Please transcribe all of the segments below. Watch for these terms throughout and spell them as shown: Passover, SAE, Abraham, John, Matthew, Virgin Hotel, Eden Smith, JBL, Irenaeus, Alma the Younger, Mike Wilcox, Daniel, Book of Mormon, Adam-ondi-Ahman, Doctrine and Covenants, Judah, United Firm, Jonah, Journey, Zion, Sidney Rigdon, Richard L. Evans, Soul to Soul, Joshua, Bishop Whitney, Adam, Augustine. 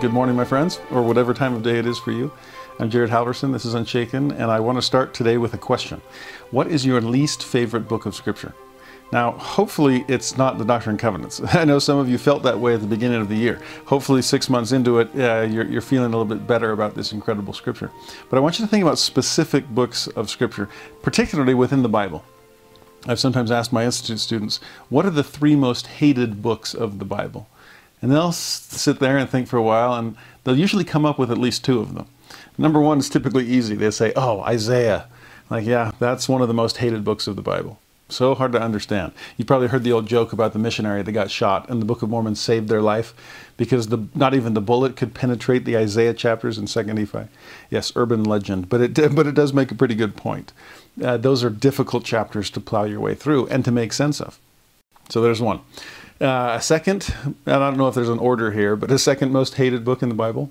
Good morning, my friends, or whatever time of day it is for you. I'm Jared Halverson, this is Unshaken, and I want to start today with a question. What is your least favorite book of Scripture? Now, hopefully it's not the Doctrine and Covenants. I know some of you felt that way at the beginning of the year. Hopefully 6 months into it, you're feeling a little bit better about this incredible Scripture. But I want you to think about specific books of Scripture, particularly within the Bible. I've sometimes asked my Institute students, what are the 3 most hated books of the Bible? And they'll sit there and think for a while, and they'll usually come up with at least 2 of them. Number 1 is typically easy. They say, oh, Isaiah. Like, yeah, that's one of the most hated books of the Bible. So hard to understand. You probably heard the old joke about the missionary that got shot, and the Book of Mormon saved their life because not even the bullet could penetrate the Isaiah chapters in 2nd Nephi. Yes, urban legend, but it does make a pretty good point. Those are difficult chapters to plow your way through and to make sense of. So there's one. Second, and I don't know if there's an order here, but the second most hated book in the Bible,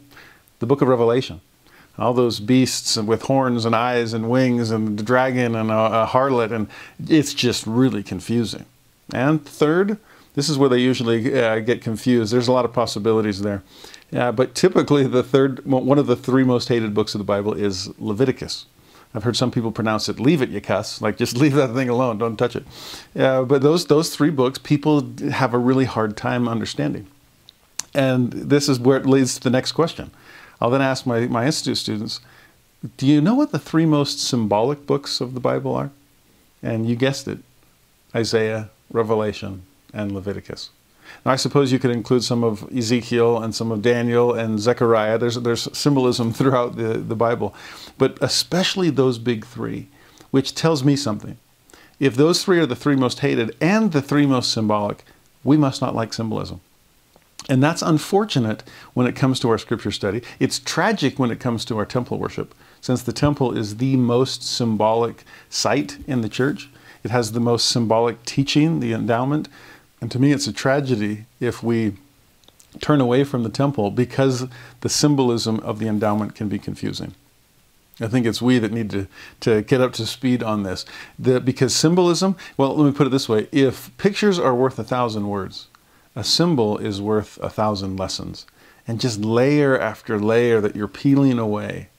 the book of Revelation. All those beasts with horns and eyes and wings and the dragon and a harlot, and it's just really confusing. And third, this is where they usually get confused. There's a lot of possibilities there. But typically one of the 3 most hated books of the Bible is Leviticus. I've heard some people pronounce it, leave it, you cuss. Like, just leave that thing alone, don't touch it. But those 3 books, people have a really hard time understanding. And this is where it leads to the next question. I'll then ask my Institute students, do you know what the 3 most symbolic books of the Bible are? And you guessed it, Isaiah, Revelation, and Leviticus. Now, I suppose you could include some of Ezekiel and some of Daniel and Zechariah. There's symbolism throughout the Bible, but especially those big 3, which tells me something. If those 3 are the 3 most hated and the 3 most symbolic, we must not like symbolism. And that's unfortunate when it comes to our Scripture study. It's tragic when it comes to our temple worship, since the temple is the most symbolic site in the church. It has the most symbolic teaching, the endowment. And to me, it's a tragedy if we turn away from the temple because the symbolism of the endowment can be confusing. I think it's we that need to get up to speed on this. Because symbolism, well, let me put it this way. If pictures are worth 1,000 words, a symbol is worth 1,000 lessons. And just layer after layer that you're peeling away.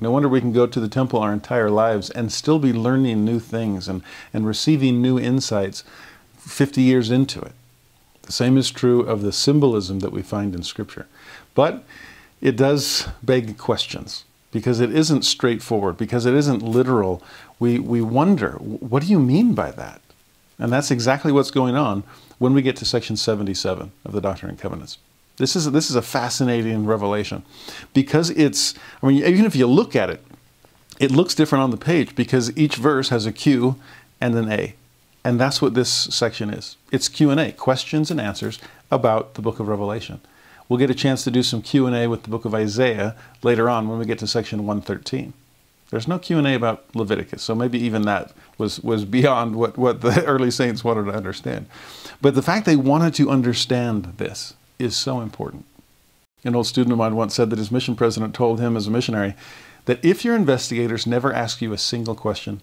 No wonder we can go to the temple our entire lives and still be learning new things and receiving new insights 50 years into it. The same is true of the symbolism that we find in Scripture. But it does beg questions because it isn't straightforward, because it isn't literal. We wonder, what do you mean by that? And that's exactly what's going on when we get to section 77 of the Doctrine and Covenants. This is a fascinating revelation because it's, I mean, even if you look at it, it looks different on the page because each verse has a Q and an A. And that's what this section is. It's Q&A, questions and answers about the book of Revelation. We'll get a chance to do some Q&A with the book of Isaiah later on when we get to section 113. There's no Q&A about Leviticus, so maybe even that was beyond what the early saints wanted to understand. But the fact they wanted to understand this is so important. An old student of mine once said that his mission president told him as a missionary that if your investigators never ask you a single question,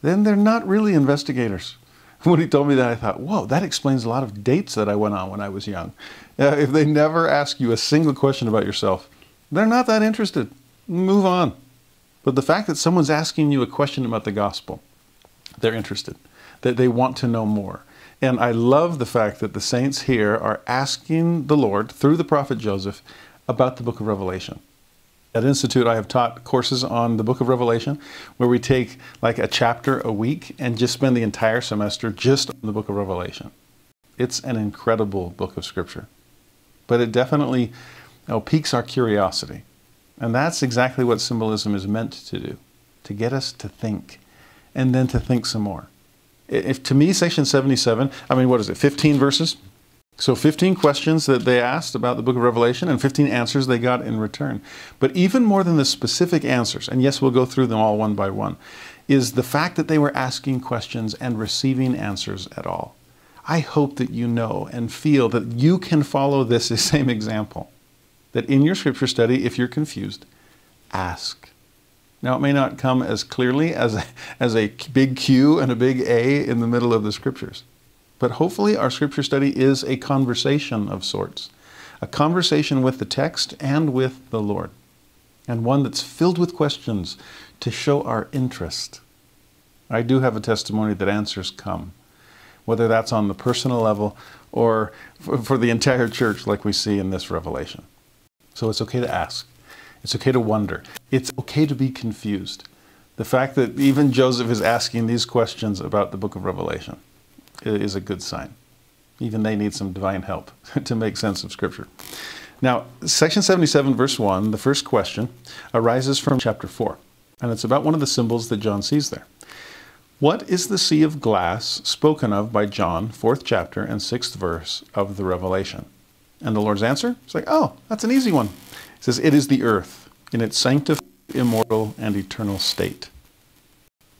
then they're not really investigators. When he told me that, I thought, whoa, that explains a lot of dates that I went on when I was young. If they never ask you a single question about yourself, they're not that interested. Move on. But the fact that someone's asking you a question about the gospel, they're interested, that they want to know more. And I love the fact that the saints here are asking the Lord, through the prophet Joseph, about the book of Revelation. At Institute, I have taught courses on the book of Revelation where we take like a chapter a week and just spend the entire semester just on the book of Revelation. It's an incredible book of Scripture, but it definitely piques our curiosity. And that's exactly what symbolism is meant to do, to get us to think and then to think some more. If, to me, section 77, I mean, what is it, 15 verses? So 15 questions that they asked about the book of Revelation and 15 answers they got in return. But even more than the specific answers, and yes, we'll go through them all one by one, is the fact that they were asking questions and receiving answers at all. I hope that you know and feel that you can follow this same example. That in your scripture study, if you're confused, ask. Now, it may not come as clearly as a big Q and a big A in the middle of the scriptures. But hopefully our scripture study is a conversation of sorts, a conversation with the text and with the Lord, and one that's filled with questions to show our interest. I do have a testimony that answers come, whether that's on the personal level or for the entire church like we see in this Revelation. So it's okay to ask. It's okay to wonder. It's okay to be confused. The fact that even Joseph is asking these questions about the book of Revelation is a good sign. Even they need some divine help to make sense of Scripture. Now, section 77, verse 1, the first question, arises from chapter 4, and it's about one of the symbols that John sees there. What is the sea of glass spoken of by John, 4th chapter and 6th verse of the Revelation? And the Lord's answer? It's like, oh, that's an easy one. He says, it is the earth in its sanctified, immortal, and eternal state.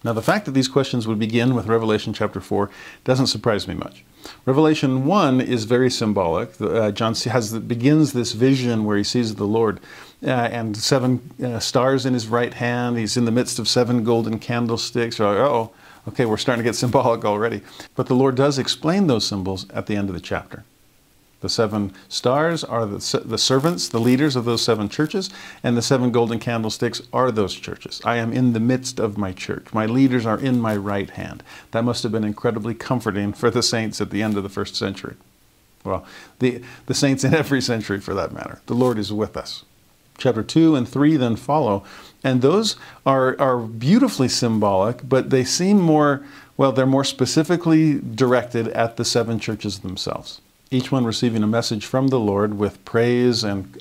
Now, the fact that these questions would begin with Revelation chapter 4 doesn't surprise me much. Revelation 1 is very symbolic. John begins this vision where he sees the Lord and seven stars in his right hand. He's in the midst of seven golden candlesticks. You're like, uh-oh, okay, we're starting to get symbolic already. But the Lord does explain those symbols at the end of the chapter. The seven stars are the servants, the leaders of those seven churches, and the seven golden candlesticks are those churches. I am in the midst of my church. My leaders are in my right hand. That must have been incredibly comforting for the saints at the end of the first century. Well, the saints in every century for that matter. The Lord is with us. Chapter 2 and 3 then follow, and those are beautifully symbolic, but they seem more, well, they're more specifically directed at the seven churches themselves. Each one receiving a message from the Lord with praise and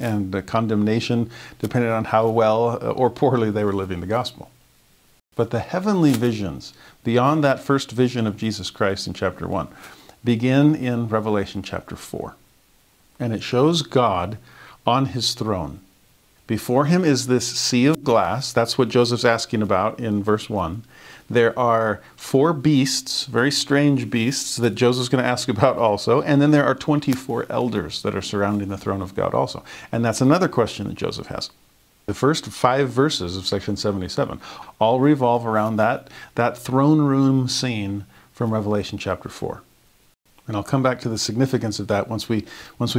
condemnation, depending on how well or poorly they were living the gospel. But the heavenly visions, beyond that first vision of Jesus Christ in chapter 1, begin in Revelation chapter 4. And it shows God on his throne. Before him is this sea of glass. That's what Joseph's asking about in verse 1. There are four beasts, very strange beasts, that Joseph's going to ask about also. And then there are 24 elders that are surrounding the throne of God also. And that's another question that Joseph has. The first 5 verses of section 77 all revolve around that throne room scene from Revelation chapter 4. And I'll come back to the significance of that once we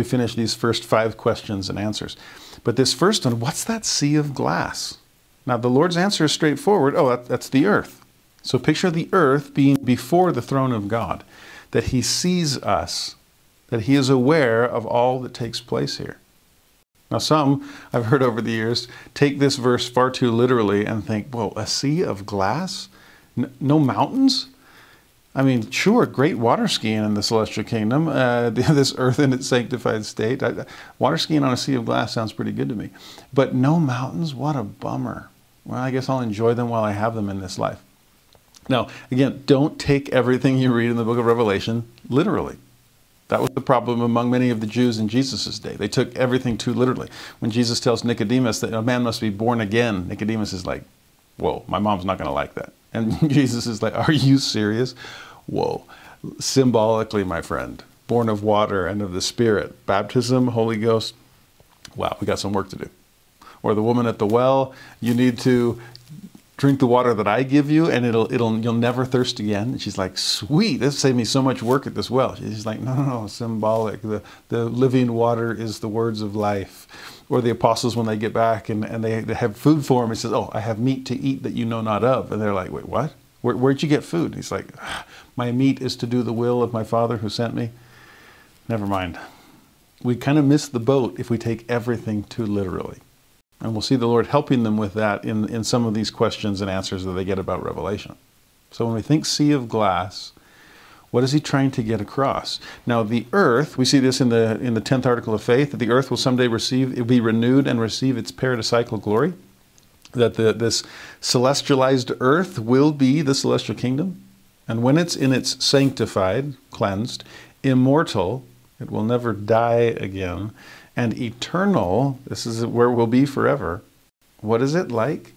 finish these first 5 questions and answers. But this first one, what's that sea of glass? Now, the Lord's answer is straightforward. Oh, that's the earth. So picture the earth being before the throne of God, that he sees us, that he is aware of all that takes place here. Now, some I've heard over the years take this verse far too literally and think, well, a sea of glass? No mountains? I mean, sure, great water skiing in the celestial kingdom, this earth in its sanctified state. Water skiing on a sea of glass sounds pretty good to me. But no mountains? What a bummer. Well, I guess I'll enjoy them while I have them in this life. Now, again, don't take everything you read in the book of Revelation literally. That was the problem among many of the Jews in Jesus' day. They took everything too literally. When Jesus tells Nicodemus that a man must be born again, Nicodemus is like, whoa, my mom's not going to like that. And Jesus is like, are you serious? Whoa, symbolically, my friend, born of water and of the Spirit, baptism, Holy Ghost. Wow, we got some work to do. Or the woman at the well, you need to drink the water that I give you, and you'll never thirst again. And she's like, sweet, this saved me so much work at this well. She's like, no, symbolic. The living water is the words of life. Or the apostles, when they get back and they have food for him, he says, oh, I have meat to eat that you know not of. And they're like, wait, what? Where'd you get food? He's like, my meat is to do the will of my Father who sent me. Never mind. We kind of miss the boat if we take everything too literally. And we'll see the Lord helping them with that in some of these questions and answers that they get about Revelation. So when we think sea of glass, what is he trying to get across? Now, the earth, we see this in the 10th article of faith, that the earth will someday be renewed and receive its paradisiacal glory. That this celestialized earth will be the celestial kingdom. And when it's in its sanctified, cleansed, immortal, it will never die again, and eternal, this is where we'll be forever. What is it like?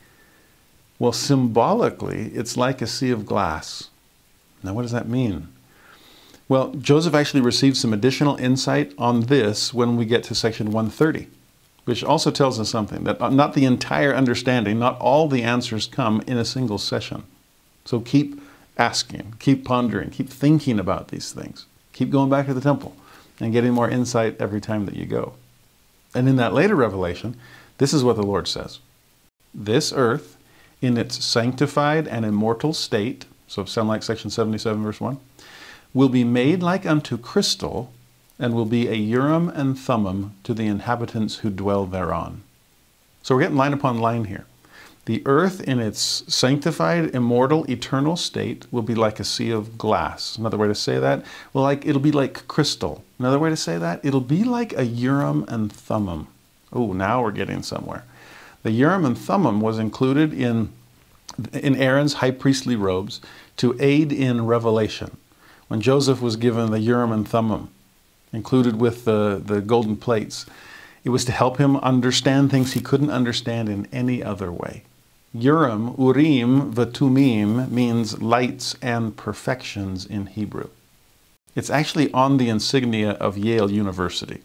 Well, symbolically, it's like a sea of glass. Now, what does that mean? Well, Joseph actually received some additional insight on this when we get to section 130, which also tells us something, that not the entire understanding, not all the answers come in a single session. So keep asking, keep pondering, keep thinking about these things. Keep going back to the temple and getting more insight every time that you go. And in that later revelation, this is what the Lord says. This earth, in its sanctified and immortal state, so sound like section 77, verse 1, will be made like unto crystal, and will be a Urim and Thummim to the inhabitants who dwell thereon. So we're getting line upon line here. The earth in its sanctified, immortal, eternal state will be like a sea of glass. Another way to say that, well, like, it'll be like crystal. Another way to say that, it'll be like a Urim and Thummim. Oh, now we're getting somewhere. The Urim and Thummim was included in Aaron's high priestly robes to aid in revelation. When Joseph was given the Urim and Thummim, included with the golden plates, it was to help him understand things he couldn't understand in any other way. Urim, Urim, Vatumim means lights and perfections in Hebrew. It's actually on the insignia of Yale University.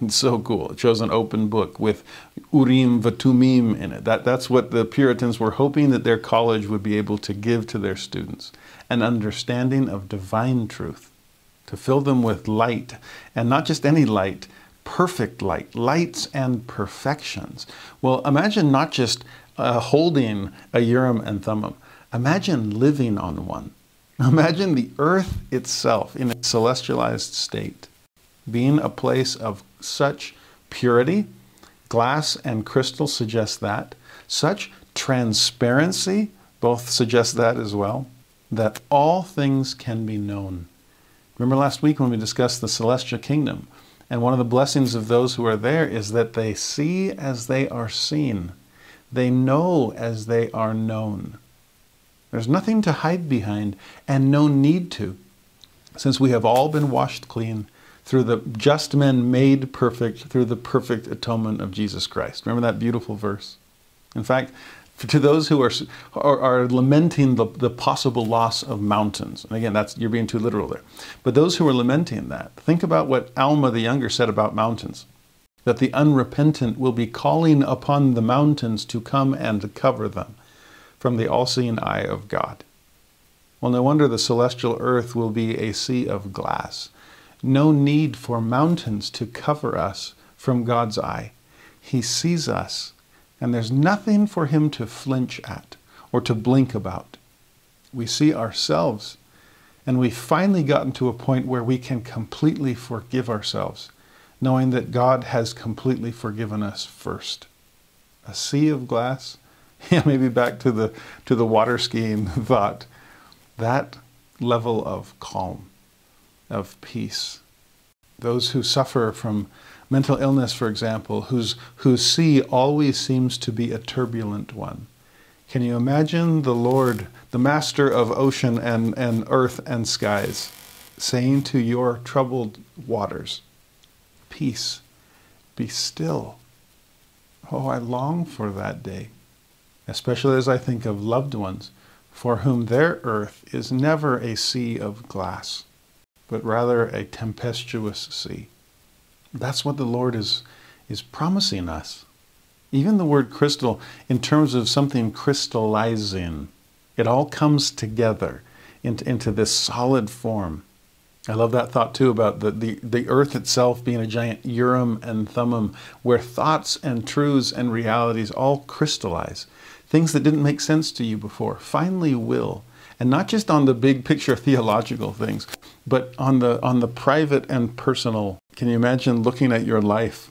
It's so cool. It shows an open book with Urim Vatumim in it. That's what the Puritans were hoping that their college would be able to give to their students, an understanding of divine truth, to fill them with light, and not just any light, perfect light, lights and perfections. Well, imagine not just holding a Urim and Thummim. Imagine living on one. Imagine the earth itself in its celestialized state being a place of such purity. Glass and crystal suggest that. Such transparency both suggest that as well, that all things can be known. Remember last week when we discussed the celestial kingdom, and one of the blessings of those who are there is that they see as they are seen. They know as they are known. There's nothing to hide behind and no need to, since we have all been washed clean through the just men made perfect, through the perfect atonement of Jesus Christ. Remember that beautiful verse? In fact, to those who are lamenting the possible loss of mountains, and again, that's, you're being too literal there, but those who are lamenting that, think about what Alma the Younger said about mountains, that the unrepentant will be calling upon the mountains to come and cover them from the all-seeing eye of God. Well, no wonder the celestial earth will be a sea of glass. No need for mountains to cover us from God's eye. He sees us, and there's nothing for him to flinch at or to blink about. We see ourselves, and we've finally gotten to a point where we can completely forgive ourselves, knowing that God has completely forgiven us first. A sea of glass? Yeah, maybe back to the water skiing thought. That level of calm, of peace. Those who suffer from mental illness, for example, whose sea always seems to be a turbulent one. Can you imagine the Lord, the master of ocean and earth and skies, saying to your troubled waters, peace, be still. Oh, I long for that day, especially as I think of loved ones for whom their earth is never a sea of glass, but rather a tempestuous sea. That's what the Lord is promising us. Even the word crystal, in terms of something crystallizing, it all comes together into this solid form. I love that thought too about the earth itself being a giant Urim and Thummim, where thoughts and truths and realities all crystallize. Things that didn't make sense to you before finally will. And not just on the big picture theological things, but on the private and personal. Can you imagine looking at your life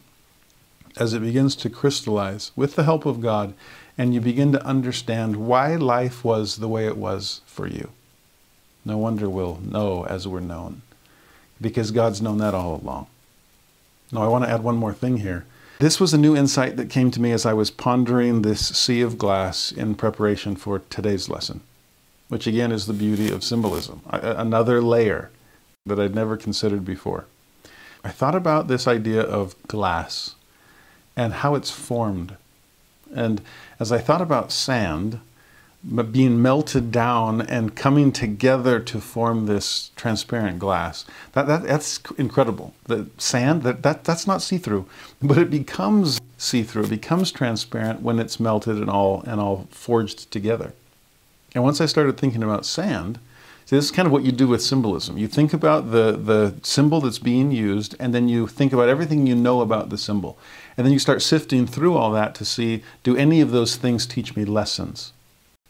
as it begins to crystallize with the help of God, and you begin to understand why life was the way it was for you? No wonder we'll know as we're known, because God's known that all along. Now, I want to add one more thing here. This was a new insight that came to me as I was pondering this sea of glass in preparation for today's lesson. which again is the beauty of symbolism, another layer that I'd never considered before. I thought about this idea of glass and how it's formed. And as I thought about sand being melted down and coming together to form this transparent glass, that's incredible. The sand, that's not see-through, but it becomes see-through, it becomes transparent when it's melted and all forged together. And once I started thinking about sand, see, this is kind of what you do with symbolism. You think about the symbol that's being used, and then you think about everything you know about the symbol. And then you start sifting through all that to see, do any of those things teach me lessons?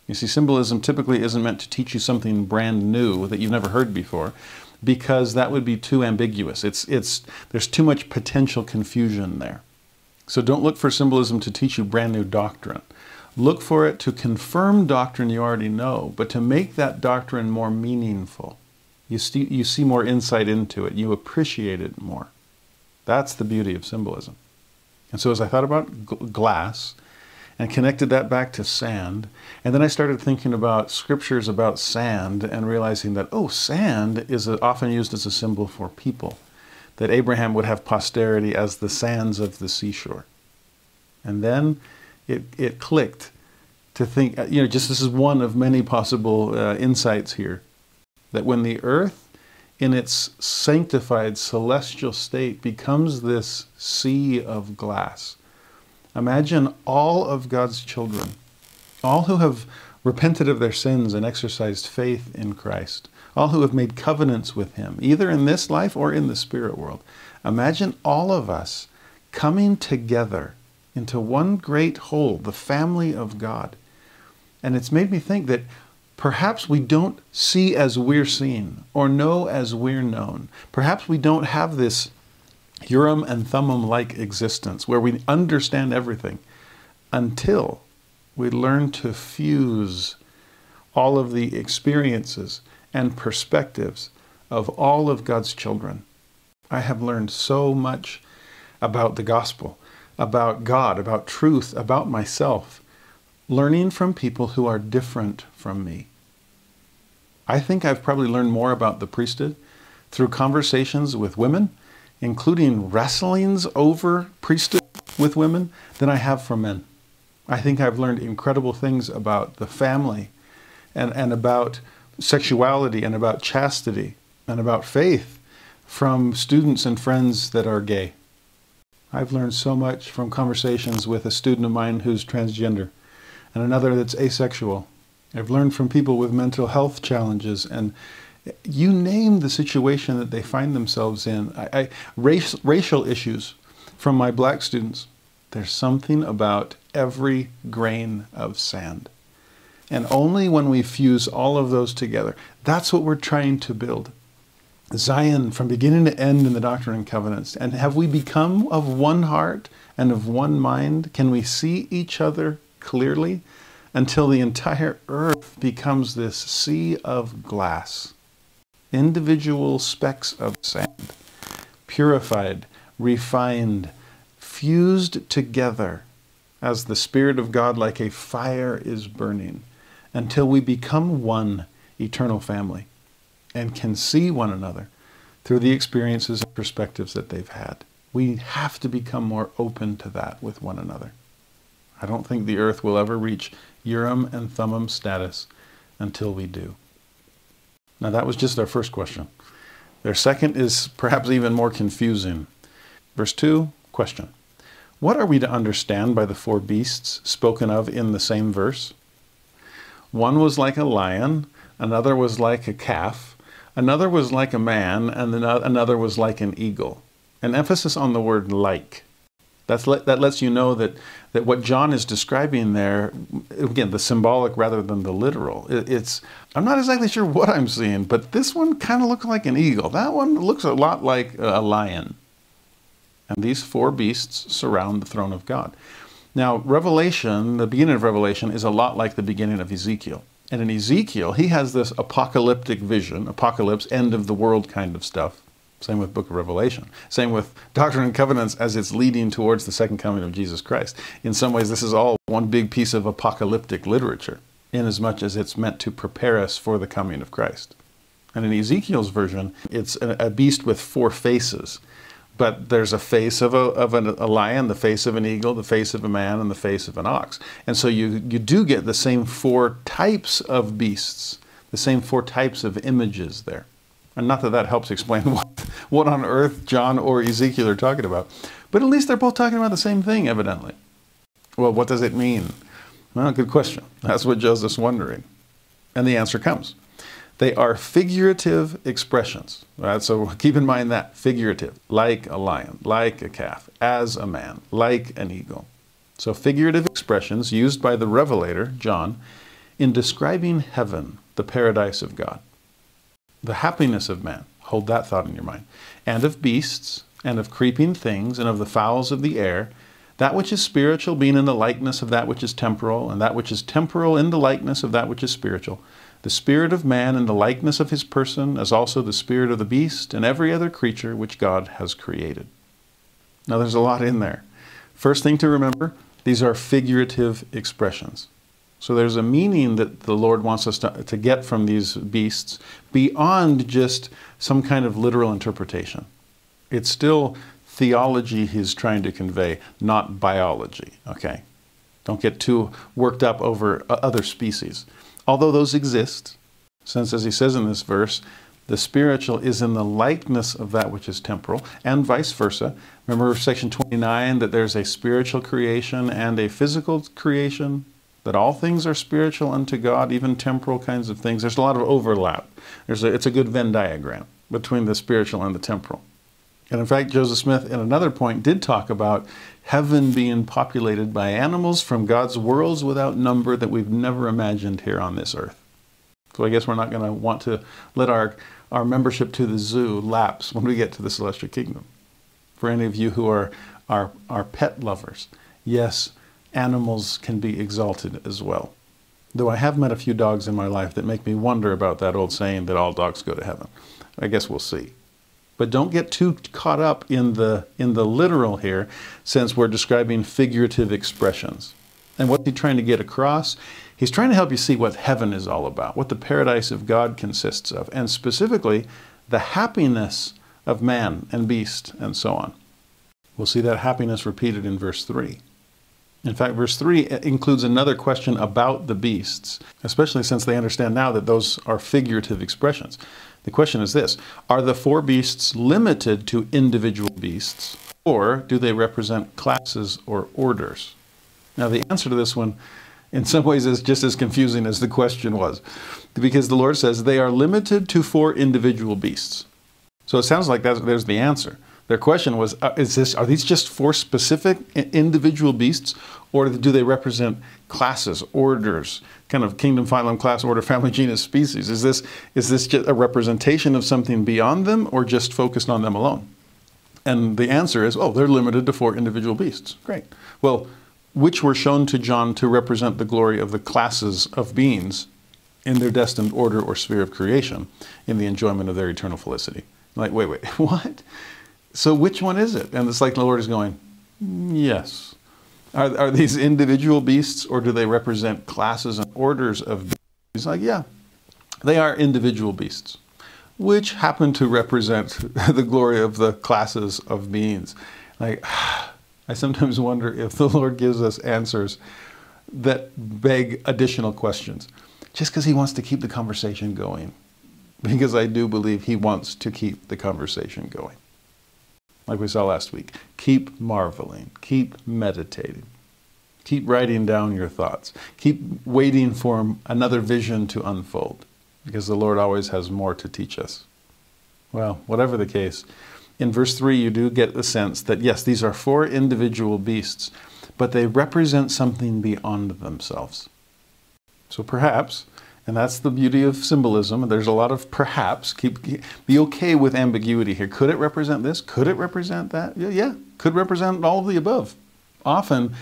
You see, symbolism typically isn't meant to teach you something brand new that you've never heard before, because that would be too ambiguous. There's too much potential confusion there. So don't look for symbolism to teach you brand new doctrine. Look for it to confirm doctrine you already know, but to make that doctrine more meaningful. You see more insight into it. You appreciate it more. That's the beauty of symbolism. And so as I thought about glass and connected that back to sand, and then I started thinking about scriptures about sand and realizing that, oh, sand is often used as a symbol for people, that Abraham would have posterity as the sands of the seashore. And then it clicked to think, you know, just this is one of many possible insights here, that when the earth in its sanctified celestial state becomes this sea of glass, imagine all of God's children, all who have repented of their sins and exercised faith in Christ, all who have made covenants with him, either in this life or in the spirit world. Imagine all of us coming together into one great whole, the family of God. And it's made me think that perhaps we don't see as we're seen or know as we're known. Perhaps we don't have this Urim and Thummim-like existence where we understand everything until we learn to fuse all of the experiences and perspectives of all of God's children. I have learned so much about the gospel, about God, about truth, about myself, learning from people who are different from me. I think I've probably learned more about the priesthood through conversations with women, including wrestlings over priesthood with women, than I have from men. I think I've learned incredible things about the family and about sexuality and about chastity and about faith from students and friends that are gay. I've learned so much from conversations with a student of mine who's transgender and another that's asexual. I've learned from people with mental health challenges, and you name the situation that they find themselves in. Racial issues from my black students. There's something about every grain of sand. And only when we fuse all of those together, that's what we're trying to build. Zion from beginning to end in the Doctrine and Covenants. And have we become of one heart and of one mind? Can we see each other clearly until the entire earth becomes this sea of glass? Individual specks of sand, purified, refined, fused together as the Spirit of God like a fire is burning, until we become one eternal family and can see one another through the experiences and perspectives that they've had. We have to become more open to that with one another. I don't think the earth will ever reach Urim and Thummim status until we do. Now, that was just our first question. Their second is perhaps even more confusing. Verse 2, question. What are we to understand by the four beasts spoken of in the same verse? One was like a lion, another was like a calf, another was like a man, and then another was like an eagle. An emphasis on the word like. That lets you know that what John is describing there, again, the symbolic rather than the literal. I'm not exactly sure what I'm seeing, but this one kind of looks like an eagle. That one looks a lot like a lion. And these four beasts surround the throne of God. Now, Revelation, the beginning of Revelation, is a lot like the beginning of Ezekiel. And in Ezekiel, he has this apocalyptic vision, apocalypse, end of the world kind of stuff. Same with Book of Revelation. Same with Doctrine and Covenants as it's leading towards the second coming of Jesus Christ. In some ways, this is all one big piece of apocalyptic literature. inasmuch as it's meant to prepare us for the coming of Christ. And in Ezekiel's version, it's a beast with four faces. But there's a face of a lion, the face of an eagle, the face of a man, and the face of an ox. And so you do get the same four types of beasts, the same four types of images there. And not that that helps explain what on earth John or Ezekiel are talking about. But at least they're both talking about the same thing, evidently. Well, what does it mean? Well, good question. That's what Joseph's wondering. And the answer comes. They are figurative expressions, right? So keep in mind that, figurative, like a lion, like a calf, as a man, like an eagle. So figurative expressions used by the revelator, John, in describing heaven, the paradise of God, the happiness of man, hold that thought in your mind, and of beasts, and of creeping things, and of the fowls of the air, that which is spiritual being in the likeness of that which is temporal, and that which is temporal in the likeness of that which is spiritual, the spirit of man in the likeness of his person, as also the spirit of the beast and every other creature which God has created. Now there's a lot in there. First thing to remember, these are figurative expressions. So there's a meaning that the Lord wants us to get from these beasts beyond just some kind of literal interpretation. It's still theology he's trying to convey, not biology, okay? Don't get too worked up over other species. Although those exist, since, as he says in this verse, the spiritual is in the likeness of that which is temporal, and vice versa. Remember section 29, that there's a spiritual creation and a physical creation, that all things are spiritual unto God, even temporal kinds of things. There's a lot of overlap. It's a good Venn diagram between the spiritual and the temporal. And in fact, Joseph Smith, at another point, did talk about heaven being populated by animals from God's worlds without number that we've never imagined here on this earth. So I guess we're not going to want to let our membership to the zoo lapse when we get to the celestial kingdom. For any of you who are pet lovers, yes, animals can be exalted as well. Though I have met a few dogs in my life that make me wonder about that old saying that all dogs go to heaven. I guess we'll see. But don't get too caught up in the literal here, since we're describing figurative expressions. And what's he trying to get across? He's trying to help you see what heaven is all about, what the paradise of God consists of, and specifically the happiness of man and beast and so on. We'll see that happiness repeated in verse 3. In fact, verse 3 includes another question about the beasts, especially since they understand now that those are figurative expressions. The question is this: are the four beasts limited to individual beasts, or do they represent classes or orders? Now, the answer to this one, in some ways, is just as confusing as the question was, because the Lord says they are limited to four individual beasts. So it sounds like there's the answer. Their question was, are these just four specific individual beasts, or do they represent classes, orders, kind of kingdom, phylum, class, order, family, genus, species? Is this just a representation of something beyond them, or just focused on them alone? And the answer is, oh, they're limited to four individual beasts. Great. Well, which were shown to John to represent the glory of the classes of beings in their destined order or sphere of creation in the enjoyment of their eternal felicity. Like, wait, what? So which one is it? And it's like the Lord is going, yes. Are these individual beasts, or do they represent classes and orders of beasts? He's like, yeah, they are individual beasts, which happen to represent the glory of the classes of beings. Like, I sometimes wonder if the Lord gives us answers that beg additional questions, just because he wants to keep the conversation going. Because I do believe he wants to keep the conversation going. Like we saw last week, keep marveling, keep meditating, keep writing down your thoughts, keep waiting for another vision to unfold, because the Lord always has more to teach us. Well, whatever the case, in verse 3 you do get the sense that yes, these are four individual beasts, but they represent something beyond themselves. So perhaps, and that's the beauty of symbolism. There's a lot of perhaps. Be okay with ambiguity here. Could it represent this? Could it represent that? Yeah. Could represent all of the above. Often,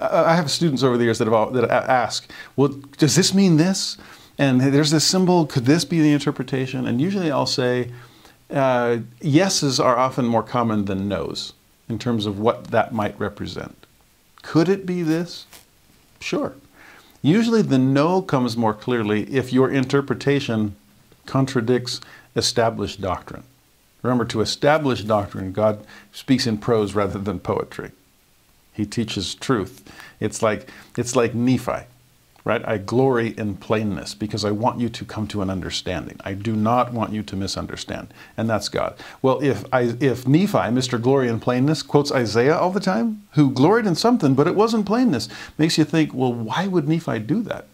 I have students over the years that ask, well, does this mean this? And there's this symbol. Could this be the interpretation? And usually I'll say, yeses are often more common than nos in terms of what that might represent. Could it be this? Sure. Usually the no comes more clearly if your interpretation contradicts established doctrine. Remember, to establish doctrine, God speaks in prose rather than poetry. He teaches truth. It's like Nephi, right? I glory in plainness because I want you to come to an understanding. I do not want you to misunderstand. And that's God. Well, if Nephi, Mr. Glory in Plainness, quotes Isaiah all the time, who gloried in something, but it wasn't plainness, makes you think, well, why would Nephi do that?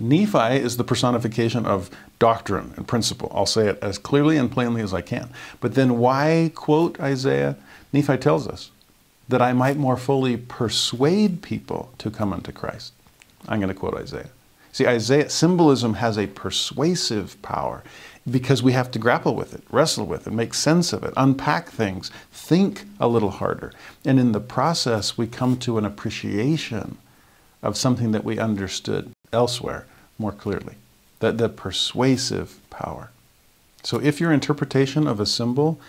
Nephi is the personification of doctrine and principle. I'll say it as clearly and plainly as I can. But then why quote Isaiah? Nephi tells us that I might more fully persuade people to come unto Christ. I'm going to quote Isaiah. See, Isaiah, symbolism has a persuasive power because we have to grapple with it, wrestle with it, make sense of it, unpack things, think a little harder. And in the process, we come to an appreciation of something that we understood elsewhere more clearly, the persuasive power. So if your interpretation of a symbol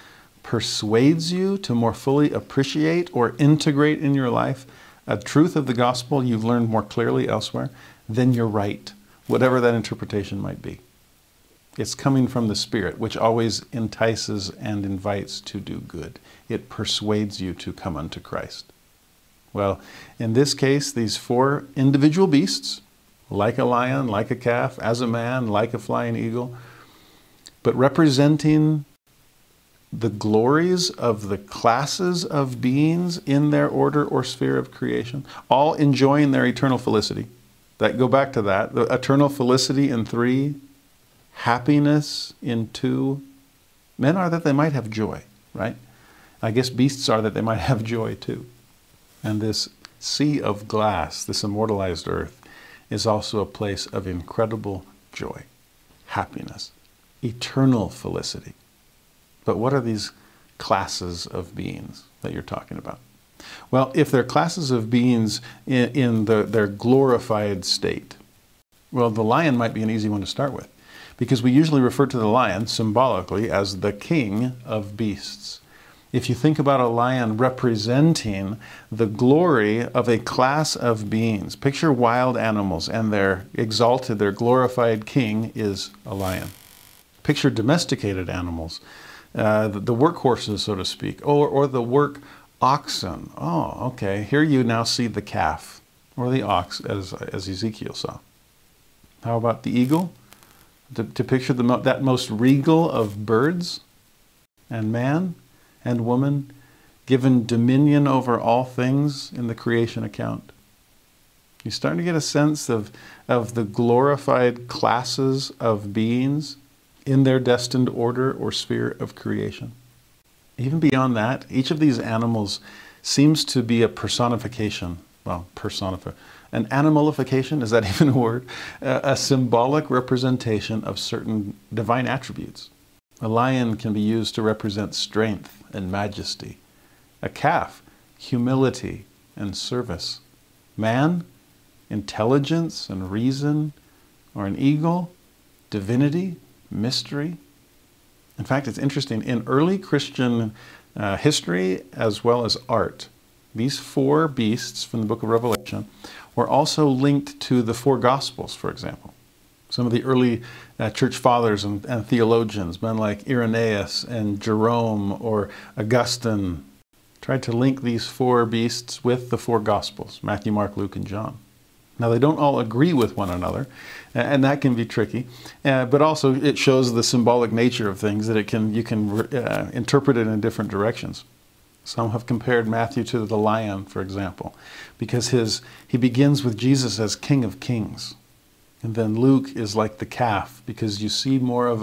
persuades you to more fully appreciate or integrate in your life a truth of the gospel you've learned more clearly elsewhere, then you're right, whatever that interpretation might be. It's coming from the Spirit, which always entices and invites to do good. It persuades you to come unto Christ. Well, in this case, these four individual beasts, like a lion, like a calf, as a man, like a flying eagle, but representing the glories of the classes of beings in their order or sphere of creation, all enjoying their eternal felicity. That, go back to that, the eternal felicity in 3, happiness in 2. Men are that they might have joy, right? I guess beasts are that they might have joy too. And this sea of glass, this immortalized earth, is also a place of incredible joy, happiness, eternal felicity. But what are these classes of beings that you're talking about? Well, if they're classes of beings in their glorified state, well, the lion might be an easy one to start with, because we usually refer to the lion symbolically as the king of beasts. If you think about a lion representing the glory of a class of beings, picture wild animals and their exalted, their glorified king is a lion. Picture domesticated animals. The workhorses, so to speak, or the work oxen. Oh, okay. Here you now see the calf or the ox as Ezekiel saw. How about the eagle? To picture that most regal of birds, and man and woman given dominion over all things in the creation account. You're starting to get a sense of the glorified classes of beings in their destined order or sphere of creation. Even beyond that, each of these animals seems to be a personification, well, an animalification, is that even a word? A symbolic representation of certain divine attributes. A lion can be used to represent strength and majesty. A calf, humility and service. Man, intelligence and reason. Or an eagle, divinity, mystery. In fact, it's interesting, in early Christian history as well as art, these four beasts from the book of Revelation were also linked to the four Gospels, for example. Some of the early church fathers and theologians, men like Irenaeus and Jerome or Augustine, tried to link these four beasts with the four Gospels, Matthew, Mark, Luke, and John. Now, they don't all agree with one another, and that can be tricky, but also it shows the symbolic nature of things, that you can interpret it in different directions. Some have compared Matthew to the lion, for example, because he begins with Jesus as King of Kings. And then Luke is like the calf, because you see more of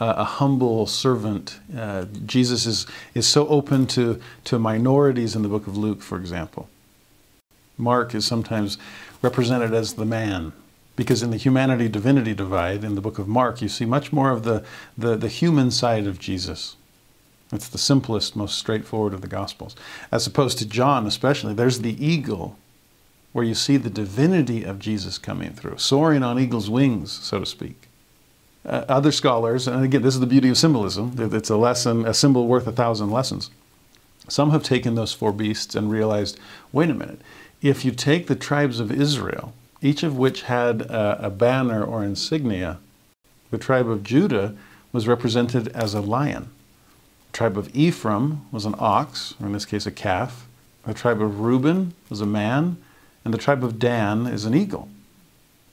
a humble servant. Jesus is so open to minorities in the book of Luke, for example. Mark is sometimes represented as the man, because in the humanity-divinity divide in the book of Mark, you see much more of the human side of Jesus. It's the simplest, most straightforward of the Gospels. As opposed to John especially, there's the eagle, where you see the divinity of Jesus coming through, soaring on eagle's wings, so to speak. Other scholars, and again, this is the beauty of symbolism, it's a lesson, a symbol worth 1,000 lessons. Some have taken those four beasts and realized, wait a minute, if you take the tribes of Israel each of which had a banner or insignia. The tribe of Judah was represented as a lion. The tribe of Ephraim was an ox, or in this case a calf. The tribe of Reuben was a man, and the tribe of Dan is an eagle.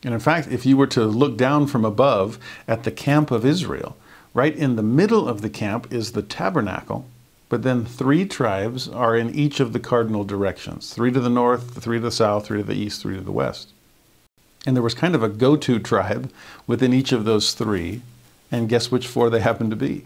And in fact, if you were to look down from above at the camp of Israel, right in the middle of the camp is the tabernacle, but then three tribes are in each of the cardinal directions, three to the north, three to the south, three to the east, three to the west. And there was kind of a go-to tribe within each of those three, and guess which four they happened to be?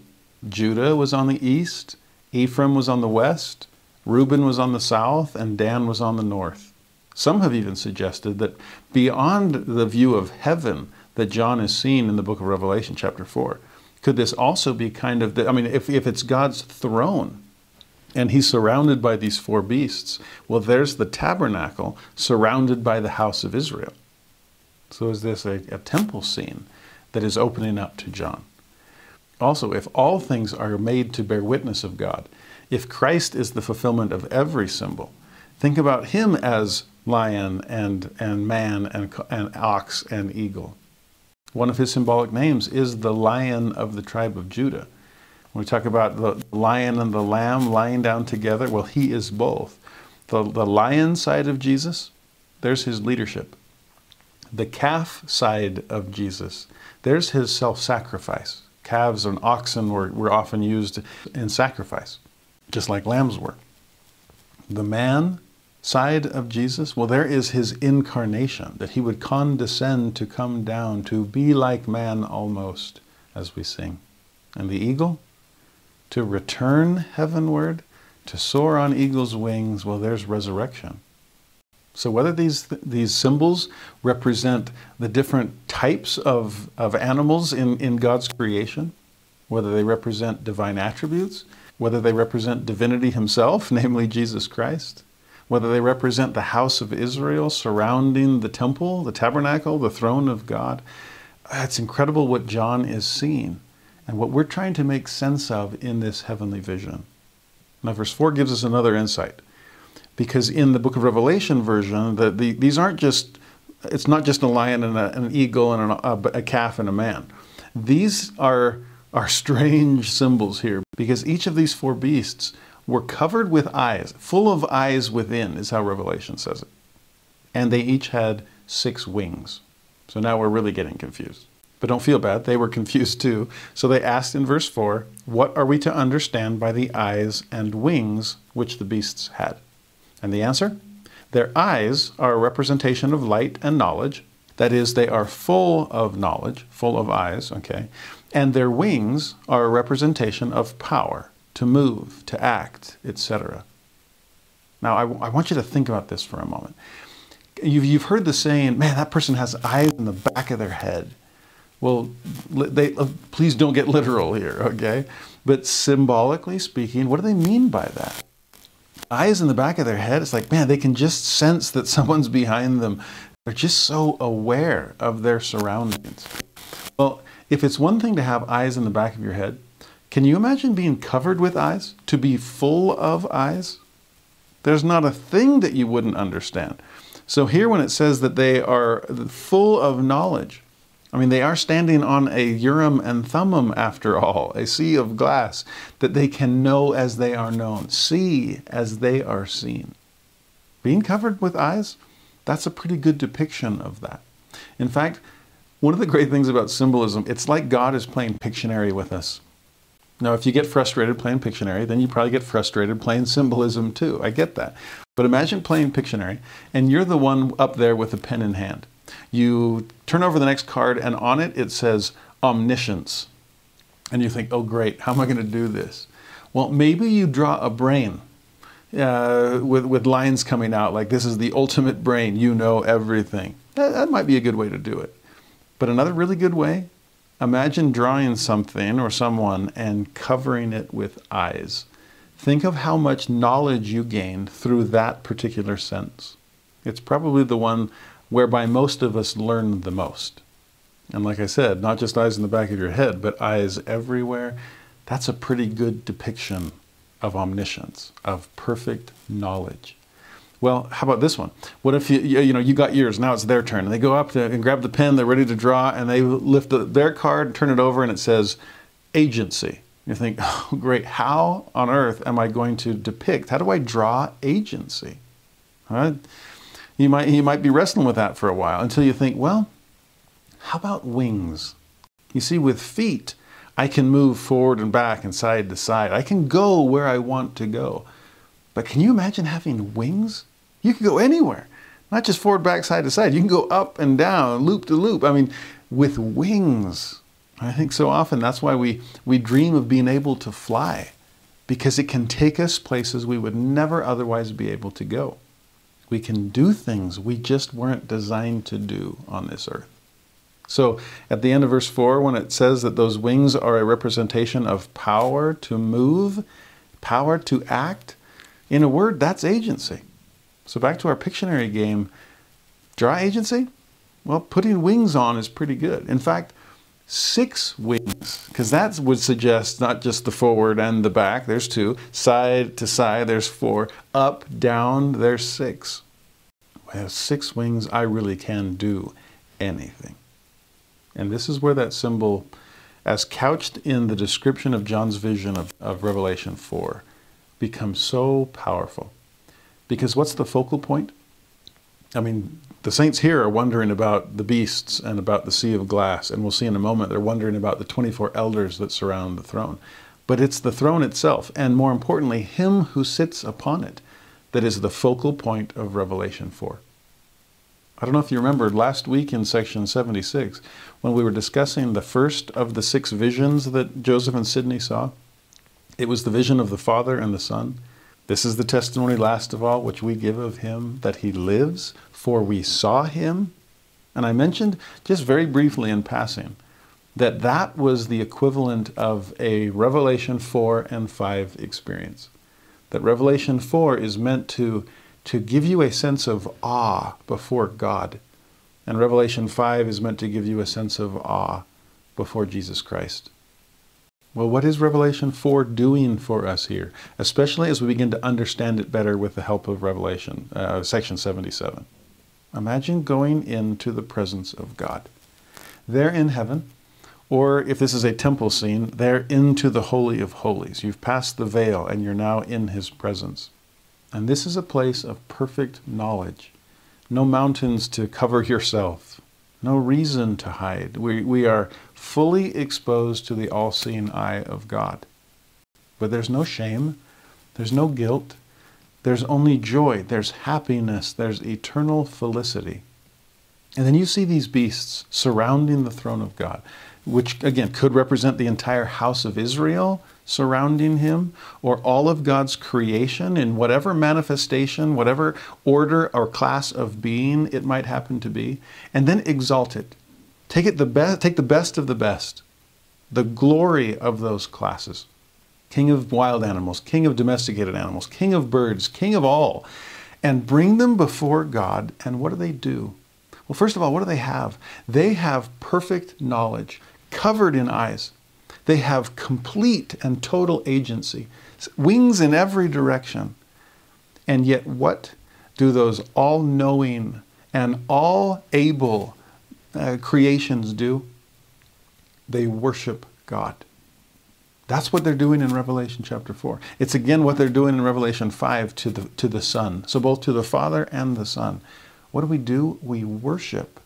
Judah was on the east, Ephraim was on the west, Reuben was on the south, and Dan was on the north. Some have even suggested that beyond the view of heaven that John is seen in the book of Revelation chapter 4, could this also be kind of, if it's God's throne and he's surrounded by these four beasts, well, there's the tabernacle surrounded by the house of Israel. So is this a temple scene that is opening up to John? Also, if all things are made to bear witness of God, if Christ is the fulfillment of every symbol, think about him as lion and man and ox and eagle. One of his symbolic names is the Lion of the tribe of Judah. When we talk about the lion and the lamb lying down together, well, he is both. The lion side of Jesus, there's his leadership. The calf side of Jesus, there's his self-sacrifice. Calves and oxen were often used in sacrifice, just like lambs were. The man side of Jesus, well, there is his incarnation, that he would condescend to come down, to be like man almost, as we sing. And the eagle, to return heavenward, to soar on eagle's wings, well, there's resurrection. So whether these symbols represent the different types of animals in God's creation, whether they represent divine attributes, whether they represent divinity himself, namely Jesus Christ, whether they represent the house of Israel surrounding the temple, the tabernacle, the throne of God. It's incredible what John is seeing and what we're trying to make sense of in this heavenly vision. Now, verse 4 gives us another insight, because in the book of Revelation version, these aren't just, it's not just a lion and an eagle and a calf and a man. These are strange symbols here, because each of these four beasts were covered with eyes, full of eyes within, is how Revelation says it. And they each had 6 wings. So now we're really getting confused. But don't feel bad, they were confused too. So they asked in verse 4, what are we to understand by the eyes and wings which the beasts had? And the answer? Their eyes are a representation of light and knowledge. That is, they are full of knowledge, full of eyes, okay? And their wings are a representation of power, to move, to act, etc. Now, I want you to think about this for a moment. You've heard the saying, man, that person has eyes in the back of their head. Well, please don't get literal here, okay? But symbolically speaking, what do they mean by that? Eyes in the back of their head, it's like, man, they can just sense that someone's behind them. They're just so aware of their surroundings. Well, if it's one thing to have eyes in the back of your head, can you imagine being covered with eyes? To be full of eyes? There's not a thing that you wouldn't understand. So here when it says that they are full of knowledge, I mean, they are standing on a Urim and Thummim after all, a sea of glass, that they can know as they are known, see as they are seen. Being covered with eyes, that's a pretty good depiction of that. In fact, one of the great things about symbolism, it's like God is playing Pictionary with us. Now, if you get frustrated playing Pictionary, then you probably get frustrated playing symbolism too. I get that. But imagine playing Pictionary, and you're the one up there with a pen in hand. You turn over the next card, and on it, it says omniscience. And you think, oh, great, how am I going to do this? Well, maybe you draw a brain with lines coming out, like this is the ultimate brain, you know everything. That might be a good way to do it. But another really good way, imagine drawing something or someone and covering it with eyes. Think of how much knowledge you gain through that particular sense. It's probably the one whereby most of us learn the most. And like I said, not just eyes in the back of your head, but eyes everywhere. That's a pretty good depiction of omniscience, of perfect knowledge. Well, how about this one? What if you got yours, now it's their turn, and they go up to, and grab the pen, they're ready to draw, and they lift their card, turn it over, and it says agency. You think, oh great, how on earth am I going to depict, how do I draw agency? Right? You might be wrestling with that for a while until you think, well, how about wings? You see, with feet, I can move forward and back and side to side. I can go where I want to go. But can you imagine having wings? You could go anywhere, not just forward, back, side to side. You can go up and down, loop to loop. I mean, with wings. I think so often that's why we dream of being able to fly, because it can take us places we would never otherwise be able to go. We can do things we just weren't designed to do on this earth. So at the end of verse 4, when it says that those wings are a representation of power to move, power to act, in a word, that's agency. So back to our Pictionary game, draw agency? Well, putting wings on is pretty good. In fact, 6 wings, because that would suggest not just the forward and the back, there's 2, side to side, there's 4, up, down, there's 6. With 6 wings, I really can do anything. And this is where that symbol, as couched in the description of John's vision of Revelation 4, becomes so powerful. Because what's the focal point? I mean, the saints here are wondering about the beasts and about the sea of glass, and we'll see in a moment they're wondering about the 24 elders that surround the throne. But it's the throne itself, and more importantly, him who sits upon it, that is the focal point of Revelation 4. I don't know if you remember last week in section 76, when we were discussing the first of the 6 visions that Joseph and Sidney saw. It was the vision of the Father and the Son. This is the testimony last of all which we give of him, that he lives, for we saw him. And I mentioned just very briefly in passing that that was the equivalent of a Revelation 4 and 5 experience. That Revelation 4 is meant to give you a sense of awe before God. And Revelation 5 is meant to give you a sense of awe before Jesus Christ. Well, what is Revelation 4 doing for us here, especially as we begin to understand it better with the help of Revelation, section 77? Imagine going into the presence of God. There in heaven, or if this is a temple scene, there into the Holy of Holies. You've passed the veil and you're now in his presence. And this is a place of perfect knowledge. No mountains to cover yourself. No reason to hide. We are fully exposed to the all-seeing eye of God. But there's no shame. There's no guilt. There's only joy. There's happiness. There's eternal felicity. And then you see these beasts surrounding the throne of God, which again could represent the entire house of Israel surrounding him, or all of God's creation in whatever manifestation, whatever order or class of being it might happen to be, and then exalt it. Take the best of the best, the glory of those classes. King of wild animals, king of domesticated animals, king of birds, king of all, and bring them before God. And what do they do? Well, first of all, what do they have? They have perfect knowledge, covered in eyes. They have complete and total agency, wings in every direction. And yet what do those all-knowing and all-able creations do? They worship God. That's what they're doing in Revelation chapter 4. It's again what they're doing in Revelation 5 to the Son. So both to the Father and the Son. What do? We worship.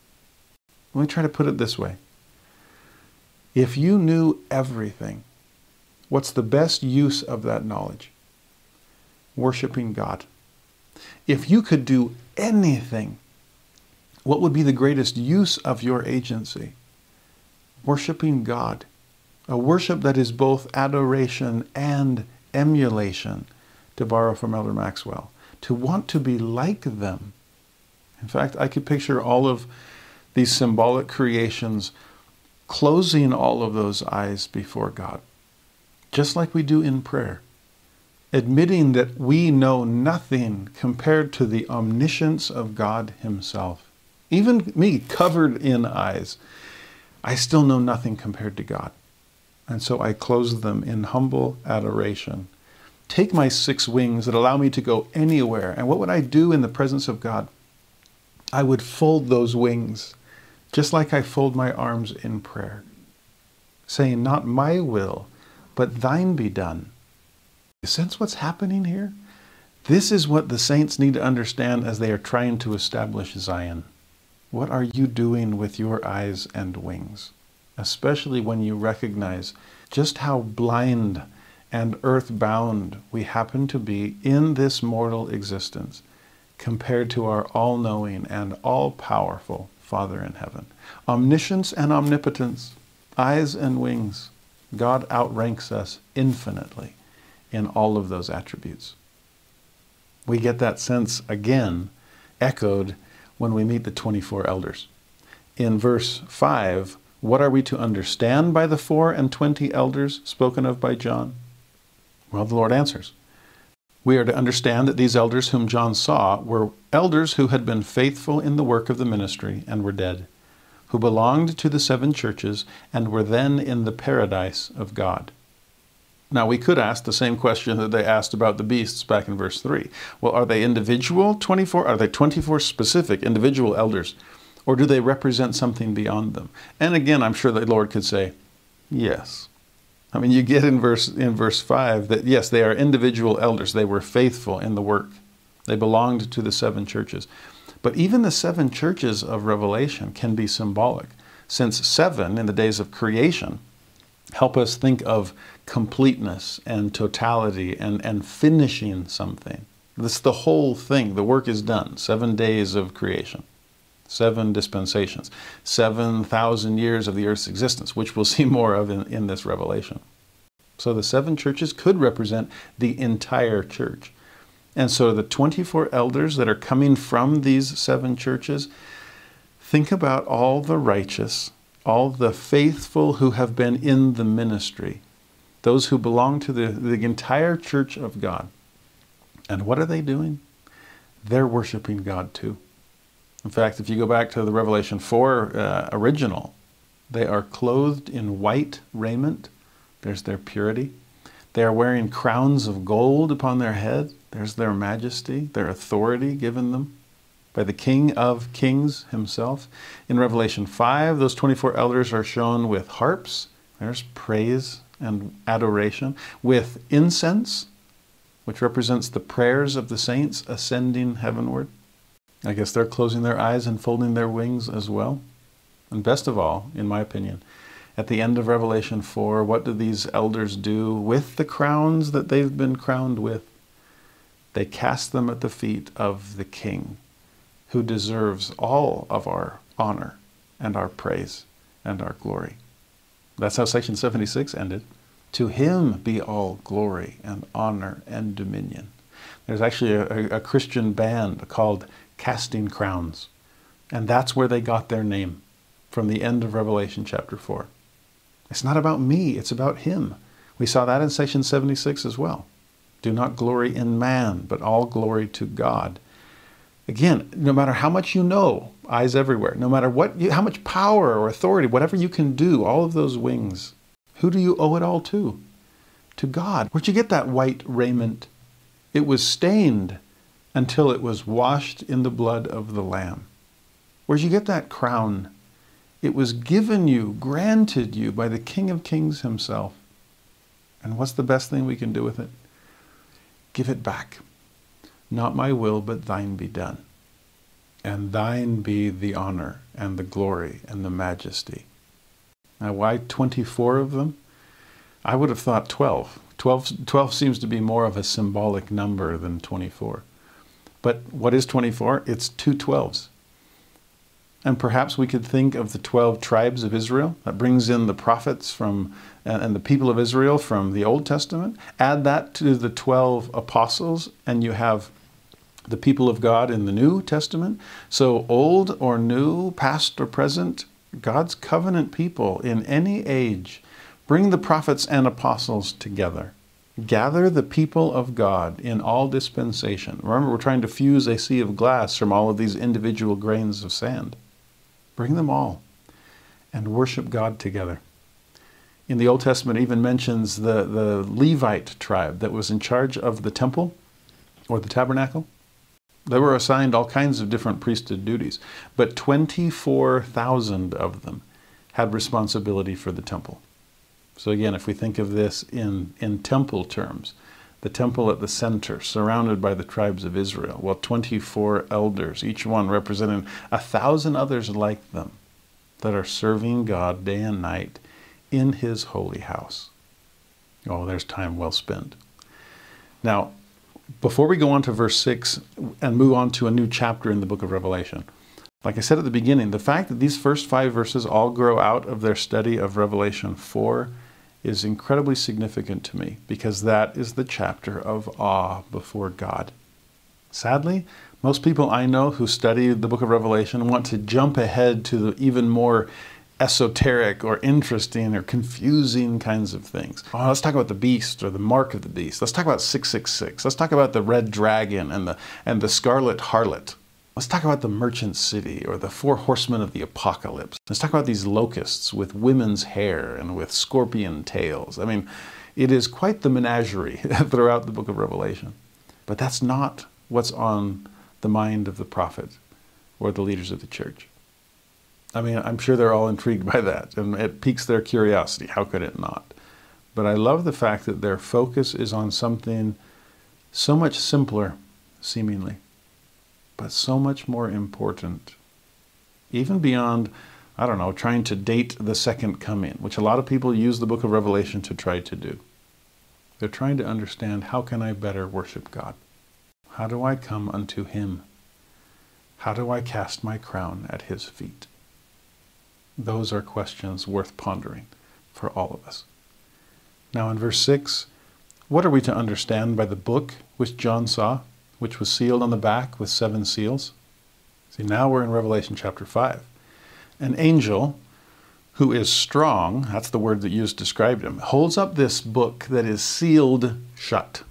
Let me try to put it this way. If you knew everything, what's the best use of that knowledge? Worshiping God. If you could do anything, what would be the greatest use of your agency? Worshiping God. A worship that is both adoration and emulation, to borrow from Elder Maxwell. To want to be like them. In fact, I could picture all of these symbolic creations closing all of those eyes before God, just like we do in prayer, admitting that we know nothing compared to the omniscience of God himself. Even me, covered in eyes, I still know nothing compared to God. And so I close them in humble adoration take my six wings that allow me to go anywhere. And what would I do in the presence of God? I would fold those wings, just like I fold my arms in prayer, saying, not my will, but thine be done. You sense what's happening here? This is what the saints need to understand as they are trying to establish Zion. What are you doing with your eyes and wings? Especially when you recognize just how blind and earthbound we happen to be in this mortal existence compared to our all-knowing and all-powerful Father in heaven. Omniscience and omnipotence, eyes and wings. God outranks us infinitely in all of those attributes. We get that sense again echoed when we meet the 24 elders. In verse 5, what are we to understand by the 4 and 20 elders spoken of by John? Well, the Lord answers. We are to understand that these elders whom John saw were elders who had been faithful in the work of the ministry and were dead, who belonged to the 7 churches and were then in the paradise of God. Now, we could ask the same question that they asked about the beasts back in verse 3. Well, are they individual 24? Are they 24 specific individual elders? Or do they represent something beyond them? And again, I'm sure the Lord could say, yes. I mean, you get in verse 5 that, yes, they are individual elders. They were faithful in the work. They belonged to the 7 churches. But even the 7 churches of Revelation can be symbolic, since 7 in the days of creation help us think of completeness and totality and finishing something. This the whole thing. The work is done. 7 days of creation. 7 dispensations. 7,000 years of the earth's existence, which we'll see more of in this Revelation. So the 7 churches could represent the entire church. And so the 24 elders that are coming from these 7 churches, think about all the righteous, all the faithful who have been in the ministry, those who belong to the entire church of God. And what are they doing? They're worshiping God too. In fact, if you go back to the Revelation 4 original, they are clothed in white raiment. There's their purity. They are wearing crowns of gold upon their head. There's their majesty, their authority given them by the King of Kings himself. In Revelation 5, those 24 elders are shown with harps. There's praise and adoration. With incense, which represents the prayers of the saints ascending heavenward. I guess they're closing their eyes and folding their wings as well. And best of all, in my opinion, at the end of Revelation 4, what do these elders do with the crowns that they've been crowned with? They cast them at the feet of the King, who deserves all of our honor and our praise and our glory. That's how section 76 ended. To him be all glory and honor and dominion. There's actually a Christian band called Casting Crowns, and that's where they got their name, from the end of Revelation chapter 4. It's not about me, it's about him. We saw that in section 76 as well. Do not glory in man, but all glory to God. Again, no matter how much you know, eyes everywhere, no matter what, how much power or authority, whatever you can do, all of those wings, who do you owe it all to? To God. Where'd you get that white raiment? It was stained until it was washed in the blood of the Lamb. Where'd you get that crown? It was given you, granted you by the King of Kings himself. And what's the best thing we can do with it? Give it back. Not my will, but thine be done. And thine be the honor and the glory and the majesty. Now, why 24 of them? I would have thought 12. 12 seems to be more of a symbolic number than 24. But what is 24? It's 2 12s. And perhaps we could think of the 12 tribes of Israel. That brings in the prophets from and the people of Israel from the Old Testament. Add that to the 12 apostles, and you have the people of God in the New Testament. So old or new, past or present, God's covenant people in any age. Bring the prophets and apostles together. Gather the people of God in all dispensation. Remember, we're trying to fuse a sea of glass from all of these individual grains of sand. Bring them all and worship God together. in the Old Testament even mentions the Levite tribe that was in charge of the temple or the tabernacle. They were assigned all kinds of different priesthood duties, but 24,000 of them had responsibility for the temple. So again, if we think of this in temple terms, the temple at the center, surrounded by the tribes of Israel, well, 24 elders, each one representing 1,000 others like them that are serving God day and night in His holy house. Oh, there's time well spent. Now, before we go on to verse 6 and move on to a new chapter in the book of Revelation, like I said at the beginning, the fact that these first 5 verses all grow out of their study of Revelation 4 is incredibly significant to me, because that is the chapter of awe before God. Sadly, most people I know who study the book of Revelation want to jump ahead to the even more esoteric or interesting or confusing kinds of things. Oh, let's talk about the beast or the mark of the beast. Let's talk about 666. Let's talk about the red dragon and the scarlet harlot. Let's talk about the merchant city or the 4 horsemen of the apocalypse. Let's talk about these locusts with women's hair and with scorpion tails. I mean, it is quite the menagerie throughout the book of Revelation. But that's not what's on the mind of the prophet or the leaders of the church. I mean, I'm sure they're all intrigued by that, and it piques their curiosity. How could it not? But I love the fact that their focus is on something so much simpler, seemingly, but so much more important. Even beyond, I don't know, trying to date the second coming, which a lot of people use the book of Revelation to try to do. They're trying to understand, how can I better worship God? How do I come unto Him? How do I cast my crown at His feet? Those are questions worth pondering for all of us. Now in verse 6, what are we to understand by the book which John saw, which was sealed on the back with 7 seals? See, now we're in Revelation chapter 5. An angel who is strong, that's the word that you just described him, holds up this book that is sealed shut,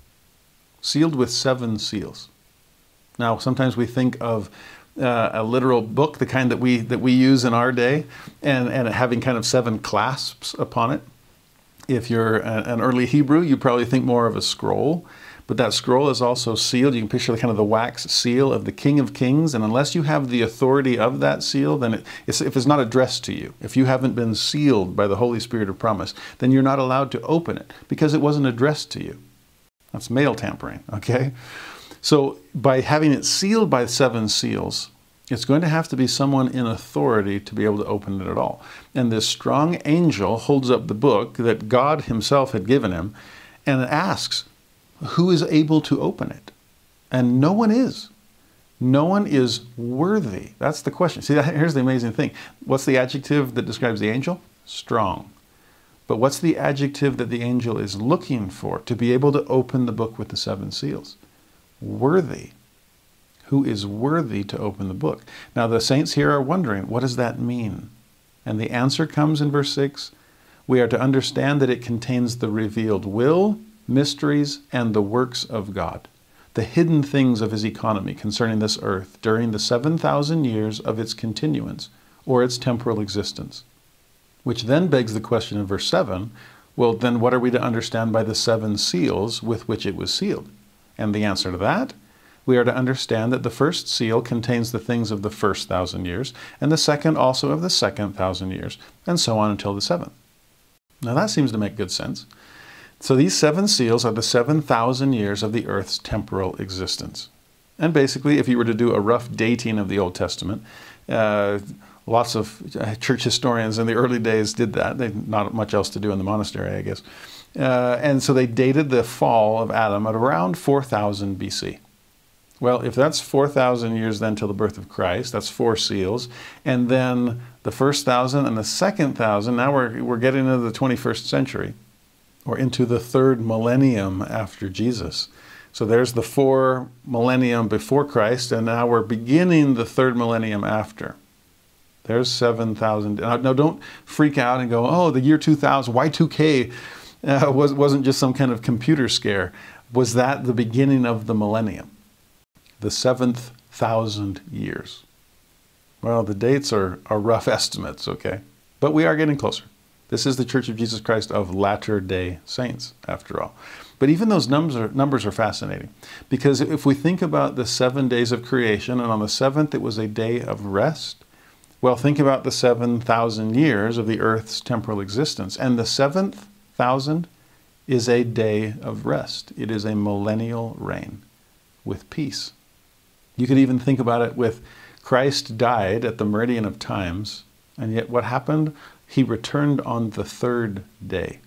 sealed with 7 seals. Now, sometimes we think of a literal book, the kind that we use in our day, and having kind of 7 clasps upon it. If you're an early Hebrew, you probably think more of a scroll, but that scroll is also sealed. You can picture kind of the wax seal of the King of Kings, and unless you have the authority of that seal, then if it's not addressed to you, if you haven't been sealed by the Holy Spirit of promise, then you're not allowed to open it because it wasn't addressed to you. That's mail tampering, okay? So by having it sealed by 7 seals, it's going to have to be someone in authority to be able to open it at all. And this strong angel holds up the book that God Himself had given him and asks, who is able to open it? And no one is. No one is worthy. That's the question. See, here's the amazing thing. What's the adjective that describes the angel? Strong. But what's the adjective that the angel is looking for to be able to open the book with the 7 seals? Worthy. Who is worthy to open the book? Now the saints here are wondering, what does that mean? And the answer comes in verse 6. We are to understand that it contains the revealed will, mysteries, and the works of God, the hidden things of His economy concerning this earth during the 7,000 years of its continuance, or its temporal existence. Which then begs the question in verse 7, well, then what are we to understand by the 7 seals with which it was sealed? And the answer to that, we are to understand that the first seal contains the things of the first 1,000 years, and the second also of the second 1,000 years, and so on until the 7th. Now that seems to make good sense. So these 7 seals are the 7,000 years of the earth's temporal existence. And basically, if you were to do a rough dating of the Old Testament, lots of church historians in the early days did that. They had not much else to do in the monastery, I guess. And so they dated the fall of Adam at around 4000 BC. Well, if that's 4,000 years then till the birth of Christ, that's 4 seals. And then the first 1,000 and the second 1,000, now we're getting into the 21st century, or into the 3rd millennium after Jesus. So there's the 4 millennium before Christ, and now we're beginning the 3rd millennium after. There's 7,000. Now don't freak out and go, oh, the year 2000, Y2K wasn't just some kind of computer scare. Was that the beginning of the millennium? The 7,000 years. Well, the dates are rough estimates, okay? But we are getting closer. This is the Church of Jesus Christ of Latter-day Saints, after all. But even those numbers are fascinating, because if we think about the 7 days of creation, and on the seventh it was a day of rest, well, think about the 7,000 years of the earth's temporal existence. And the 7,000 is a day of rest. It is a millennial reign with peace. You could even think about it with Christ died at the meridian of times, and yet what happened? He returned on the third day.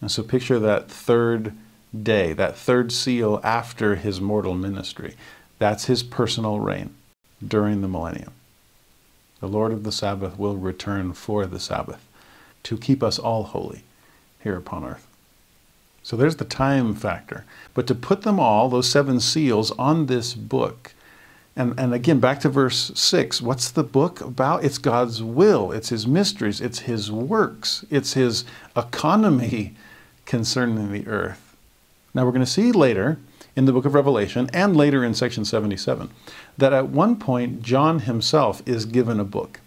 And so picture that third day, that third seal after his mortal ministry. That's his personal reign during the millennium. The Lord of the Sabbath will return for the Sabbath to keep us all holy here upon earth. So there's the time factor. But to put them all, those seven seals, on this book, and again, back to verse 6, what's the book about? It's God's will, it's his mysteries, it's his works, it's his economy concerning the earth. Now we're going to see later in the book of Revelation, and later in section 77, that at one point John himself is given a book.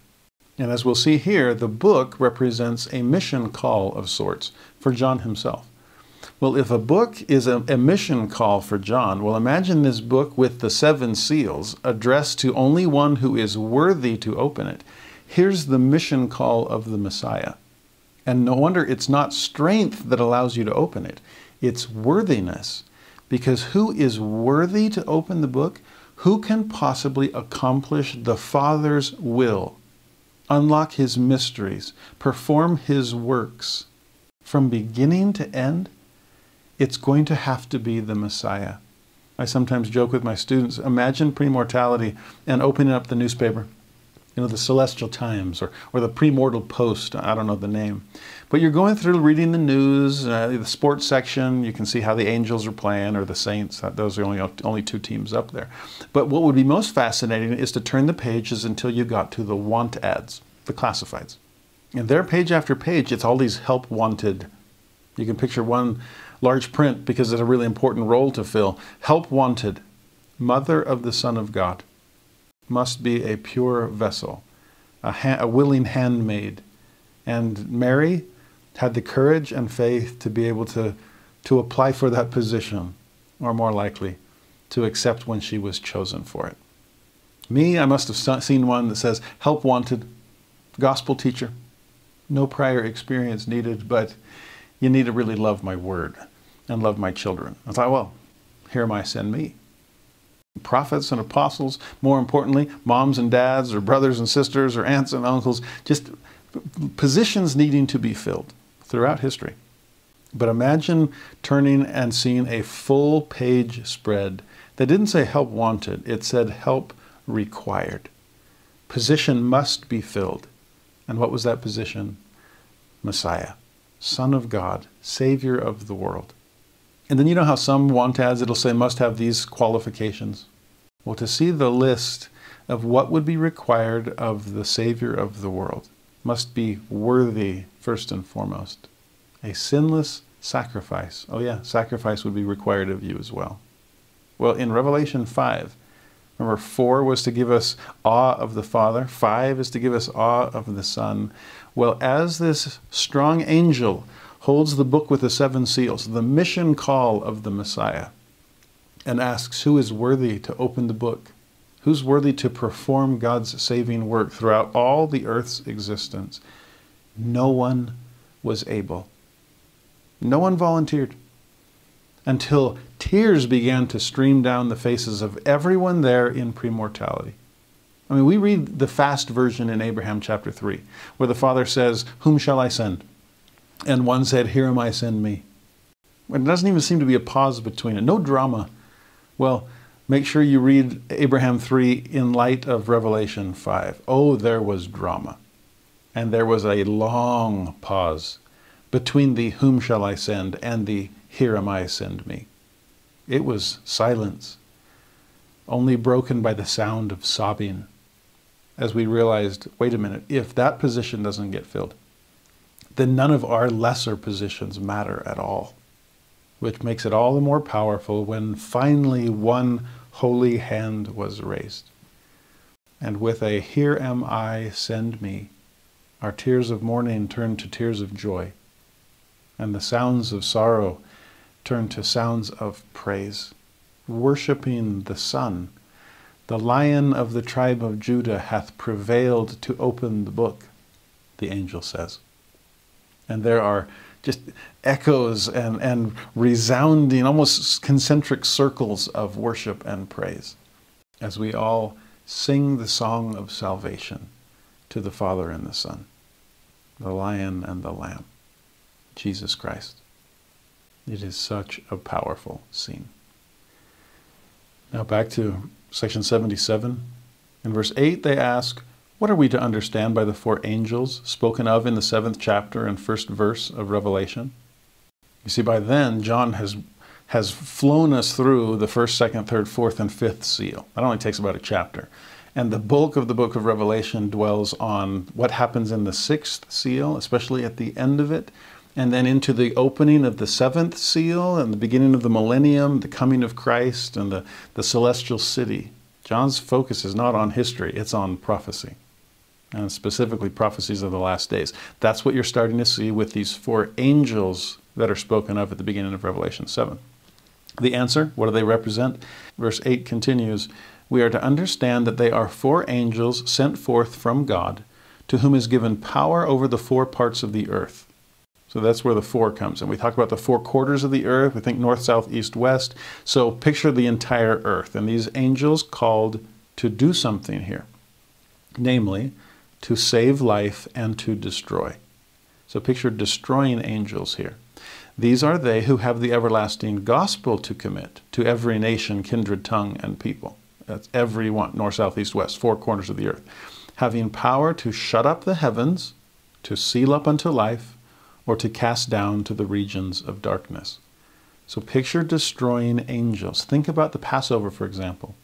And as we'll see here, the book represents a mission call of sorts for John himself. Well, if a book is a mission call for John, well, imagine this book with the seven seals addressed to only one who is worthy to open it. Here's the mission call of the Messiah. And no wonder it's not strength that allows you to open it. It's worthiness. Because who is worthy to open the book? Who can possibly accomplish the Father's will, unlock his mysteries, perform his works? From beginning to end, it's going to have to be the Messiah. I sometimes joke with my students, imagine pre-mortality and opening up the newspaper, you know, the Celestial Times or the Premortal Post, I don't know the name. But you're going through reading the news, the sports section, you can see how the Angels are playing or the Saints, those are only two teams up there. But what would be most fascinating is to turn the pages until you got to the want ads, the classifieds. And there, page after page, it's all these help wanted. You can picture one large print because it's a really important role to fill. Help wanted, Mother of the Son of God, must be a pure vessel, a willing handmaid. And Mary had the courage and faith to be able to apply for that position, or more likely, to accept when she was chosen for it. Me, I must have seen one that says, help wanted, gospel teacher. No prior experience needed, but you need to really love my word and love my children. I thought, well, here am I, send me. Prophets and apostles, more importantly, moms and dads or brothers and sisters or aunts and uncles, just positions needing to be filled throughout history. But imagine turning and seeing a full page spread that didn't say help wanted, it said help required. Position must be filled. And what was that position? Messiah, Son of God, Savior of the world. And then you know how some want ads, it'll say must have these qualifications. Well, to see the list of what would be required of the Savior of the world, must be worthy first and foremost. A sinless sacrifice. Oh yeah, sacrifice would be required of you as well. Well, in Revelation 5, remember 4 was to give us awe of the Father. 5 is to give us awe of the Son. Well, as this strong angel holds the book with the seven seals, the mission call of the Messiah, and asks who is worthy to open the book, who's worthy to perform God's saving work throughout all the earth's existence. No one was able. No one volunteered until tears began to stream down the faces of everyone there in premortality. I mean, we read the fast version in Abraham chapter 3, where the Father says, whom shall I send? And one said, here am I, send me. It doesn't even seem to be a pause between it. No drama. Well, make sure you read Abraham 3 in light of Revelation 5. Oh, there was drama. And there was a long pause between the whom shall I send and the here am I, send me. It was silence, only broken by the sound of sobbing as we realized, wait a minute, if that position doesn't get filled, then none of our lesser positions matter at all, which makes it all the more powerful when finally one holy hand was raised. And with a, here am I, send me, Our tears of mourning turn to tears of joy, and the sounds of sorrow turn to sounds of praise. Worshipping the Son, the Lion of the tribe of Judah hath prevailed to open the book, the angel says. And there are just echoes and resounding, almost concentric circles of worship and praise as we all sing the song of salvation to the Father and the Son, the Lion and the Lamb, Jesus Christ. It is such a powerful scene. Now back to section 77. In verse 8 they ask, what are we to understand by the four angels spoken of in the 7th chapter and 1st verse of Revelation? You see, by then, John has flown us through the 1st, 2nd, 3rd, 4th, and 5th seal. That only takes about a chapter. And the bulk of the book of Revelation dwells on what happens in the 6th seal, especially at the end of it, and then into the opening of the 7th seal and the beginning of the millennium, the coming of Christ, and the celestial city. John's focus is not on history, it's on prophecy, and specifically prophecies of the last days. That's what you're starting to see with these four angels that are spoken of at the beginning of Revelation 7. The answer, what do they represent? Verse 8 continues, we are to understand that they are four angels sent forth from God, to whom is given power over the four parts of the earth. So that's where the four comes in. We talk about the four quarters of the earth. We think north, south, east, west. So picture the entire earth. And these angels called to do something here, namely, to save life and to destroy. So picture destroying angels here. These are they who have the everlasting gospel to commit to every nation, kindred, tongue, and people. That's everyone, north, south, east, west, four corners of the earth. Having power to shut up the heavens, to seal up unto life, or to cast down to the regions of darkness. So picture destroying angels. Think about the Passover, for example.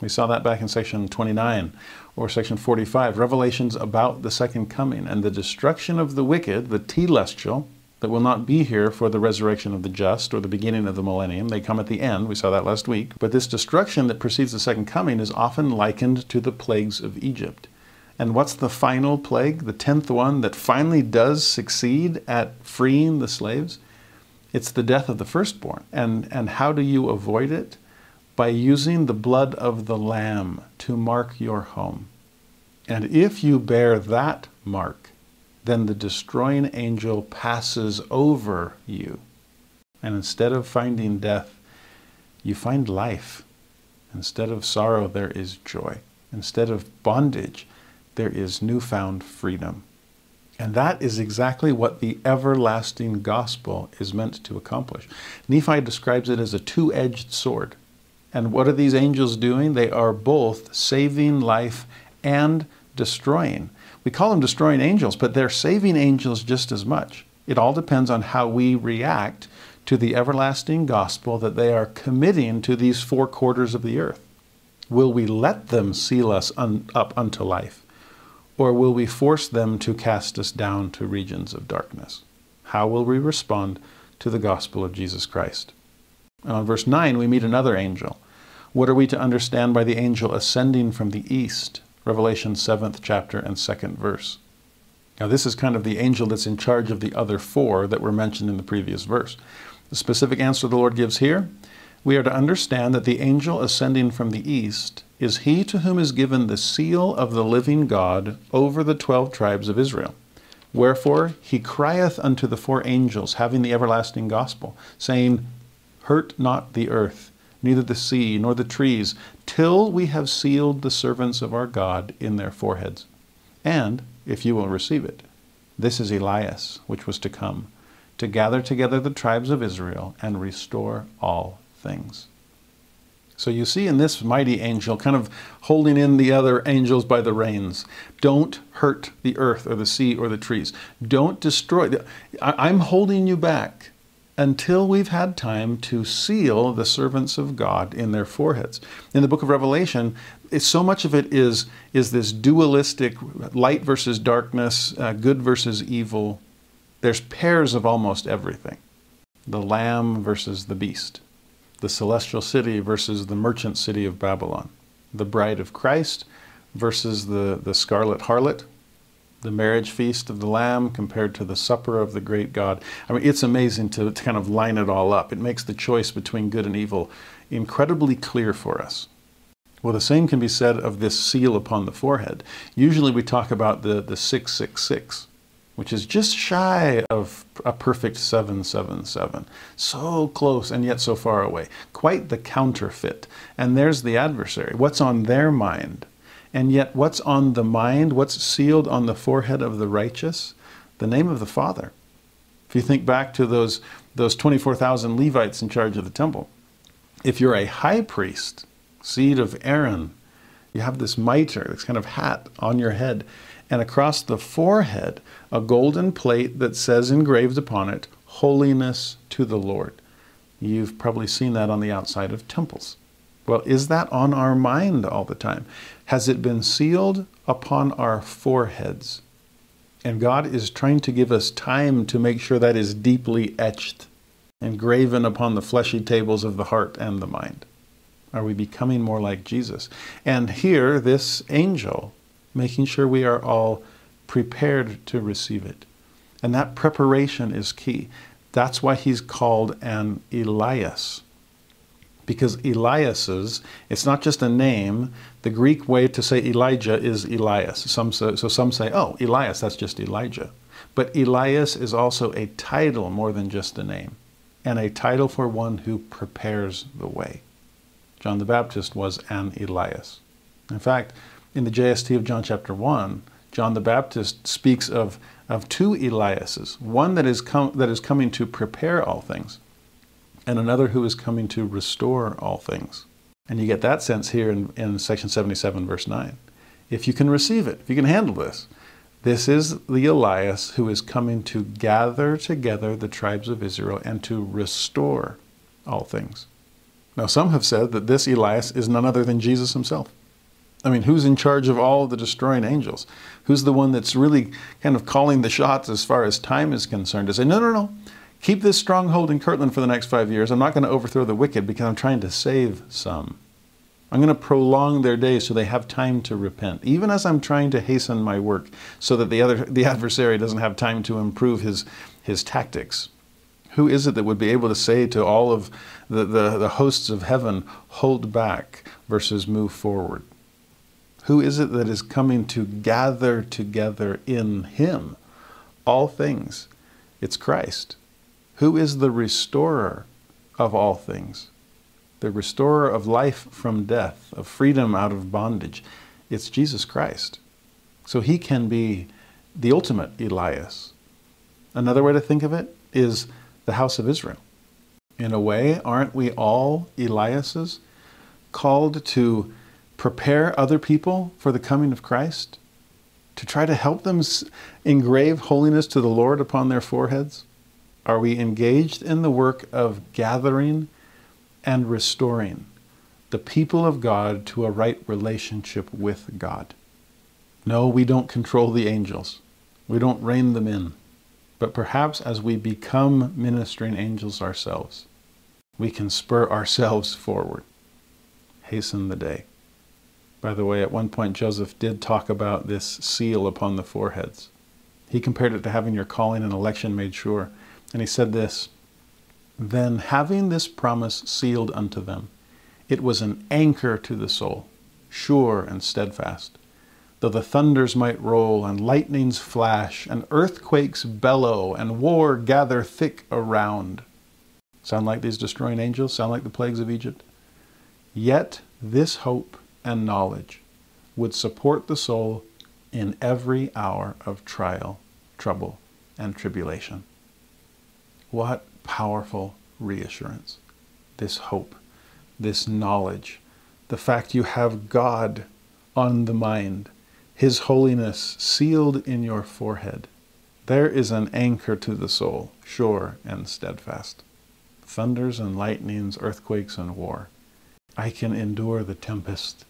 We saw that back in section 29 or section 45, revelations about the second coming and the destruction of the wicked, the telestial, that will not be here for the resurrection of the just or the beginning of the millennium. They come at the end. We saw that last week. But this destruction that precedes the second coming is often likened to the plagues of Egypt. And what's the final plague, the 10th one that finally does succeed at freeing the slaves? It's the death of the firstborn. And how do you avoid it? By using the blood of the Lamb to mark your home. And if you bear that mark, then the destroying angel passes over you. And instead of finding death, you find life. Instead of sorrow, there is joy. Instead of bondage, there is newfound freedom. And that is exactly what the everlasting gospel is meant to accomplish. Nephi describes it as a two-edged sword. And what are these angels doing? They are both saving life and destroying. We call them destroying angels, but they're saving angels just as much. It all depends on how we react to the everlasting gospel that they are committing to these four quarters of the earth. Will we let them seal us up unto life? Or will we force them to cast us down to regions of darkness? How will we respond to the gospel of Jesus Christ? And on verse 9, we meet another angel. What are we to understand by the angel ascending from the east? Revelation 7th chapter and 2nd verse. Now this is kind of the angel that's in charge of the other four that were mentioned in the previous verse. The specific answer the Lord gives here, we are to understand that the angel ascending from the east is he to whom is given the seal of the living God over the 12 tribes of Israel. Wherefore he crieth unto the four angels, having the everlasting gospel, saying, hurt not the earth, neither the sea, nor the trees, till we have sealed the servants of our God in their foreheads. And if you will receive it, this is Elias, which was to come, to gather together the tribes of Israel and restore all things. So you see in this mighty angel kind of holding in the other angels by the reins. Don't hurt the earth or the sea or the trees. Don't destroy. I'm holding you back until we've had time to seal the servants of God in their foreheads. In the book of Revelation, so much of it is this dualistic light versus darkness, good versus evil. There's pairs of almost everything. The lamb versus the beast. The celestial city versus the merchant city of Babylon, the bride of Christ versus the scarlet harlot, the marriage feast of the Lamb compared to the supper of the great God. I mean, it's amazing to kind of line it all up. It makes the choice between good and evil incredibly clear for us. Well, the same can be said of this seal upon the forehead. Usually we talk about the 666, which is just shy of a perfect 777. So close and yet so far away. Quite the counterfeit. And there's the adversary. What's on their mind? And yet what's on the mind? What's sealed on the forehead of the righteous? The name of the Father. If you think back to those 24,000 Levites in charge of the temple, if you're a high priest, seed of Aaron, you have this mitre, this kind of hat on your head, and across the forehead, a golden plate that says engraved upon it, Holiness to the Lord. You've probably seen that on the outside of temples. Well, is that on our mind all the time? Has it been sealed upon our foreheads? And God is trying to give us time to make sure that is deeply etched, engraven upon the fleshy tables of the heart and the mind. Are we becoming more like Jesus? And here, this angel, making sure we are all prepared to receive it. And that preparation is key. That's why he's called an Elias. Because Eliases, it's not just a name. The Greek way to say Elijah is Elias. So some say, oh, Elias, that's just Elijah. But Elias is also a title more than just a name, and a title for one who prepares the way. John the Baptist was an Elias. In fact, in the JST of John chapter 1, John the Baptist speaks of two Eliases, one that is coming to prepare all things, and another who is coming to restore all things. And you get that sense here in section 77, verse 9. If you can receive it, if you can handle this, this is the Elias who is coming to gather together the tribes of Israel and to restore all things. Now, some have said that this Elias is none other than Jesus himself. I mean, who's in charge of all the destroying angels? Who's the one that's really kind of calling the shots as far as time is concerned to say, no, no, no, keep this stronghold in Kirtland for the next 5 years. I'm not going to overthrow the wicked because I'm trying to save some. I'm going to prolong their days so they have time to repent, even as I'm trying to hasten my work so that the adversary doesn't have time to improve his tactics. Who is it that would be able to say to all of the hosts of heaven, hold back versus move forward? Who is it that is coming to gather together in him all things? It's Christ. Who is the restorer of all things? The restorer of life from death, of freedom out of bondage. It's Jesus Christ. So he can be the ultimate Elias. Another way to think of it is the house of Israel. In a way, aren't we all Eliases called to prepare other people for the coming of Christ? To try to help them engrave holiness to the Lord upon their foreheads? Are we engaged in the work of gathering and restoring the people of God to a right relationship with God? No, we don't control the angels. We don't rein them in. But perhaps as we become ministering angels ourselves, we can spur ourselves forward. Hasten the day. By the way, at one point, Joseph did talk about this seal upon the foreheads. He compared it to having your calling and election made sure. And he said this, then having this promise sealed unto them, it was an anchor to the soul, sure and steadfast. Though the thunders might roll, and lightnings flash, and earthquakes bellow, and war gather thick around. Sound like these destroying angels? Sound like the plagues of Egypt? Yet this hope and knowledge would support the soul in every hour of trial, trouble, and tribulation. What powerful reassurance. This hope, this knowledge, the fact you have God on the mind, his holiness sealed in your forehead. There is an anchor to the soul, sure and steadfast. Thunders and lightnings, earthquakes and war. I can endure the tempest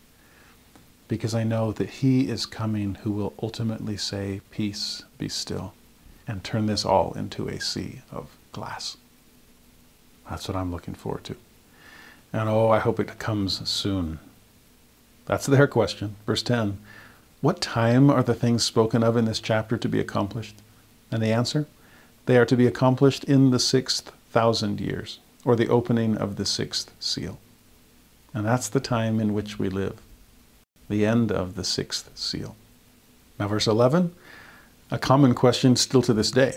because I know that he is coming who will ultimately say, peace, be still, and turn this all into a sea of glass. That's what I'm looking forward to. And oh, I hope it comes soon. That's their question. Verse 10. what time are the things spoken of in this chapter to be accomplished? And the answer? They are to be accomplished in the 6,000 years, or the opening of the 6th seal. And that's the time in which we live, the end of the 6th seal. Now verse 11, a common question still to this day.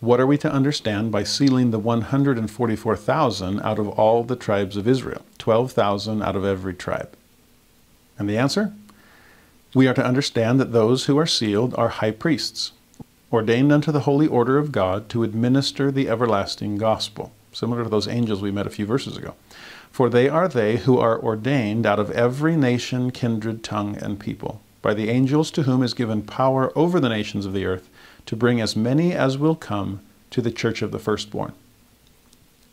What are we to understand by sealing the 144,000 out of all the tribes of Israel, 12,000 out of every tribe? And the answer? We are to understand that those who are sealed are high priests, ordained unto the holy order of God to administer the everlasting gospel, similar to those angels we met a few verses ago. For they who are ordained out of every nation, kindred, tongue, and people, by the angels to whom is given power over the nations of the earth, to bring as many as will come to the church of the firstborn.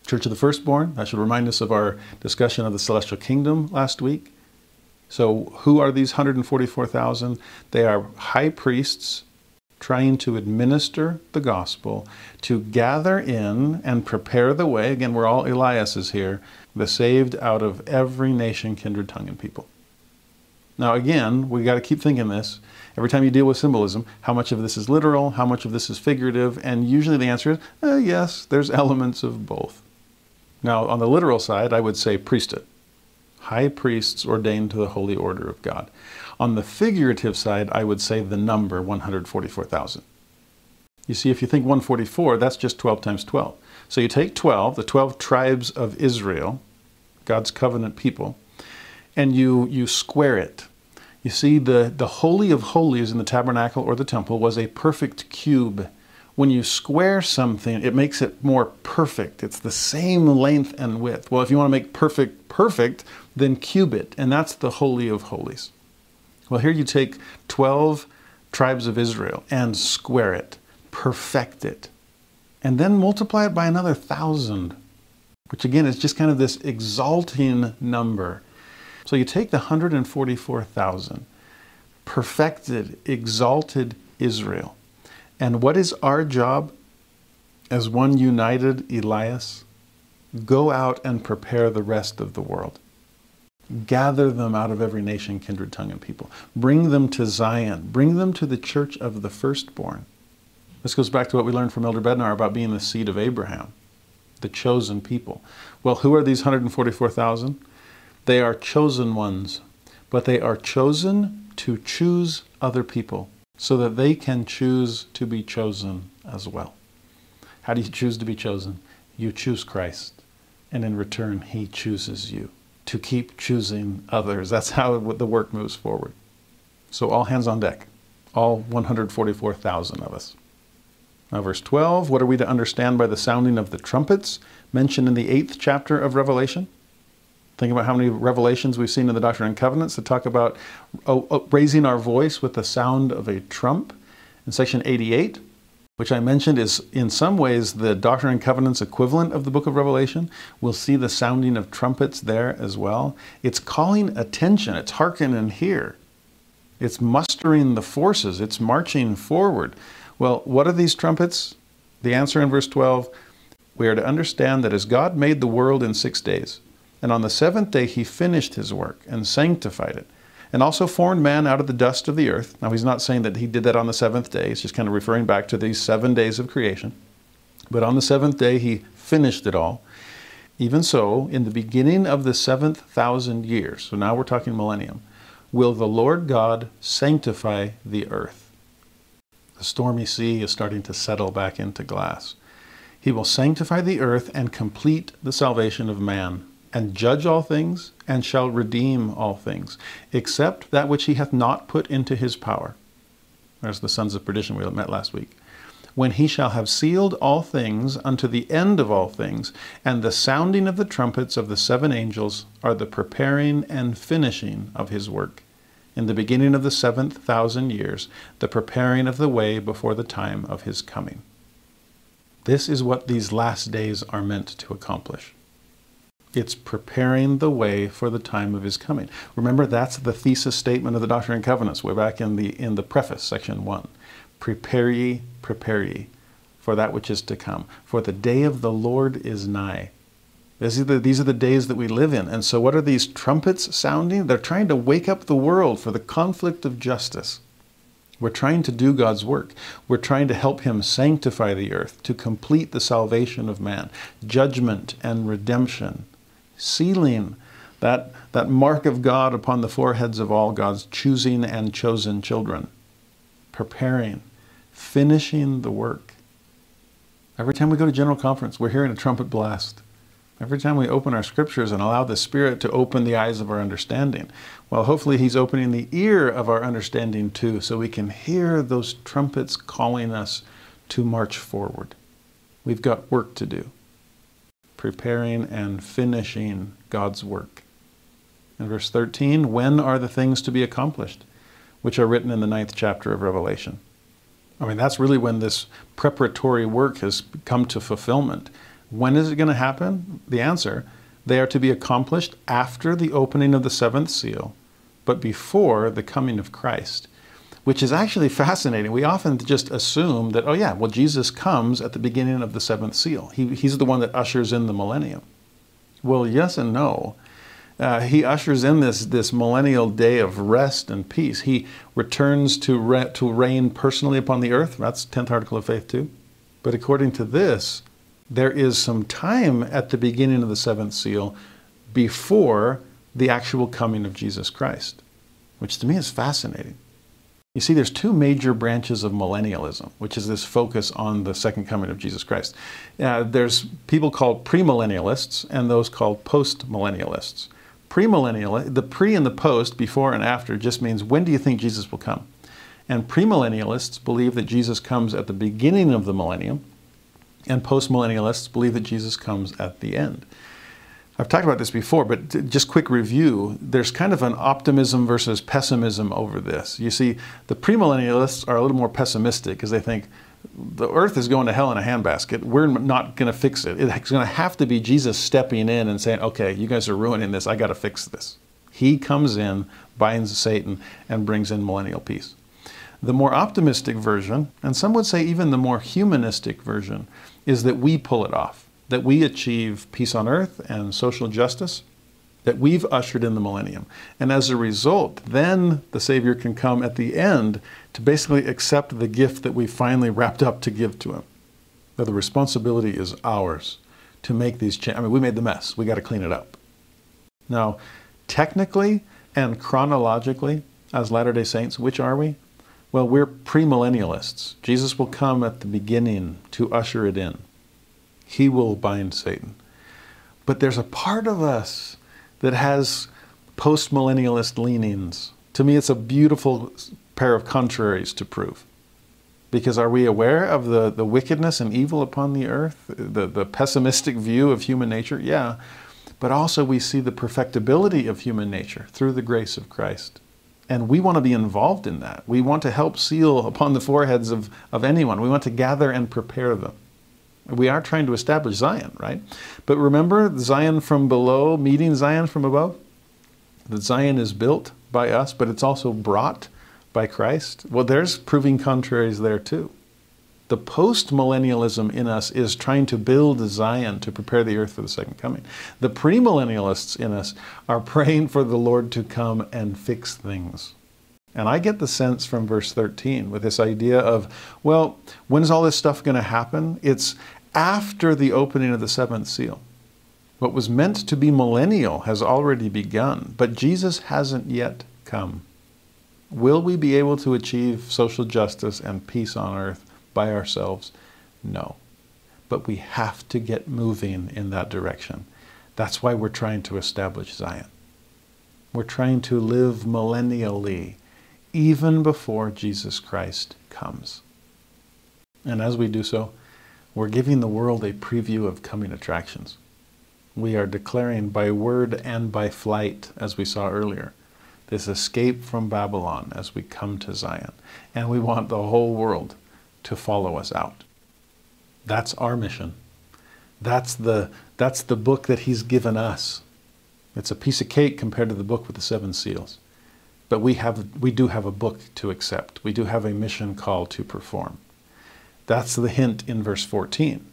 Church of the firstborn, that should remind us of our discussion of the celestial kingdom last week. So who are these 144,000? They are high priests trying to administer the gospel, to gather in and prepare the way. Again, we're all Eliases here, the saved out of every nation, kindred, tongue, and people. Now again, we got to keep thinking this. Every time you deal with symbolism, how much of this is literal, how much of this is figurative, and usually the answer is, yes, there's elements of both. Now on the literal side, I would say priesthood. High priests ordained to the holy order of God. On the figurative side, I would say the number 144,000. You see, if you think 144, that's just 12 times 12. So you take 12, the 12 tribes of Israel, God's covenant people, and you square it. You see, the Holy of Holies in the tabernacle or the temple was a perfect cube. When you square something, it makes it more perfect. It's the same length and width. Well, if you want to make perfect perfect, then cube it, and that's the Holy of Holies. Well, here you take 12 tribes of Israel and square it, perfect it, and then multiply it by another 1,000, which again is just kind of this exalting number. So you take the 144,000, perfected, exalted Israel. And what is our job as one united Elias? Go out and prepare the rest of the world. Gather them out of every nation, kindred, tongue, and people. Bring them to Zion. Bring them to the church of the firstborn. This goes back to what we learned from Elder Bednar about being the seed of Abraham, the chosen people. Well, who are these 144,000? They are chosen ones, but they are chosen to choose other people so that they can choose to be chosen as well. How do you choose to be chosen? You choose Christ, and in return, He chooses you to keep choosing others. That's how the work moves forward. So all hands on deck, all 144,000 of us. Now verse 12, what are we to understand by the sounding of the trumpets mentioned in the 8th chapter of Revelation? Think about how many revelations we've seen in the Doctrine and Covenants that talk about raising our voice with the sound of a trump. In section 88, which I mentioned is in some ways the Doctrine and Covenants equivalent of the book of Revelation, we'll see the sounding of trumpets there as well. It's calling attention, it's hearken and hear. It's mustering the forces, it's marching forward. Well, what are these trumpets? The answer in verse 12, we are to understand that as God made the world in 6 days, and on the 7th day He finished His work and sanctified it, and also formed man out of the dust of the earth. Now He's not saying that He did that on the 7th day. It's just kind of referring back to these 7 days of creation. But on the 7th day He finished it all. Even so, in the beginning of the 7,000 years, so now we're talking millennium, will the Lord God sanctify the earth. The stormy sea is starting to settle back into glass. He will sanctify the earth and complete the salvation of man, and judge all things, and shall redeem all things, except that which He hath not put into His power. There's the sons of perdition we met last week. When He shall have sealed all things unto the end of all things, and the sounding of the trumpets of the 7 angels are the preparing and finishing of His work. In the beginning of the 7,000 years, the preparing of the way before the time of His coming. This is what these last days are meant to accomplish. It's preparing the way for the time of His coming. Remember, that's the thesis statement of the Doctrine and Covenants way back in the preface, section 1. Prepare ye for that which is to come. For the day of the Lord is nigh. These are the days that we live in. And so what are these trumpets sounding? They're trying to wake up the world for the conflict of justice. We're trying to do God's work. We're trying to help him sanctify the earth, to complete the salvation of man, judgment and redemption, sealing that mark of God upon the foreheads of all God's choosing and chosen children, preparing, finishing the work. Every time we go to General Conference, we're hearing a trumpet blast. Every time we open our scriptures and allow the Spirit to open the eyes of our understanding, well, hopefully he's opening the ear of our understanding too, so we can hear those trumpets calling us to march forward. We've got work to do, preparing and finishing God's work. In verse 13, when are the things to be accomplished, which are written in the 9th chapter of Revelation? I mean, that's really when this preparatory work has come to fulfillment. When is it going to happen? The answer, they are to be accomplished after the opening of the 7th seal, but before the coming of Christ, which is actually fascinating. We often just assume that, oh yeah, well, Jesus comes at the beginning of the 7th seal. He's the one that ushers in the millennium. Well, yes and no. He ushers in this millennial day of rest and peace. He returns to reign personally upon the earth. That's 10th article of faith too. But according to this, there is some time at the beginning of the 7th seal before the actual coming of Jesus Christ, which to me is fascinating. You see, there's two major branches of millennialism, which is this focus on the second coming of Jesus Christ. There's people called premillennialists and those called postmillennialists. Premillennial, the pre and the post, before and after, just means when do you think Jesus will come? And premillennialists believe that Jesus comes at the beginning of the millennium, and postmillennialists believe that Jesus comes at the end. I've talked about this before, but just quick review, there's kind of an optimism versus pessimism over this. You see, the premillennialists are a little more pessimistic because they think the earth is going to hell in a handbasket. We're not going to fix it. It's going to have to be Jesus stepping in and saying, okay, you guys are ruining this. I got to fix this. He comes in, binds Satan, and brings in millennial peace. The more optimistic version, and some would say even the more humanistic version, is that we pull it off, that we achieve peace on earth and social justice, that we've ushered in the millennium. And as a result, then the Savior can come at the end to basically accept the gift that we finally wrapped up to give to him. That the responsibility is ours to make these changes. I mean, we made the mess. We got to clean it up. Now, technically and chronologically, as Latter-day Saints, which are we? Well, we're premillennialists. Jesus will come at the beginning to usher it in. He will bind Satan. But there's a part of us that has postmillennialist leanings. To me, it's a beautiful pair of contraries to prove. Because are we aware of the wickedness and evil upon the earth, the pessimistic view of human nature? Yeah, but also we see the perfectibility of human nature through the grace of Christ. And we want to be involved in that. We want to help seal upon the foreheads of anyone. We want to gather and prepare them. We are trying to establish Zion, right? But remember, Zion from below, meeting Zion from above? That Zion is built by us, but it's also brought by Christ. Well, there's proving contraries there too. The post-millennialism in us is trying to build Zion to prepare the earth for the second coming. The premillennialists in us are praying for the Lord to come and fix things. And I get the sense from verse 13 with this idea of, well, when is all this stuff going to happen? It's after the opening of the 7th seal. What was meant to be millennial has already begun, but Jesus hasn't yet come. Will we be able to achieve social justice and peace on earth by ourselves? No. But we have to get moving in that direction. That's why we're trying to establish Zion. We're trying to live millennially, even before Jesus Christ comes. And as we do so, we're giving the world a preview of coming attractions. We are declaring by word and by flight, as we saw earlier, this escape from Babylon as we come to Zion. And we want the whole world to follow us out. That's our mission. That's the book that he's given us. It's a piece of cake compared to the book with the 7 seals. But we do have a book to accept. We do have a mission call to perform. That's the hint in verse 14.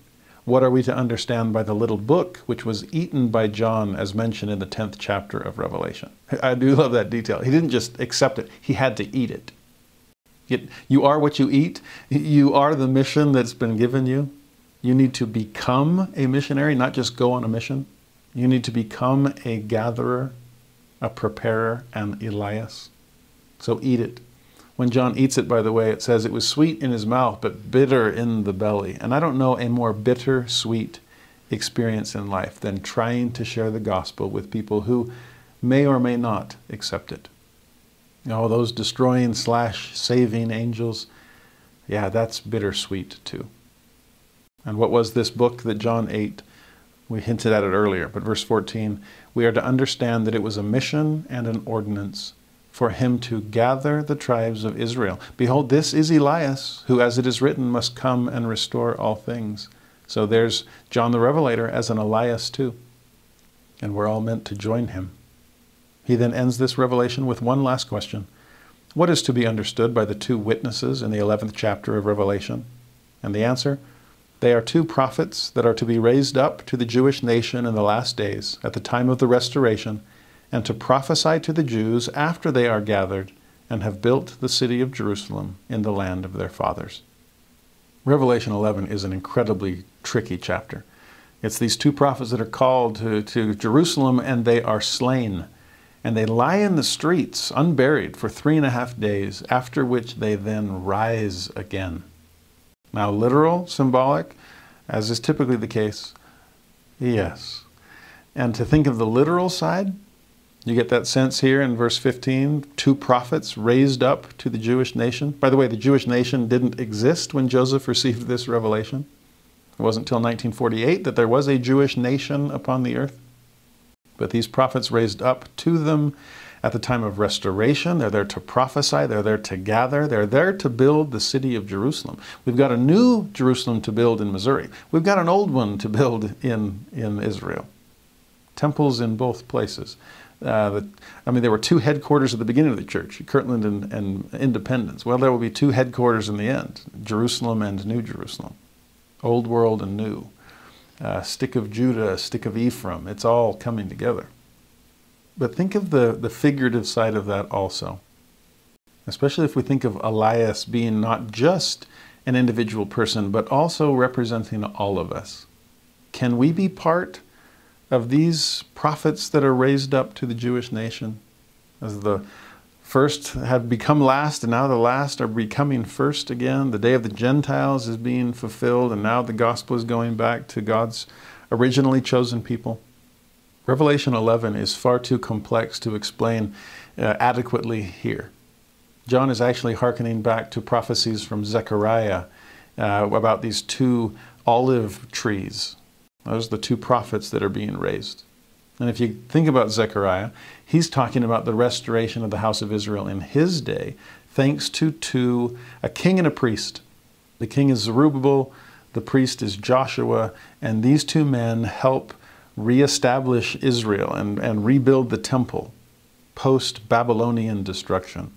What are we to understand by the little book, which was eaten by John, as mentioned in the 10th chapter of Revelation? I do love that detail. He didn't just accept it. He had to eat it. You are what you eat. You are the mission that's been given you. You need to become a missionary, not just go on a mission. You need to become a gatherer, a preparer, an Elias. So eat it. When John eats it, by the way, it says it was sweet in his mouth, but bitter in the belly. And I don't know a more bitter, sweet experience in life than trying to share the gospel with people who may or may not accept it. Oh, those destroying / saving angels. Yeah, that's bittersweet too. And what was this book that John ate? We hinted at it earlier, but verse 14, we are to understand that it was a mission and an ordinance for him to gather the tribes of Israel. Behold, this is Elias, who, as it is written, must come and restore all things. So there's John the Revelator as an Elias too. And we're all meant to join him. He then ends this revelation with one last question. What is to be understood by the two witnesses in the 11th chapter of Revelation? And the answer? They are two prophets that are to be raised up to the Jewish nation in the last days, at the time of the restoration, and to prophesy to the Jews after they are gathered and have built the city of Jerusalem in the land of their fathers. Revelation 11 is an incredibly tricky chapter. It's these two prophets that are called to Jerusalem, and they are slain. And they lie in the streets, unburied, for 3.5 days, after which they then rise again. Now, literal, symbolic, as is typically the case, yes. And to think of the literal side, you get that sense here in verse 15, two prophets raised up to the Jewish nation. By the way, the Jewish nation didn't exist when Joseph received this revelation. It wasn't until 1948 that there was a Jewish nation upon the earth. But these prophets raised up to them at the time of restoration. They're there to prophesy. They're there to gather. They're there to build the city of Jerusalem. We've got a new Jerusalem to build in Missouri. We've got an old one to build in Israel. Temples in both places. There were two headquarters at the beginning of the church, Kirtland and Independence. Well, there will be two headquarters in the end, Jerusalem and New Jerusalem, Old World and New. Stick of Judah, stick of Ephraim. It's all coming together. But think of the figurative side of that also, especially if we think of Elias being not just an individual person, but also representing all of us. Can we be part of these prophets that are raised up to the Jewish nation? As the first have become last, and now the last are becoming first again. The day of the Gentiles is being fulfilled, and now the gospel is going back to God's originally chosen people. Revelation 11 is far too complex to explain adequately here. John is actually hearkening back to prophecies from Zechariah about these two olive trees. Those are the two prophets that are being raised. And if you think about Zechariah, he's talking about the restoration of the house of Israel in his day, thanks to a king and a priest. The king is Zerubbabel, the priest is Joshua, and these two men help reestablish Israel and rebuild the temple post-Babylonian destruction.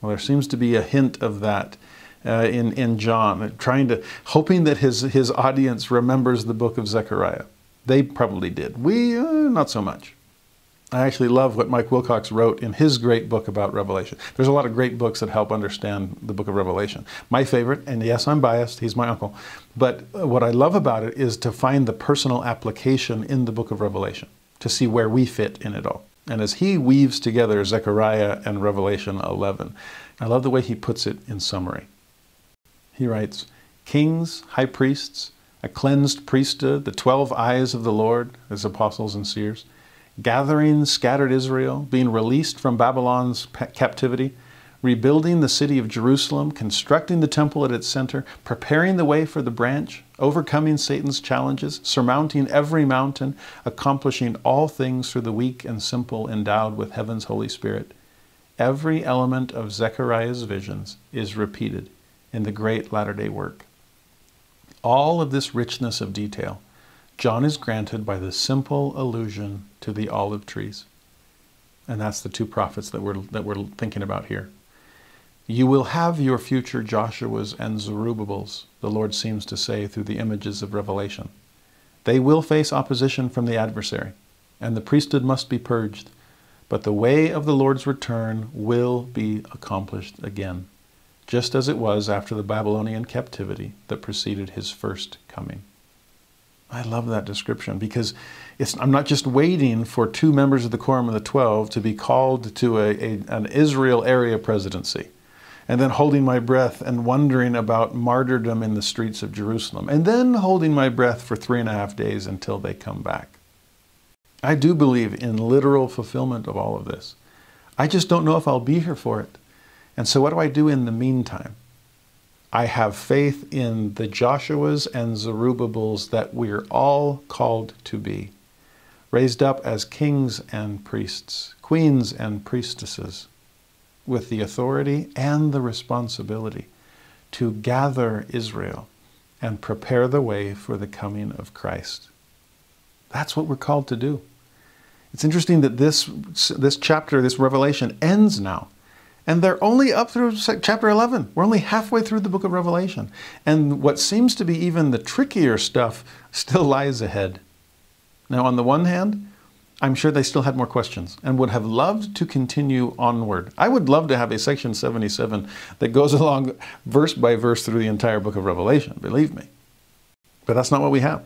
Well, there seems to be a hint of that in John, hoping that his audience remembers the book of Zechariah. They probably did. We, not so much. I actually love what Mike Wilcox wrote in his great book about Revelation. There's a lot of great books that help understand the book of Revelation. My favorite, and yes, I'm biased, he's my uncle, but what I love about it is to find the personal application in the book of Revelation, to see where we fit in it all. And as he weaves together Zechariah and Revelation 11, I love the way he puts it in summary. He writes, kings, high priests, a cleansed priesthood, the 12 eyes of the Lord, his apostles and seers, gathering scattered Israel, being released from Babylon's captivity, rebuilding the city of Jerusalem, constructing the temple at its center, preparing the way for the branch, overcoming Satan's challenges, surmounting every mountain, accomplishing all things through the weak and simple endowed with heaven's Holy Spirit. Every element of Zechariah's visions is repeated in the great latter-day work. All of this richness of detail, John is granted by the simple allusion to the olive trees. And that's the two prophets that we're thinking about here. You will have your future Joshuas and Zerubbabels, the Lord seems to say through the images of Revelation. They will face opposition from the adversary, and the priesthood must be purged. But the way of the Lord's return will be accomplished again, just as it was after the Babylonian captivity that preceded his first coming. I love that description because I'm not just waiting for two members of the Quorum of the 12 to be called to an Israel area presidency and then holding my breath and wondering about martyrdom in the streets of Jerusalem and then holding my breath for 3.5 days until they come back. I do believe in literal fulfillment of all of this. I just don't know if I'll be here for it. And so what do I do in the meantime? I have faith in the Joshuas and Zerubbabels that we're all called to be, raised up as kings and priests, queens and priestesses, with the authority and the responsibility to gather Israel and prepare the way for the coming of Christ. That's what we're called to do. It's interesting that this chapter, this Revelation, ends now. And they're only up through chapter 11. We're only halfway through the book of Revelation. And what seems to be even the trickier stuff still lies ahead. Now, on the one hand, I'm sure they still had more questions and would have loved to continue onward. I would love to have a section 77 that goes along verse by verse through the entire book of Revelation, believe me. But that's not what we have.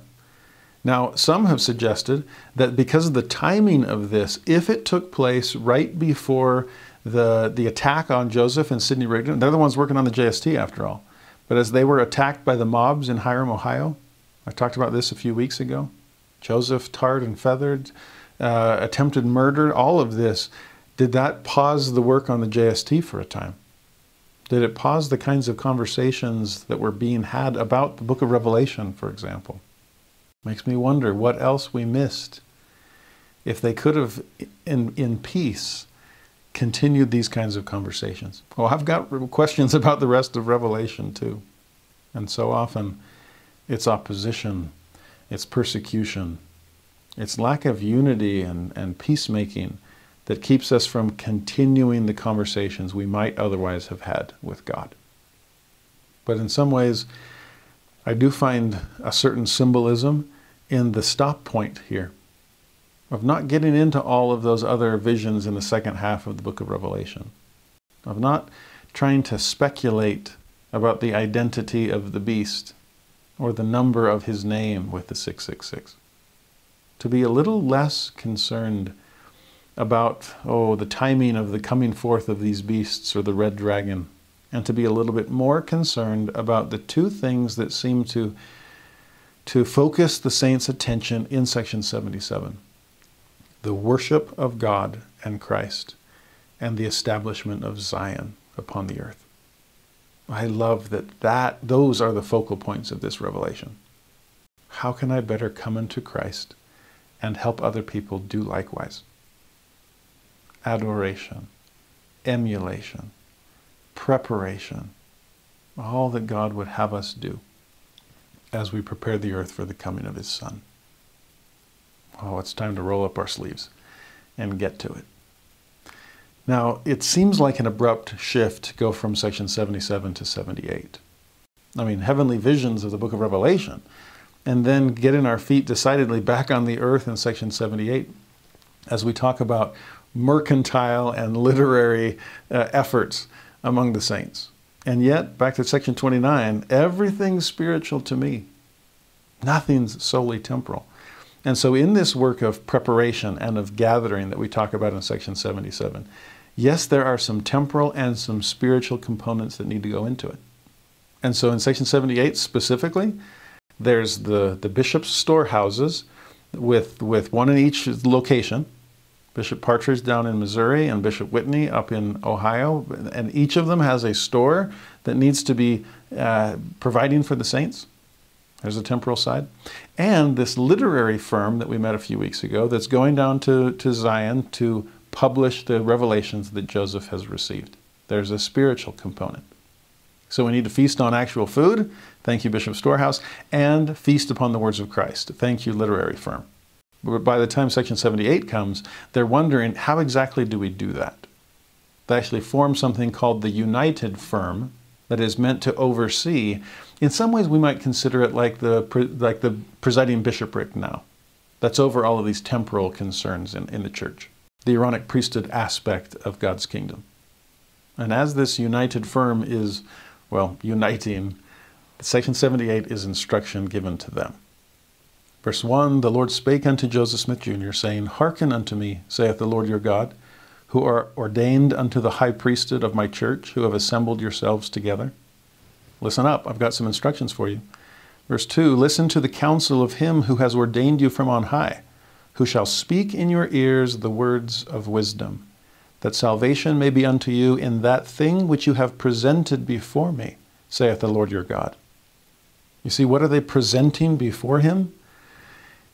Now, some have suggested that because of the timing of this, if it took place right before the attack on Joseph and Sidney Rigdon, they're the ones working on the JST after all, but as they were attacked by the mobs in Hiram, Ohio, I talked about this a few weeks ago, Joseph tarred and feathered, attempted murder, all of this, did that pause the work on the JST for a time? Did it pause the kinds of conversations that were being had about the book of Revelation, for example? Makes me wonder what else we missed if they could have, in peace, continued these kinds of conversations. Well, I've got questions about the rest of Revelation too. And so often, it's opposition, it's persecution, it's lack of unity and peacemaking that keeps us from continuing the conversations we might otherwise have had with God. But in some ways, I do find a certain symbolism in the stop point here of not getting into all of those other visions in the second half of the book of Revelation, of not trying to speculate about the identity of the beast or the number of his name with the 666. To be a little less concerned about, oh, the timing of the coming forth of these beasts or the red dragon, and to be a little bit more concerned about the two things that seem to focus the saints' attention in section 77. The worship of God and Christ and the establishment of Zion upon the earth. I love that those are the focal points of this revelation. How can I better come into Christ and help other people do likewise? Adoration, emulation, preparation, all that God would have us do as we prepare the earth for the coming of his Son. Oh, it's time to roll up our sleeves and get to it. Now, it seems like an abrupt shift to go from section 77 to 78. I mean, heavenly visions of the book of Revelation, and then getting our feet decidedly back on the earth in section 78 as we talk about mercantile and literary efforts among the saints. And yet, back to section 29, everything's spiritual to me. Nothing's solely temporal. And so in this work of preparation and of gathering that we talk about in section 77, yes, there are some temporal and some spiritual components that need to go into it. And so in section 78 specifically, there's the bishop's storehouses with one in each location, Bishop Partridge down in Missouri and Bishop Whitney up in Ohio, and each of them has a store that needs to be providing for the saints. There's a temporal side. And this literary firm that we met a few weeks ago that's going down to Zion to publish the revelations that Joseph has received. There's a spiritual component. So we need to feast on actual food. Thank you, Bishop Storehouse. And feast upon the words of Christ. Thank you, literary firm. But by the time section 78 comes, they're wondering, how exactly do we do that? They actually formed something called the United Firm that is meant to oversee. In some ways, we might consider it like the presiding bishopric now. That's over all of these temporal concerns in the church, the Aaronic priesthood aspect of God's kingdom. And as this United Firm is, well, uniting, section 78 is instruction given to them. Verse 1, the Lord spake unto Joseph Smith, Jr., saying, Hearken unto me, saith the Lord your God, who are ordained unto the high priesthood of my church, who have assembled yourselves together. Listen up, I've got some instructions for you. Verse 2, listen to the counsel of him who has ordained you from on high, who shall speak in your ears the words of wisdom, that salvation may be unto you in that thing which you have presented before me, saith the Lord your God. You see, what are they presenting before him?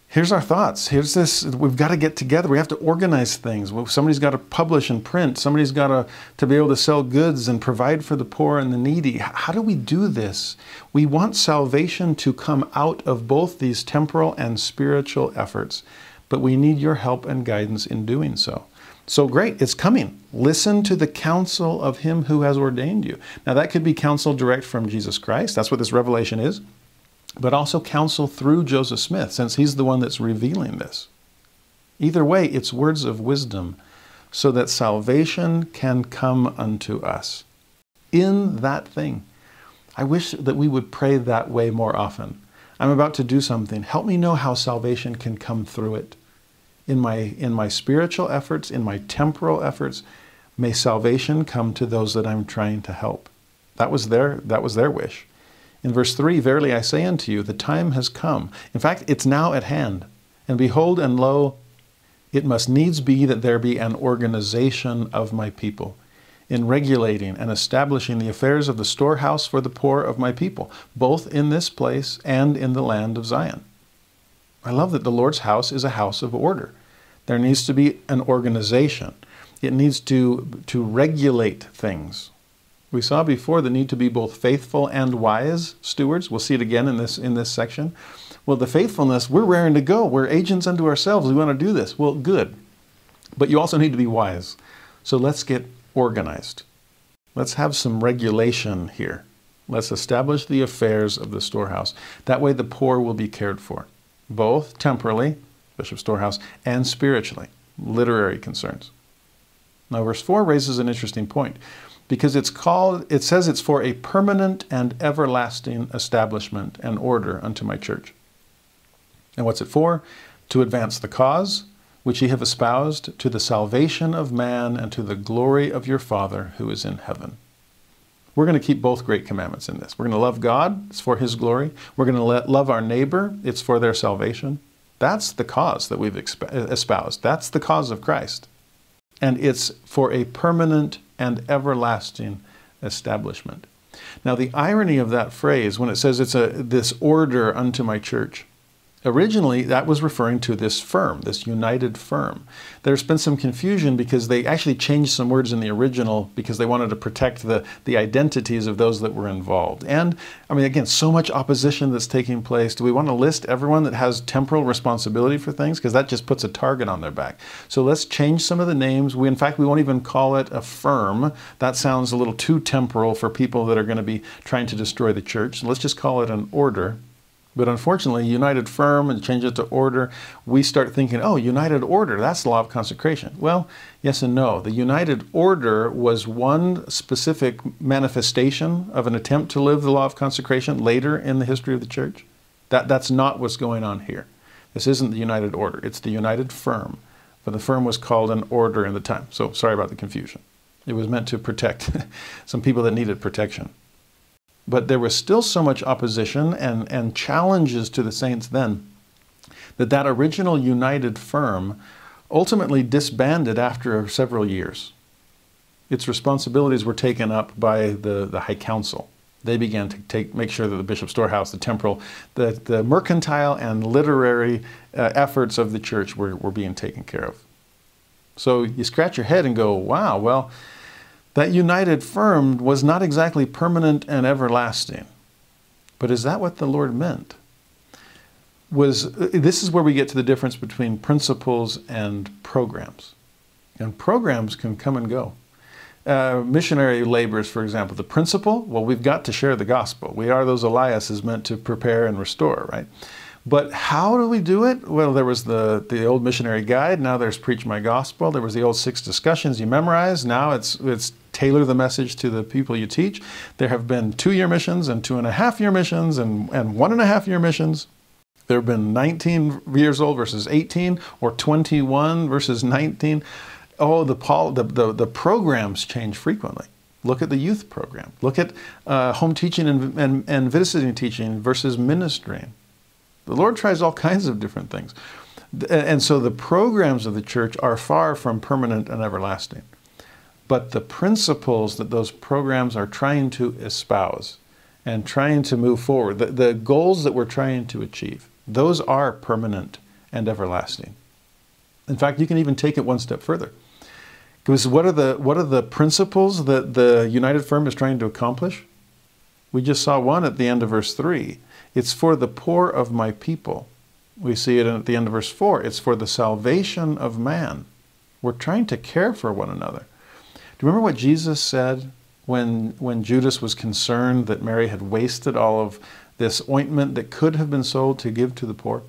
Here's our thoughts. Here's this, we've got to get together. We have to organize things. Somebody's got to publish and print. Somebody's got to be able to sell goods and provide for the poor and the needy. How do we do this? We want salvation to come out of both these temporal and spiritual efforts, but we need your help and guidance in doing so. So great, it's coming. Listen to the counsel of him who has ordained you. Now that could be counsel direct from Jesus Christ. That's what this revelation is. But also counsel through Joseph Smith, since he's the one that's revealing this. Either way, it's words of wisdom, so that salvation can come unto us. In that thing. I wish that we would pray that way more often. I'm about to do something. Help me know how salvation can come through it. In my spiritual efforts, in my temporal efforts, may salvation come to those that I'm trying to help. That was their wish. In verse 3, verily I say unto you, the time has come. In fact, it's now at hand. And behold, and lo, it must needs be that there be an organization of my people in regulating and establishing the affairs of the storehouse for the poor of my people, both in this place and in the land of Zion. I love that the Lord's house is a house of order. There needs to be an organization. It needs to regulate things. We saw before the need to be both faithful and wise stewards. We'll see it again in this section. Well, the faithfulness, we're raring to go. We're agents unto ourselves. We want to do this. Well, good. But you also need to be wise. So let's get organized. Let's have some regulation here. Let's establish the affairs of the storehouse. That way the poor will be cared for, both temporally, Bishop Storehouse, and spiritually, literary concerns. Now, verse 4 raises an interesting point. Because it says it's for a permanent and everlasting establishment and order unto my church. And what's it for? To advance the cause which ye have espoused, to the salvation of man and to the glory of your Father who is in heaven. We're going to keep both great commandments in this. We're going to love God. It's for his glory. We're going to love our neighbor. It's for their salvation. That's the cause that we've espoused. That's the cause of Christ. And it's for a permanent and everlasting establishment. Now the irony of that phrase, when it says it's this order unto my church, originally that was referring to this firm, this united firm. There's been some confusion because they actually changed some words in the original because they wanted to protect the identities of those that were involved. And I mean, again, so much opposition that's taking place. Do we want to list everyone that has temporal responsibility for things? Because that just puts a target on their back. So let's change some of the names. In fact, we won't even call it a firm. That sounds a little too temporal for people that are going to be trying to destroy the church. So let's just call it an order. But unfortunately, United Firm and change it to order, we start thinking, oh, United Order, that's the law of consecration. Well, yes and no. The United Order was one specific manifestation of an attempt to live the law of consecration later in the history of the church. That's not what's going on here. This isn't the United Order. It's the United Firm. But the firm was called an order in the time. So sorry about the confusion. It was meant to protect some people that needed protection. But there was still so much opposition and challenges to the saints then that original United Firm ultimately disbanded after several years. Its responsibilities were taken up by the High Council. They began to make sure that the Bishop Storehouse, the temporal, the mercantile and literary efforts of the church were being taken care of. So you scratch your head and go, wow, well, that united firm was not exactly permanent and everlasting. But is that what the Lord meant? This is where we get to the difference between principles and programs. And programs can come and go. missionary labors, for example, the principle, well, we've got to share the gospel. We are those Eliases meant to prepare and restore, right? But how do we do it? Well, there was the old missionary guide. Now there's Preach My Gospel. There was the old 6 discussions you memorize. Now it's tailor the message to the people you teach. There have been 2-year missions and 2.5-year missions and 1.5-year missions. There have been 19 years old versus 18 or 21 versus 19. Oh, the programs change frequently. Look at the youth program. Look at home teaching and visiting teaching versus ministering. The Lord tries all kinds of different things. And so the programs of the church are far from permanent and everlasting. But the principles that those programs are trying to espouse and trying to move forward, the goals that we're trying to achieve, those are permanent and everlasting. In fact, you can even take it one step further. Because what are the principles that the United Firm is trying to accomplish? We just saw one at the end of verse 3. It's for the poor of my people. We see it at the end of verse 4. It's for the salvation of man. We're trying to care for one another. Do you remember what Jesus said when Judas was concerned that Mary had wasted all of this ointment that could have been sold to give to the poor?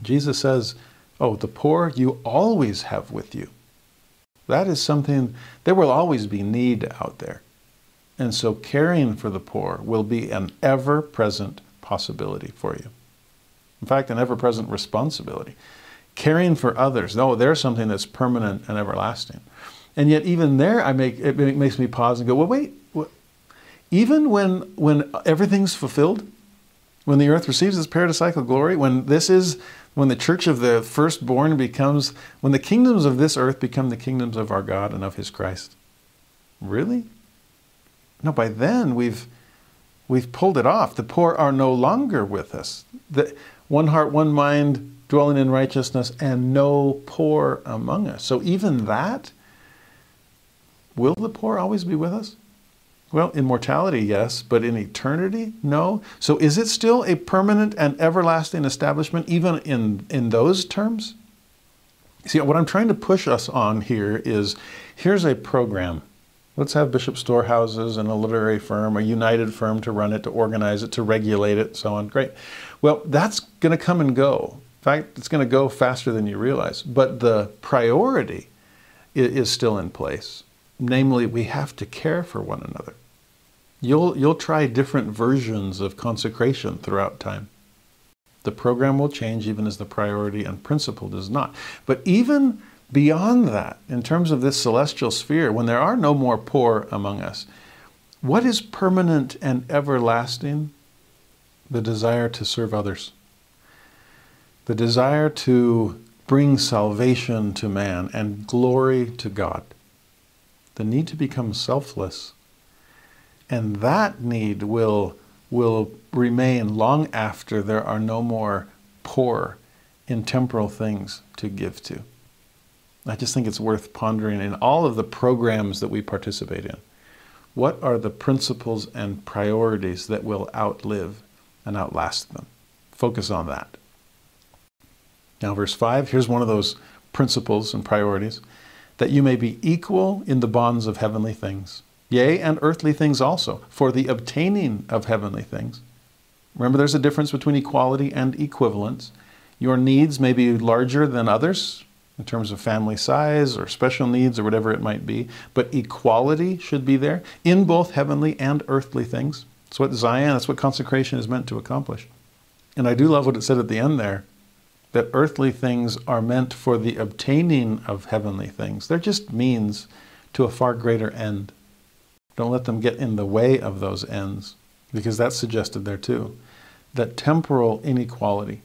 Jesus says, oh, the poor you always have with you. That is something, there will always be need out there. And so caring for the poor will be an ever-present possibility for you. In fact, an ever-present responsibility. Caring for others, no, there's something that's permanent and everlasting. And yet even there, it makes me pause and go, well, wait, what? Even when everything's fulfilled, when the earth receives its paradisiacal glory, when the church of the firstborn becomes, when the kingdoms of this earth become the kingdoms of our God and of his Christ. Really? No, by then we've pulled it off. The poor are no longer with us. The one heart, one mind, dwelling in righteousness, and no poor among us. So even that, will the poor always be with us? Well, in mortality, yes, but in eternity, no. So is it still a permanent and everlasting establishment, even in those terms? See, what I'm trying to push us on here is, here's a program. Let's have bishop storehouses and a literary firm, a United Firm to run it, to organize it, to regulate it, so on. Great. Well, that's going to come and go. In fact, it's going to go faster than you realize. But the priority is still in place. Namely, we have to care for one another. You'll try different versions of consecration throughout time. The program will change even as the priority and principle does not. But even beyond that, in terms of this celestial sphere, when there are no more poor among us, what is permanent and everlasting? The desire to serve others. The desire to bring salvation to man and glory to God. The need to become selfless. And that need will remain long after there are no more poor in temporal things to give to. I just think it's worth pondering in all of the programs that we participate in. What are the principles and priorities that will outlive and outlast them? Focus on that. Now, verse 5, here's one of those principles and priorities. That you may be equal in the bonds of heavenly things, yea, and earthly things also, for the obtaining of heavenly things. Remember, there's a difference between equality and equivalence. Your needs may be larger than others, in terms of family size or special needs or whatever it might be, but equality should be there in both heavenly and earthly things. That's what Zion, that's what consecration is meant to accomplish. And I do love what it said at the end there, that earthly things are meant for the obtaining of heavenly things. They're just means to a far greater end. Don't let them get in the way of those ends, because that's suggested there too, that temporal inequality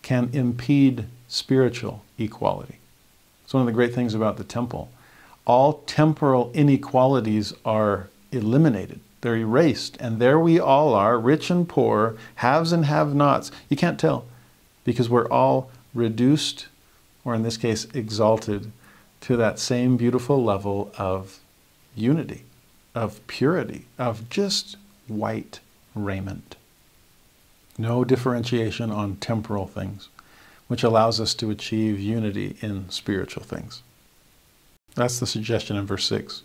can impede spiritual equality. It's one of the great things about the temple. All temporal inequalities are eliminated. They're erased. And there we all are, rich and poor, haves and have-nots. You can't tell because we're all reduced, or in this case, exalted to that same beautiful level of unity, of purity, of just white raiment. No differentiation on temporal things, which allows us to achieve unity in spiritual things. That's the suggestion in verse 6.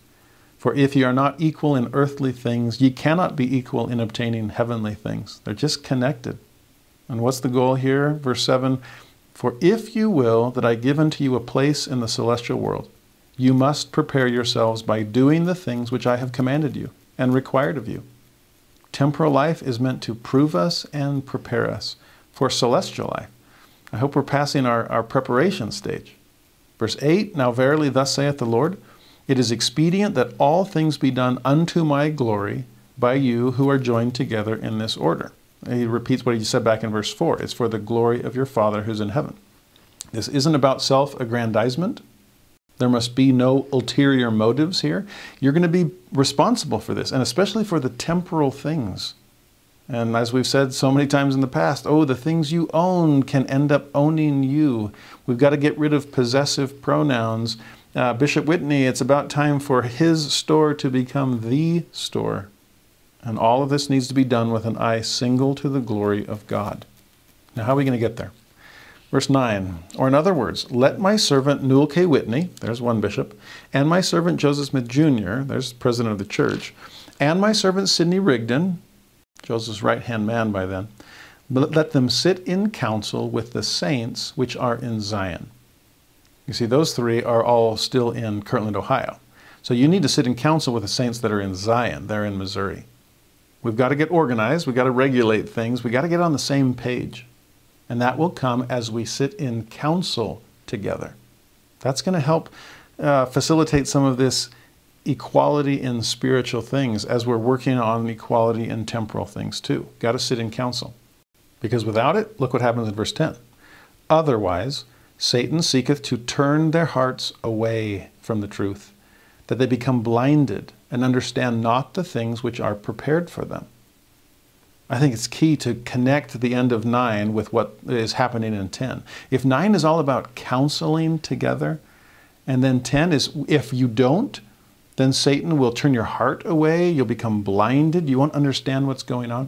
For if ye are not equal in earthly things, ye cannot be equal in obtaining heavenly things. They're just connected. And what's the goal here? Verse 7, for if you will that I give unto you a place in the celestial world, you must prepare yourselves by doing the things which I have commanded you and required of you. Temporal life is meant to prove us and prepare us for celestial life. I hope we're passing our preparation stage. Verse 8, now verily thus saith the Lord, it is expedient that all things be done unto my glory by you who are joined together in this order. He repeats what he said back in verse 4. It's for the glory of your Father who's in heaven. This isn't about self-aggrandizement. There must be no ulterior motives here. You're going to be responsible for this, and especially for the temporal things. And as we've said so many times in the past, oh, the things you own can end up owning you. We've got to get rid of possessive pronouns. Bishop Whitney, it's about time for his store to become the store. And all of this needs to be done with an eye single to the glory of God. Now, how are we going to get there? Verse 9, or in other words, let my servant Newell K. Whitney, there's one bishop, and my servant Joseph Smith Jr., there's president of the church, and my servant Sidney Rigdon, Joseph's right-hand man by then, but let them sit in council with the saints which are in Zion. You see, those three are all still in Kirtland, Ohio. So you need to sit in council with the saints that are in Zion. They're in Missouri. We've got to get organized. We've got to regulate things. We've got to get on the same page. And that will come as we sit in council together. That's going to help facilitate some of this equality in spiritual things as we're working on equality in temporal things too. Got to sit in council. Because without it, look what happens in verse 10. Otherwise, Satan seeketh to turn their hearts away from the truth, that they become blinded and understand not the things which are prepared for them. I think it's key to connect the end of 9 with what is happening in 10. If 9 is all about counseling together, and then 10 is if you don't, then Satan will turn your heart away, you'll become blinded, you won't understand what's going on.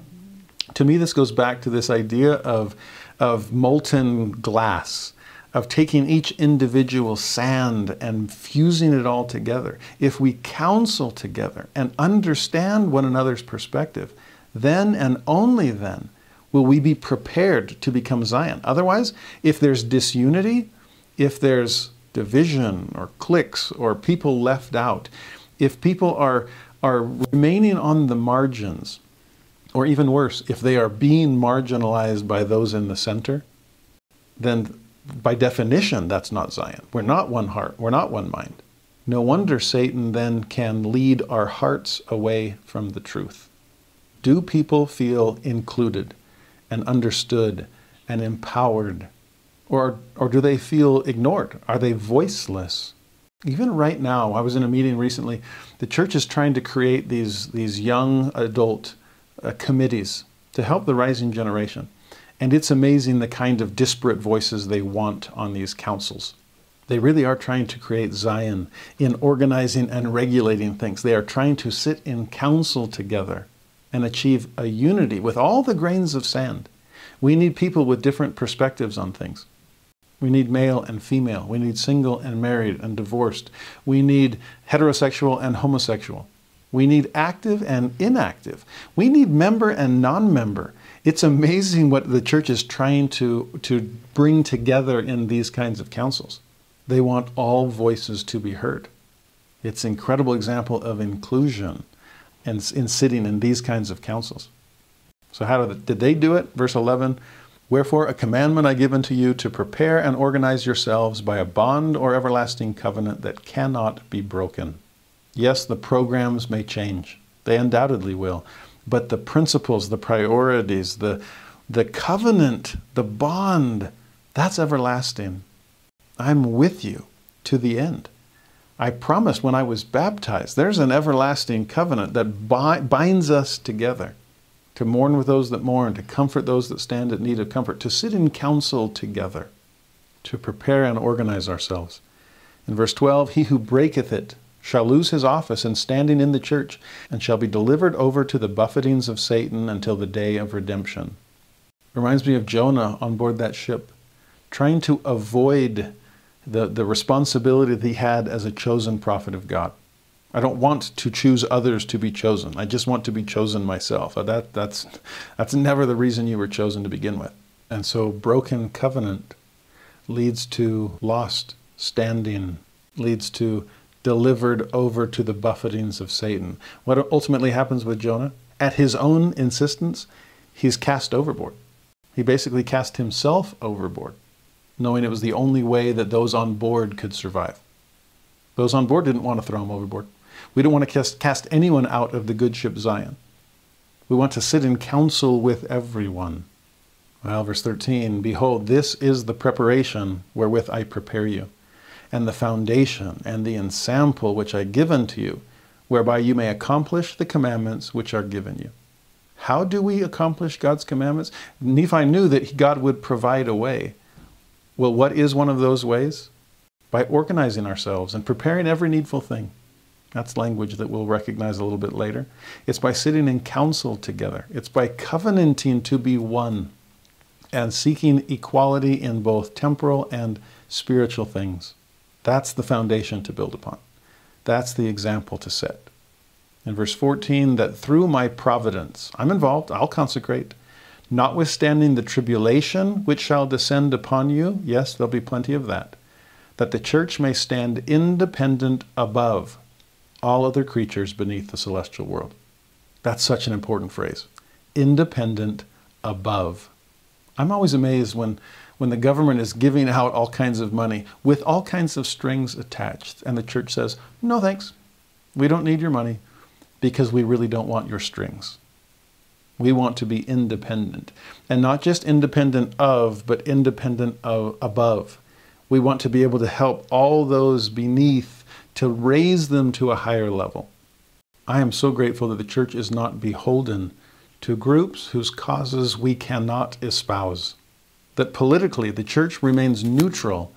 To me, this goes back to this idea of molten glass, of taking each individual sand and fusing it all together. If we counsel together and understand one another's perspective, then and only then will we be prepared to become Zion. Otherwise, if there's disunity, if there's division or cliques or people left out, if people are remaining on the margins, or even worse, if they are being marginalized by those in the center, then by definition, that's not Zion. We're not one heart. We're not one mind. No wonder Satan then can lead our hearts away from the truth. Do people feel included and understood and empowered? Or do they feel ignored? Are they voiceless? Even right now, I was in a meeting recently. The church is trying to create these young adult committees to help the rising generation. And it's amazing the kind of disparate voices they want on these councils. They really are trying to create Zion in organizing and regulating things. They are trying to sit in council together and achieve a unity with all the grains of sand. We need people with different perspectives on things. We need male and female. We need single and married and divorced. We need heterosexual and homosexual. We need active and inactive. We need member and non-member. It's amazing what the church is trying to bring together in these kinds of councils. They want all voices to be heard. It's an incredible example of inclusion and in sitting in these kinds of councils. So how did they do it? Verse 11, wherefore a commandment I give unto you to prepare and organize yourselves by a bond or everlasting covenant that cannot be broken. Yes, the programs may change. They undoubtedly will. But the principles, the priorities, the covenant, the bond, that's everlasting. I'm with you to the end. I promised when I was baptized, there's an everlasting covenant that binds us together to mourn with those that mourn, to comfort those that stand at need of comfort, to sit in council together, to prepare and organize ourselves. In verse 12, he who breaketh it shall lose his office and standing in the church and shall be delivered over to the buffetings of Satan until the day of redemption. Reminds me of Jonah on board that ship, trying to avoid the responsibility that he had as a chosen prophet of God. I don't want to choose others to be chosen. I just want to be chosen myself. That's never the reason you were chosen to begin with. And so broken covenant leads to lost standing, leads to delivered over to the buffetings of Satan. What ultimately happens with Jonah? At his own insistence, he's cast overboard. He basically cast himself overboard, knowing it was the only way that those on board could survive. Those on board didn't want to throw him overboard. We don't want to cast anyone out of the good ship Zion. We want to sit in council with everyone. Well, verse 13, behold, this is the preparation wherewith I prepare you, and the foundation and the ensample which I give unto you, whereby you may accomplish the commandments which are given you. How do we accomplish God's commandments? Nephi knew that God would provide a way. Well, what is one of those ways? By organizing ourselves and preparing every needful thing. That's language that we'll recognize a little bit later. It's by sitting in council together. It's by covenanting to be one and seeking equality in both temporal and spiritual things. That's the foundation to build upon. That's the example to set. In verse 14, that through my providence, I'm involved, I'll consecrate, notwithstanding the tribulation which shall descend upon you, yes, there'll be plenty of that, that the church may stand independent above all other creatures beneath the celestial world. That's such an important phrase. Independent above. I'm always amazed when the government is giving out all kinds of money with all kinds of strings attached, and the church says, no thanks, we don't need your money, because we really don't want your strings. We want to be independent, and not just independent of, but independent of above. We want to be able to help all those beneath, to raise them to a higher level. I am so grateful that the church is not beholden to groups whose causes we cannot espouse. That politically, the church remains neutral,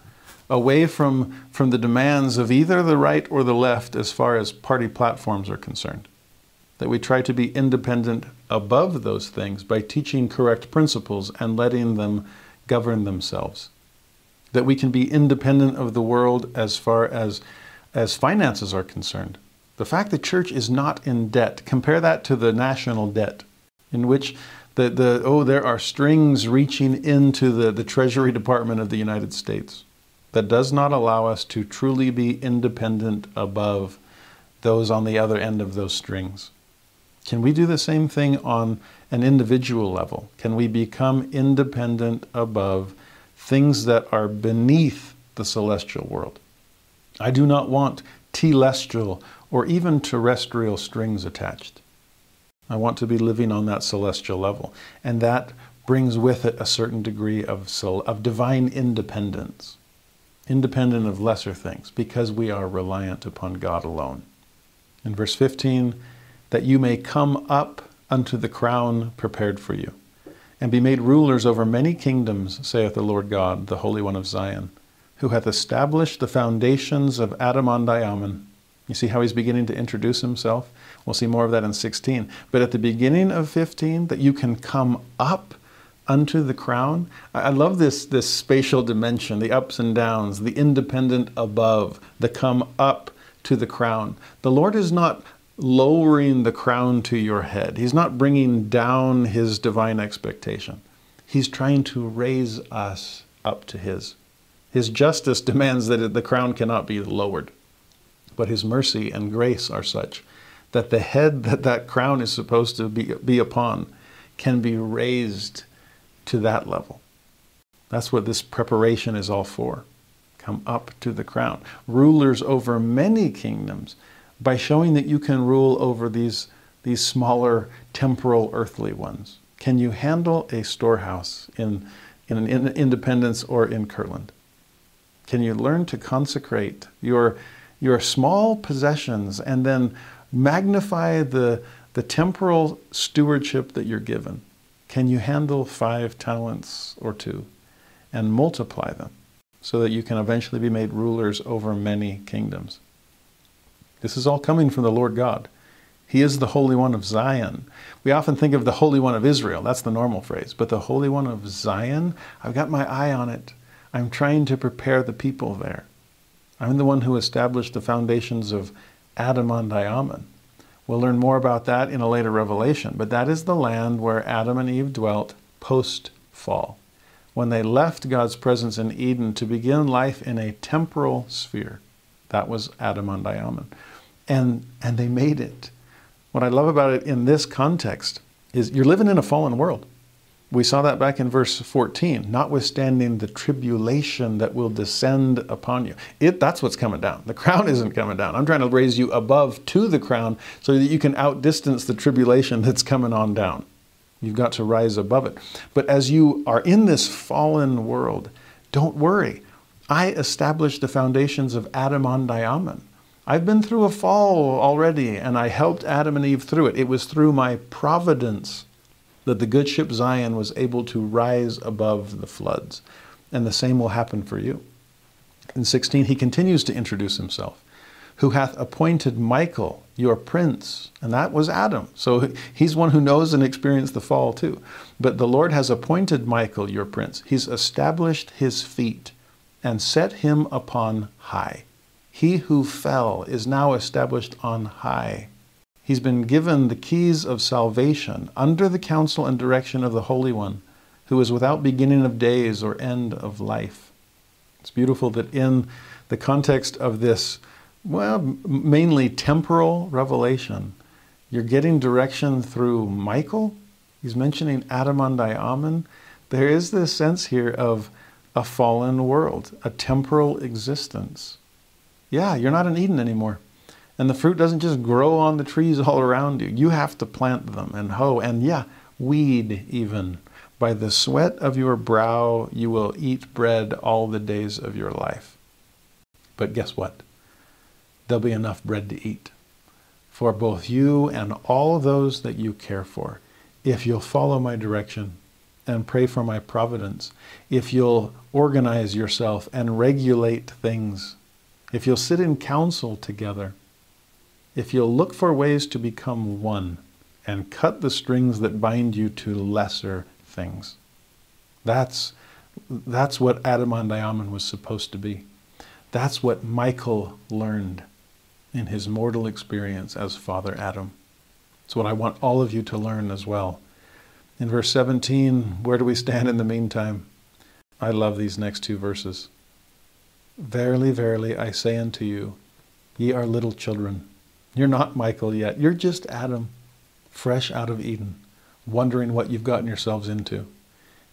away from the demands of either the right or the left as far as party platforms are concerned. That we try to be independent above those things by teaching correct principles and letting them govern themselves. That we can be independent of the world as far as finances are concerned. The fact the church is not in debt, compare that to the national debt, in which there are strings reaching into the Treasury Department of the United States. That does not allow us to truly be independent above those on the other end of those strings. Can we do the same thing on an individual level? Can we become independent above things that are beneath the celestial world? I do not want telestial or even terrestrial strings attached. I want to be living on that celestial level. And that brings with it a certain degree of divine independence, independent of lesser things, because we are reliant upon God alone. In verse 15, that you may come up unto the crown prepared for you, and be made rulers over many kingdoms, saith the Lord God, the Holy One of Zion, who hath established the foundations of Adam-ondi-Ahman. You see how he's beginning to introduce himself? We'll see more of that in 16. But at the beginning of 15, that you can come up unto the crown. I love this spatial dimension, the ups and downs, the independent above, the come up to the crown. The Lord is not lowering the crown to your head. He's not bringing down his divine expectation. He's trying to raise us up to his. His justice demands that the crown cannot be lowered. But his mercy and grace are such that the head that crown is supposed to be upon can be raised to that level. That's what this preparation is all for. Come up to the crown. Rulers over many kingdoms, by showing that you can rule over these smaller temporal earthly ones. Can you handle a storehouse in Independence or in Kirtland? Can you learn to consecrate your small possessions and then magnify the temporal stewardship that you're given? Can you handle 5 talents or 2 and multiply them so that you can eventually be made rulers over many kingdoms? This is all coming from the Lord God. He is the Holy One of Zion. We often think of the Holy One of Israel. That's the normal phrase. But the Holy One of Zion, I've got my eye on it. I'm trying to prepare the people there. I'm the one who established the foundations of Adam-ondi-Ahman. We'll learn more about that in a later revelation, but that is the land where Adam and Eve dwelt post-fall, when they left God's presence in Eden to begin life in a temporal sphere. That was Adam-ondi-Ahman. And they made it. What I love about it in this context is you're living in a fallen world. We saw that back in verse 14, notwithstanding the tribulation that will descend upon you. That's what's coming down. The crown isn't coming down. I'm trying to raise you above to the crown so that you can outdistance the tribulation that's coming on down. You've got to rise above it. But as you are in this fallen world, don't worry. I established the foundations of Adam-ondi-Ahman. I've been through a fall already, and I helped Adam and Eve through it. It was through my providence that the good ship Zion was able to rise above the floods. And the same will happen for you. In 16, he continues to introduce himself, who hath appointed Michael, your prince. And that was Adam. So he's one who knows and experienced the fall too. But the Lord has appointed Michael, your prince. He's established his feet and set him upon high. He who fell is now established on high. He's been given the keys of salvation under the counsel and direction of the Holy One, who is without beginning of days or end of life. It's beautiful that in the context of this, well, mainly temporal revelation, you're getting direction through Michael. He's mentioning Adam-ondi-Ahman. There is this sense here of a fallen world, a temporal existence. Yeah, you're not in Eden anymore. And the fruit doesn't just grow on the trees all around you. You have to plant them and hoe and, yeah, weed even. By the sweat of your brow, you will eat bread all the days of your life. But guess what? There'll be enough bread to eat for both you and all those that you care for, if you'll follow my direction and pray for my providence, if you'll organize yourself and regulate things, if you'll sit in council together, if you'll look for ways to become one and cut the strings that bind you to lesser things. That's what Adam-ondi-Ahman was supposed to be. That's what Michael learned in his mortal experience as Father Adam. It's what I want all of you to learn as well. In verse 17, where do we stand in the meantime? I love these next two verses. Verily, verily, I say unto you, ye are little children. You're not Michael yet. You're just Adam, fresh out of Eden, wondering what you've gotten yourselves into.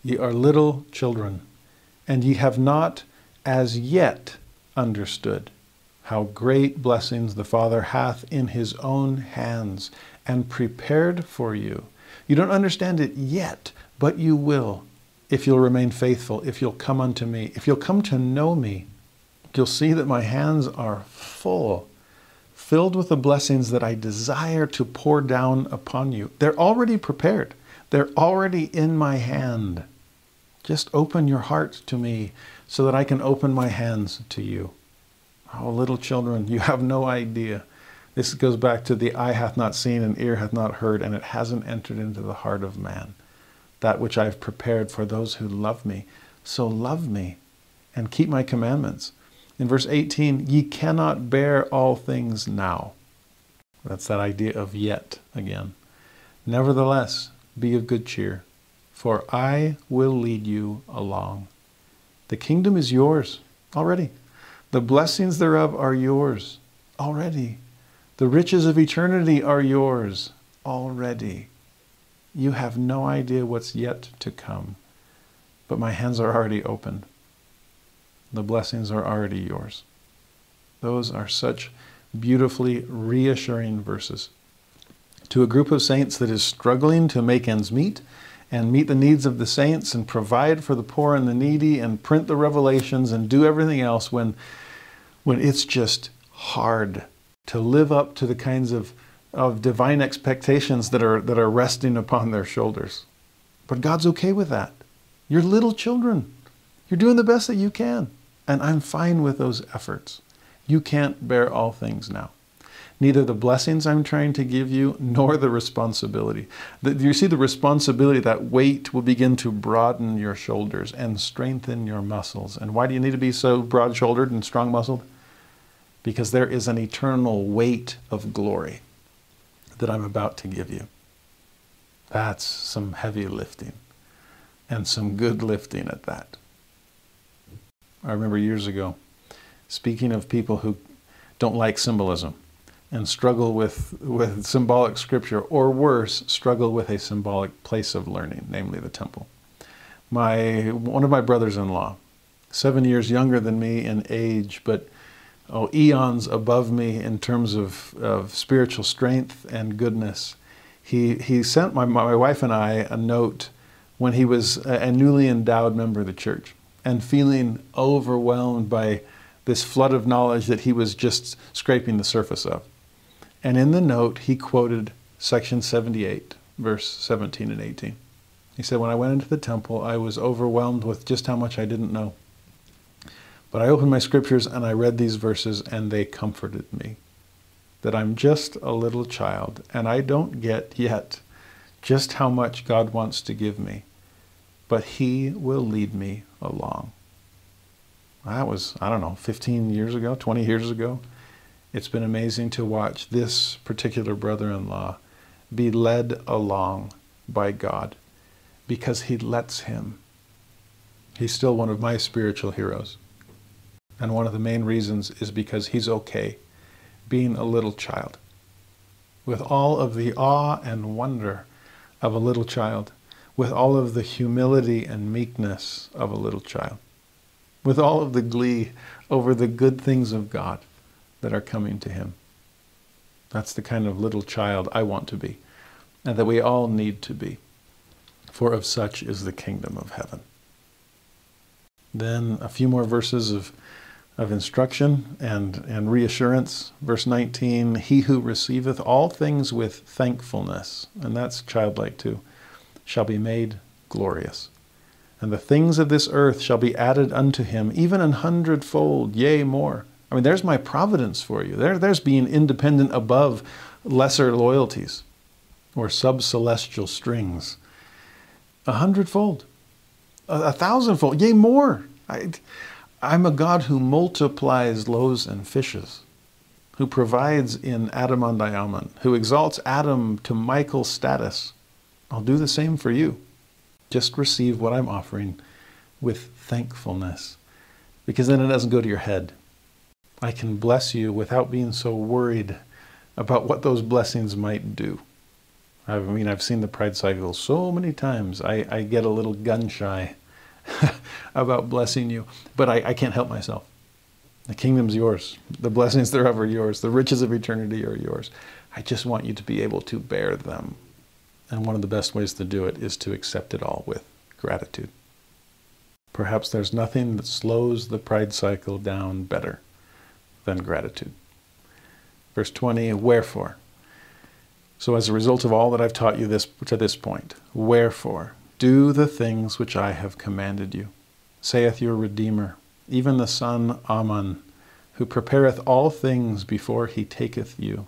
Ye are little children, and ye have not as yet understood how great blessings the Father hath in his own hands and prepared for you. You don't understand it yet, but you will, if you'll remain faithful, if you'll come unto me, if you'll come to know me. You'll see that my hands are full, filled with the blessings that I desire to pour down upon you. They're already prepared. They're already in my hand. Just open your heart to me so that I can open my hands to you. Oh, little children, you have no idea. This goes back to the eye hath not seen and ear hath not heard, and it hasn't entered into the heart of man, that which I have prepared for those who love me. So love me and keep my commandments. In verse 18, ye cannot bear all things now. That's that idea of yet again. Nevertheless, be of good cheer, for I will lead you along. The kingdom is yours already. The blessings thereof are yours already. The riches of eternity are yours already. You have no idea what's yet to come, but my hands are already opened. The blessings are already yours. Those are such beautifully reassuring verses. To a group of saints that is struggling to make ends meet and meet the needs of the saints and provide for the poor and the needy and print the revelations and do everything else when it's just hard to live up to the kinds of divine expectations that are resting upon their shoulders. But God's okay with that. You're little children. You're doing the best that you can. And I'm fine with those efforts. You can't bear all things now. Neither the blessings I'm trying to give you, nor the responsibility. You see the responsibility, that weight will begin to broaden your shoulders and strengthen your muscles. And why do you need to be so broad-shouldered and strong-muscled? because there is an eternal weight of glory that I'm about to give you. That's some heavy lifting, and some good lifting at that. I remember years ago, speaking of people who don't like symbolism and struggle with symbolic scripture, or worse, struggle with a symbolic place of learning, namely the temple. One of my brothers-in-law, 7 years younger than me in age, but eons above me in terms of spiritual strength and goodness, he sent my wife and I a note when he was a newly endowed member of the church and feeling overwhelmed by this flood of knowledge that he was just scraping the surface of. And in the note, he quoted section 78, verse 17 and 18. He said, when I went into the temple, I was overwhelmed with just how much I didn't know. But I opened my scriptures and I read these verses and they comforted me. That I'm just a little child and I don't get yet just how much God wants to give me, but he will lead me along. That was, I don't know, 15 years ago, 20 years ago. It's been amazing to watch this particular brother-in-law be led along by God because he lets him. He's still one of my spiritual heroes. And one of the main reasons is because he's okay being a little child, with all of the awe and wonder of a little child, with all of the humility and meekness of a little child, with all of the glee over the good things of God that are coming to him. That's the kind of little child I want to be, and that we all need to be, for of such is the kingdom of heaven. Then a few more verses of instruction and reassurance. Verse 19, he who receiveth all things with thankfulness, and that's childlike too, shall be made glorious. And the things of this earth shall be added unto him, even 100-fold, yea, more. I mean, there's my providence for you. There's being independent above lesser loyalties or sub-celestial strings. 100-fold, 1,000-fold, yea, more. I'm a God who multiplies loaves and fishes, who provides in Adam-ondi-Ahman, who exalts Adam to Michael's status. I'll do the same for you. Just receive what I'm offering with thankfulness, because then it doesn't go to your head. I can bless you without being so worried about what those blessings might do. I mean, I've seen the pride cycle so many times. I get a little gun-shy about blessing you, but I can't help myself. The kingdom's yours. The blessings thereof are yours. The riches of eternity are yours. I just want you to be able to bear them. And one of the best ways to do it is to accept it all with gratitude. Perhaps there's nothing that slows the pride cycle down better than gratitude. Verse 20, wherefore? So as a result of all that I've taught you to this point, wherefore, do the things which I have commanded you, saith your Redeemer, even the Son Ammon, who prepareth all things before he taketh you.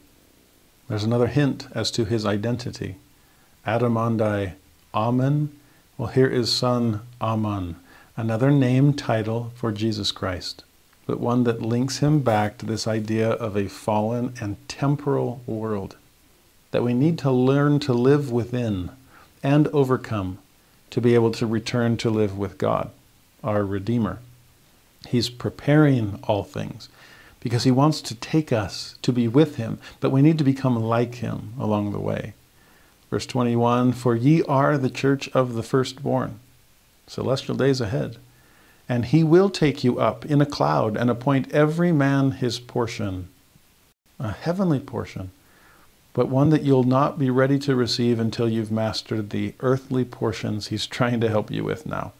There's another hint as to his identity. Adam-ondi-Ahman. Well, here is Son Ammon, another name title for Jesus Christ, but one that links him back to this idea of a fallen and temporal world that we need to learn to live within and overcome to be able to return to live with God, our Redeemer. He's preparing all things because he wants to take us to be with him, but we need to become like him along the way. Verse 21, for ye are the church of the firstborn, celestial days ahead, and he will take you up in a cloud and appoint every man his portion, a heavenly portion, but one that you'll not be ready to receive until you've mastered the earthly portions he's trying to help you with now.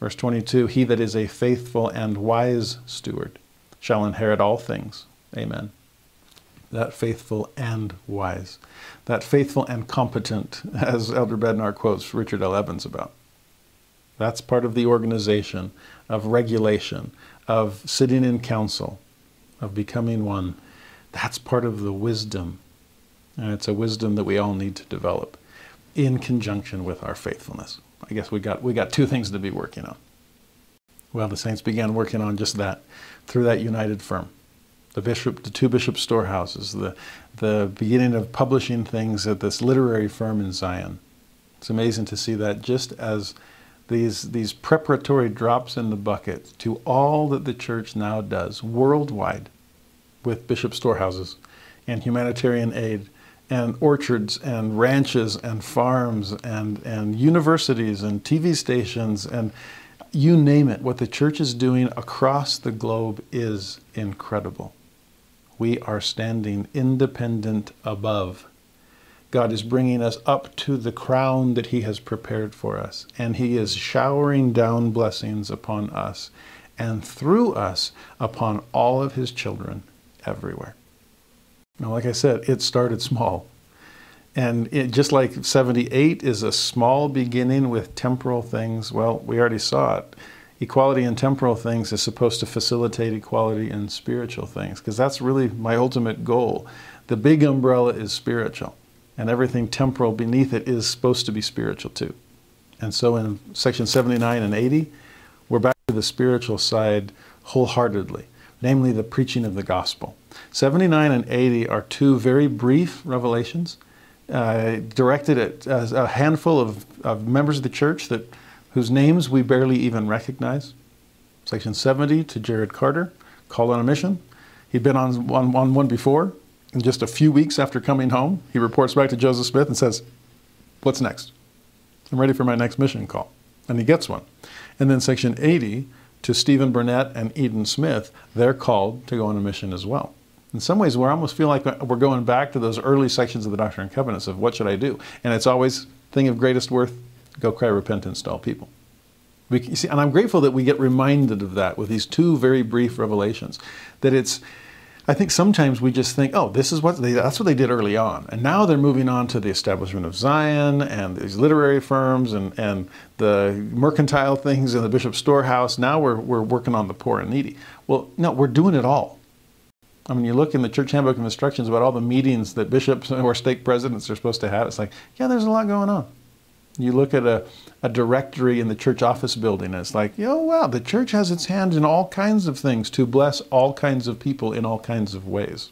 Verse 22, he that is a faithful and wise steward shall inherit all things. Amen. That faithful and wise, that faithful and competent, as Elder Bednar quotes Richard L. Evans about. That's part of the organization, of regulation, of sitting in council, of becoming one. That's part of the wisdom. And it's a wisdom that we all need to develop in conjunction with our faithfulness. I guess we got two things to be working on. Well, the saints began working on just that through that United Firm. the two bishop storehouses, the beginning of publishing things at this literary firm in Zion. It's amazing to see that just as these preparatory drops in the bucket to all that the church now does worldwide with bishop storehouses and humanitarian aid and orchards and ranches and farms and universities and TV stations and you name it. What the church is doing across the globe is incredible. We are standing independent above. God is bringing us up to the crown that he has prepared for us, and he is showering down blessings upon us and through us upon all of his children everywhere. Now, like I said, it started small. And it, just like 78 is a small beginning with temporal things, well, we already saw it. Equality in temporal things is supposed to facilitate equality in spiritual things, because that's really my ultimate goal. The big umbrella is spiritual, and everything temporal beneath it is supposed to be spiritual too. And so in section 79 and 80, we're back to the spiritual side wholeheartedly, namely the preaching of the gospel. 79 and 80 are two very brief revelations directed at a handful of members of the church that whose names we barely even recognize. Section 70 to Jared Carter, called on a mission. He'd been on one before, and just a few weeks after coming home, he reports back to Joseph Smith and says, "What's next? I'm ready for my next mission call." And he gets one. And then section 80 to Stephen Burnett and Eden Smith, they're called to go on a mission as well. In some ways, we almost feel like we're going back to those early sections of the Doctrine and Covenants of what should I do? And it's always thing of greatest worth, go cry repentance to all people. You see, and I'm grateful that we get reminded of that with these two very brief revelations. That it's, I think sometimes we just think, oh, this is what that's what they did early on. And now they're moving on to the establishment of Zion and these literary firms and the mercantile things and the bishop's storehouse. Now we're working on the poor and needy. Well, no, we're doing it all. I mean, you look in the Church Handbook of Instructions about all the meetings that bishops or stake presidents are supposed to have. It's like, yeah, there's a lot going on. You look at a directory in the church office building, and it's like, oh, wow, the church has its hand in all kinds of things to bless all kinds of people in all kinds of ways.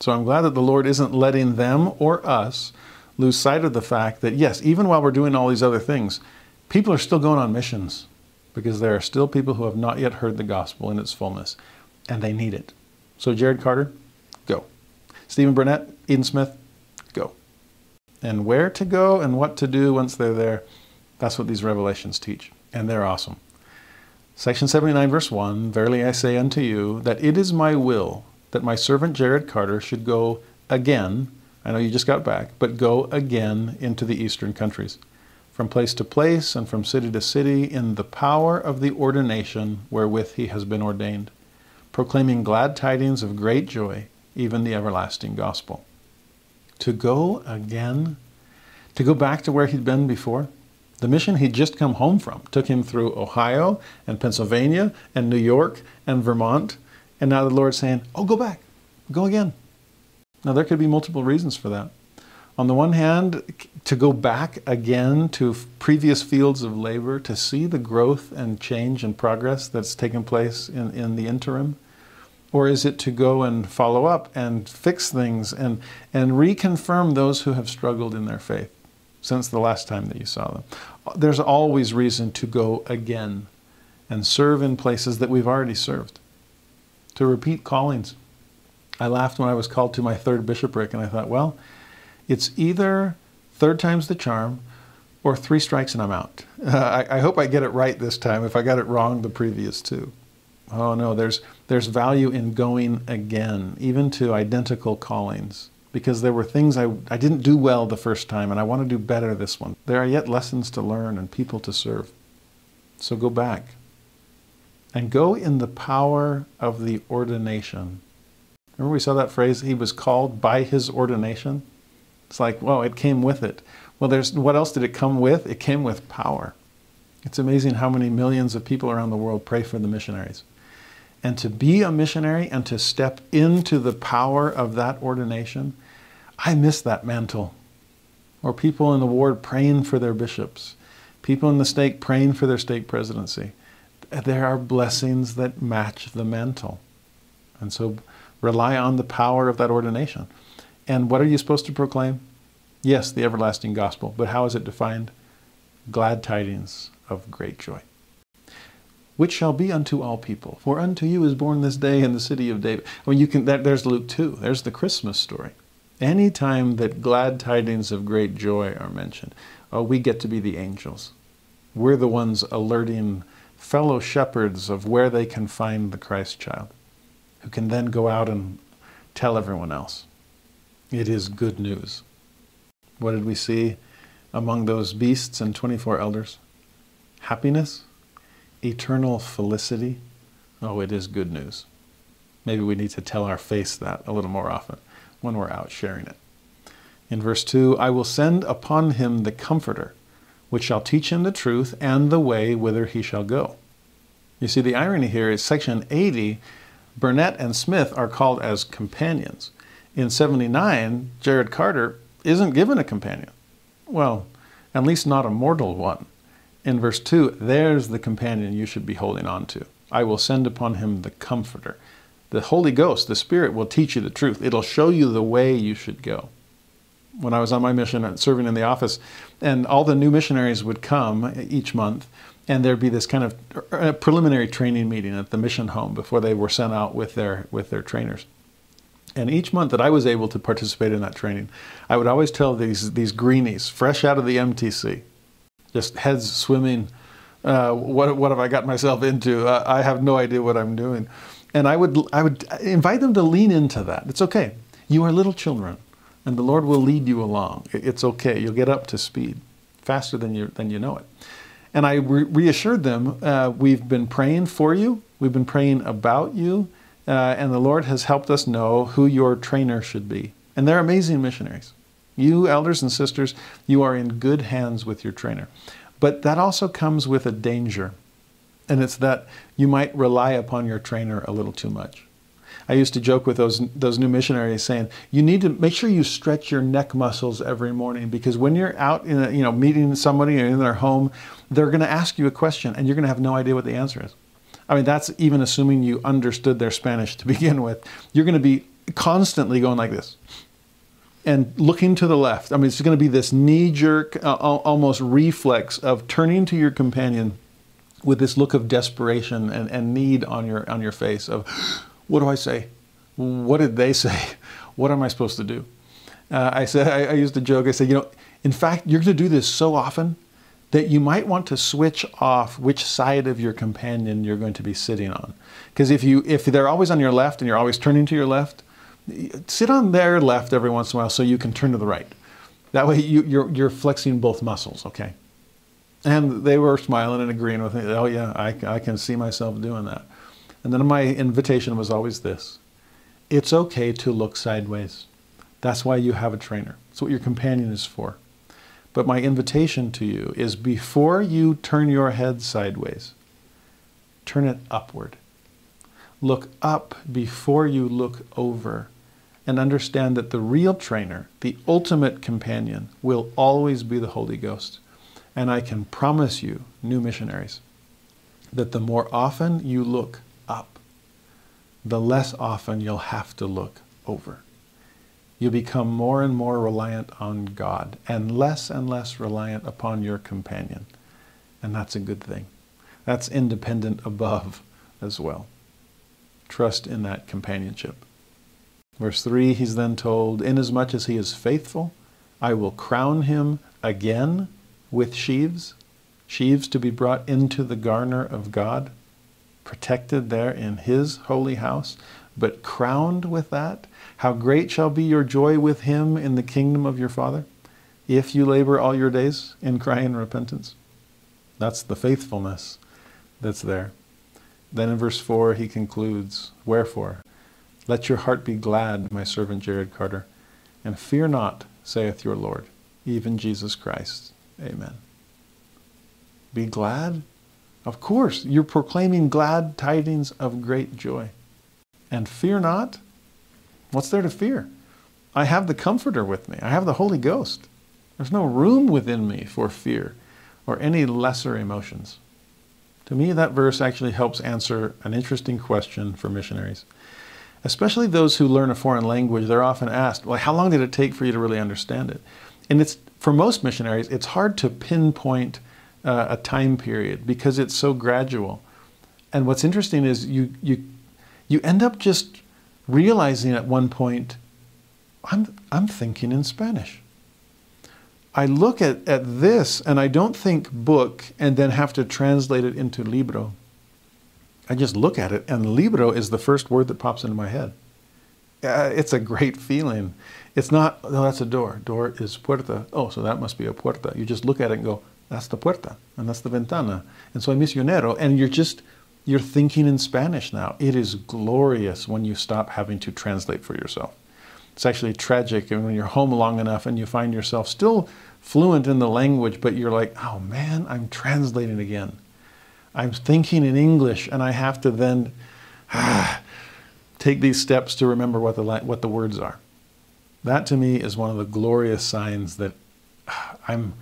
So I'm glad that the Lord isn't letting them or us lose sight of the fact that, yes, even while we're doing all these other things, people are still going on missions because there are still people who have not yet heard the gospel in its fullness, and they need it. So Jared Carter, go. Stephen Burnett, Eden Smith, go. And where to go and what to do once they're there, that's what these revelations teach. And they're awesome. Section 79, verse 1, verily I say unto you that it is my will that my servant Jared Carter should go again, I know you just got back, but go again into the eastern countries, from place to place and from city to city in the power of the ordination wherewith he has been ordained, proclaiming glad tidings of great joy, even the everlasting gospel. To go again, to go back to where he'd been before. The mission he'd just come home from took him through Ohio and Pennsylvania and New York and Vermont. And now the Lord's saying, oh, go back, go again. Now there could be multiple reasons for that. On the one hand, to go back again to previous fields of labor, to see the growth and change and progress that's taken place in the interim. Or is it to go and follow up and fix things and reconfirm those who have struggled in their faith since the last time that you saw them? There's always reason to go again and serve in places that we've already served. To repeat callings. I laughed when I was called to my third bishopric and I thought, well, it's either third time's the charm or three strikes and I'm out. I hope I get it right this time. If I got it wrong, the previous two. Oh no, there's value in going again, even to identical callings, because there were things I didn't do well the first time, and I want to do better this one. There are yet lessons to learn and people to serve. So go back. And go in the power of the ordination. Remember we saw that phrase, he was called by his ordination? It's like, whoa, it came with it. Well, what else did it come with? It came with power. It's amazing how many millions of people around the world pray for the missionaries. And to be a missionary and to step into the power of that ordination, I miss that mantle. Or people in the ward praying for their bishops. People in the stake praying for their stake presidency. There are blessings that match the mantle. And so Rely on the power of that ordination. And what are you supposed to proclaim? Yes, the everlasting gospel. But how is it defined? Glad tidings of great joy, which shall be unto all people. For unto you is born this day in the city of David. I mean, you can. There's Luke 2. There's the Christmas story. Any time that glad tidings of great joy are mentioned, oh, we get to be the angels. We're the ones alerting fellow shepherds of where they can find the Christ child, who can then go out and tell everyone else. It is good news. What did we see among those beasts and 24 elders? Happiness, eternal felicity. Oh, it is good news. Maybe we need to tell our face that a little more often when we're out sharing it. In verse 2, I will send upon him the Comforter, which shall teach him the truth and the way whither he shall go. You see, the irony here is section 80, Burnett and Smith are called as companions. In 79, Jared Carter isn't given a companion. Well, at least not a mortal one. In verse 2, there's the companion you should be holding on to. I will send upon him the Comforter. The Holy Ghost, the Spirit, will teach you the truth. It'll show you the way you should go. When I was on my mission and serving in the office, and all the new missionaries would come each month, and there'd be this kind of preliminary training meeting at the mission home before they were sent out with their trainers. And each month that I was able to participate in that training, I would always tell these greenies, fresh out of the MTC, just heads swimming, what have I got myself into? I have no idea what I'm doing. And I would invite them to lean into that. It's okay. You are little children, and the Lord will lead you along. It's okay. You'll get up to speed faster than you know it. And I reassured them, we've been praying for you. We've been praying about you. And the Lord has helped us know who your trainer should be. And they're amazing missionaries. You, elders and sisters, you are in good hands with your trainer. But that also comes with a danger. And it's that you might rely upon your trainer a little too much. I used to joke with those new missionaries saying, you need to make sure you stretch your neck muscles every morning, because when you're out in a, meeting somebody or in their home, they're going to ask you a question and you're going to have no idea what the answer is. I mean, that's even assuming you understood their Spanish to begin with. You're going to be constantly going like this and looking to the left. I mean, it's going to be this knee-jerk, almost reflex of turning to your companion with this look of desperation and need on your face of, what do I say? What did they say? What am I supposed to do? I used to joke. I said, in fact, you're going to do this so often that you might want to switch off which side of your companion you're going to be sitting on. Because if they're always on your left and you're always turning to your left, sit on their left every once in a while so you can turn to the right. That way you're flexing both muscles, okay? And they were smiling and agreeing with me. Oh yeah, I can see myself doing that. And then my invitation was always this. It's okay to look sideways. That's why you have a trainer. It's what your companion is for. But my invitation to you is, before you turn your head sideways, turn it upward. Look up before you look over, and understand that the real trainer, the ultimate companion, will always be the Holy Ghost. And I can promise you, new missionaries, that the more often you look up, the less often you'll have to look over. You become more and more reliant on God and less reliant upon your companion. And that's a good thing. That's independent above as well. Trust in that companionship. Verse 3, he's then told, inasmuch as he is faithful, I will crown him again with sheaves, sheaves to be brought into the garner of God, protected there in his holy house, but crowned with that. How great shall be your joy with him in the kingdom of your Father, if you labor all your days in cry and repentance. That's the faithfulness that's there. Then in verse 4, he concludes, wherefore, let your heart be glad, my servant Jared Carter, and fear not, saith your Lord, even Jesus Christ. Amen. Be glad? Of course, you're proclaiming glad tidings of great joy. And fear not? What's there to fear? I have the Comforter with me. I have the Holy Ghost. There's no room within me for fear or any lesser emotions. To me, that verse actually helps answer an interesting question for missionaries. especially those who learn a foreign language, they're often asked, well, how long did it take for you to really understand it? And it's, for most missionaries, it's hard to pinpoint a time period because it's so gradual. And what's interesting is you end up just realizing at one point, I'm thinking in Spanish. I look at this and I don't think book and then have to translate it into libro. I just look at it, and libro is the first word that pops into my head. It's a great feeling. It's not, no, that's a door. Door is puerta. Oh, so that must be a puerta. You just look at it and go, that's the puerta, and that's the ventana. And so a misionero, and you're thinking in Spanish now. It is glorious when you stop having to translate for yourself. It's actually tragic when you're home long enough and you find yourself still fluent in the language, but you're like, oh man, I'm translating again. I'm thinking in English, and I have to then take these steps to remember what the words are. That to me is one of the glorious signs that I'm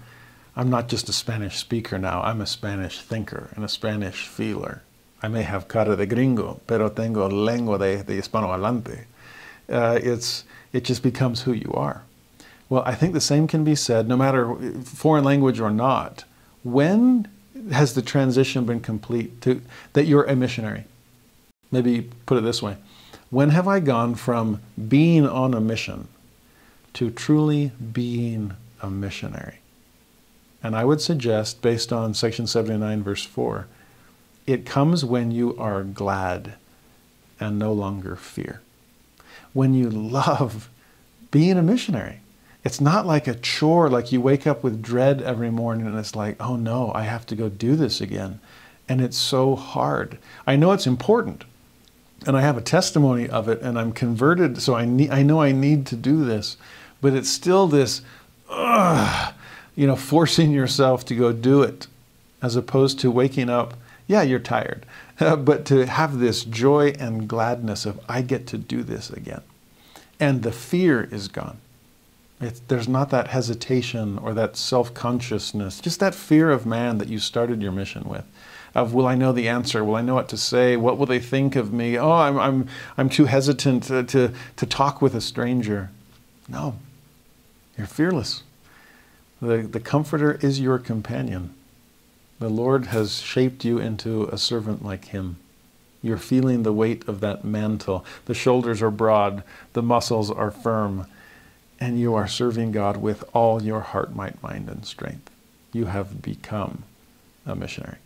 not just a Spanish speaker now. I'm a Spanish thinker and a Spanish feeler. I may have cara de gringo, pero tengo lengua de hispanohablante. It just becomes who you are. Well, I think the same can be said, no matter foreign language or not. When has the transition been complete to that you're a missionary? Maybe put it this way. When have I gone from being on a mission to truly being a missionary? And I would suggest, based on section 79, verse 4, it comes when you are glad and no longer fear. When you love being a missionary. It's not like a chore, like you wake up with dread every morning and it's like, oh no, I have to go do this again. And it's so hard. I know it's important, and I have a testimony of it, and I'm converted, so I know I need to do this, but it's still this, forcing yourself to go do it, as opposed to waking up, yeah, you're tired, but to have this joy and gladness of, I get to do this again. And the fear is gone. There's not that hesitation or that self-consciousness, just that fear of man that you started your mission with, of will I know the answer, will I know what to say, what will they think of me, oh, I'm too hesitant to talk with a stranger. No, you're fearless. The Comforter is your companion. The Lord has shaped you into a servant like him. You're feeling the weight of that mantle. The shoulders are broad, the muscles are firm, and you are serving God with all your heart, might, mind, and strength. You have become a missionary,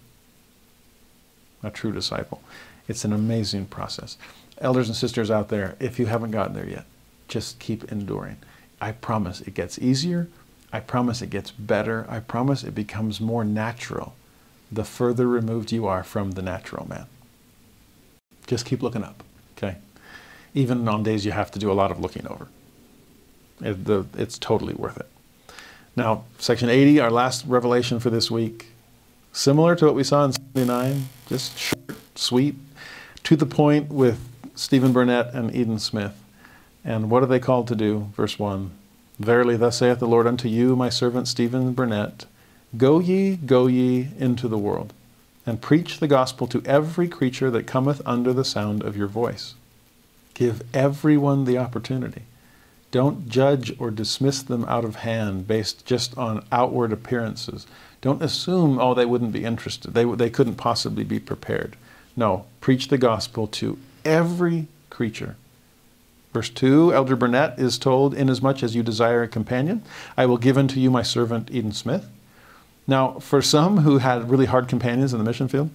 a true disciple. It's an amazing process. Elders and sisters out there, if you haven't gotten there yet, just keep enduring. I promise it gets easier. I promise it gets better. I promise it becomes more natural the further removed you are from the natural man. Just keep looking up, okay? Even on days you have to do a lot of looking over. It's totally worth it. Now, section 80, our last revelation for this week, similar to what we saw in 79, just short, sweet, to the point with Stephen Burnett and Eden Smith. And what are they called to do? Verse 1, verily, thus saith the Lord unto you, my servant Stephen Burnett, go ye into the world, and preach the gospel to every creature that cometh under the sound of your voice. Give everyone the opportunity. Don't judge or dismiss them out of hand based just on outward appearances. Don't assume, oh, they wouldn't be interested. They couldn't possibly be prepared. No, preach the gospel to every creature. Verse 2, Elder Burnett is told, inasmuch as you desire a companion, I will give unto you my servant Eden Smith. Now, for some who had really hard companions in the mission field,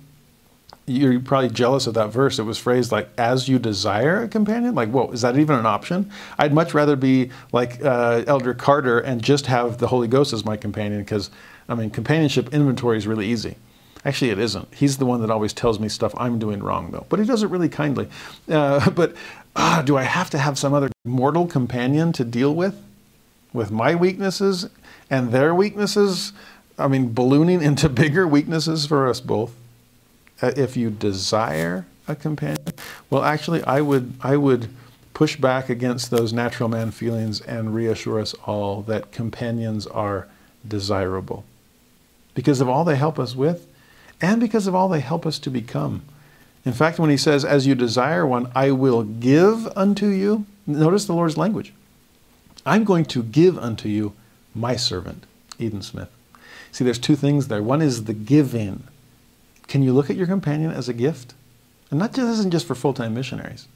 you're probably jealous of that verse. It was phrased like, as you desire a companion? Like, whoa, is that even an option? I'd much rather be like Elder Carter and just have the Holy Ghost as my companion, because, I mean, companionship inventory is really easy. Actually, it isn't. He's the one that always tells me stuff I'm doing wrong, though. But he does it really kindly. Do I have to have some other mortal companion to deal with my weaknesses and their weaknesses? I mean, ballooning into bigger weaknesses for us both. If you desire a companion, well, actually, I would push back against those natural man feelings and reassure us all that companions are desirable because of all they help us with and because of all they help us to become. In fact, when he says, as you desire one, I will give unto you. Notice the Lord's language. I'm going to give unto you my servant, Eden Smith. See, there's two things there. One is the giving. Can you look at your companion as a gift? And not just, this isn't just for full-time missionaries.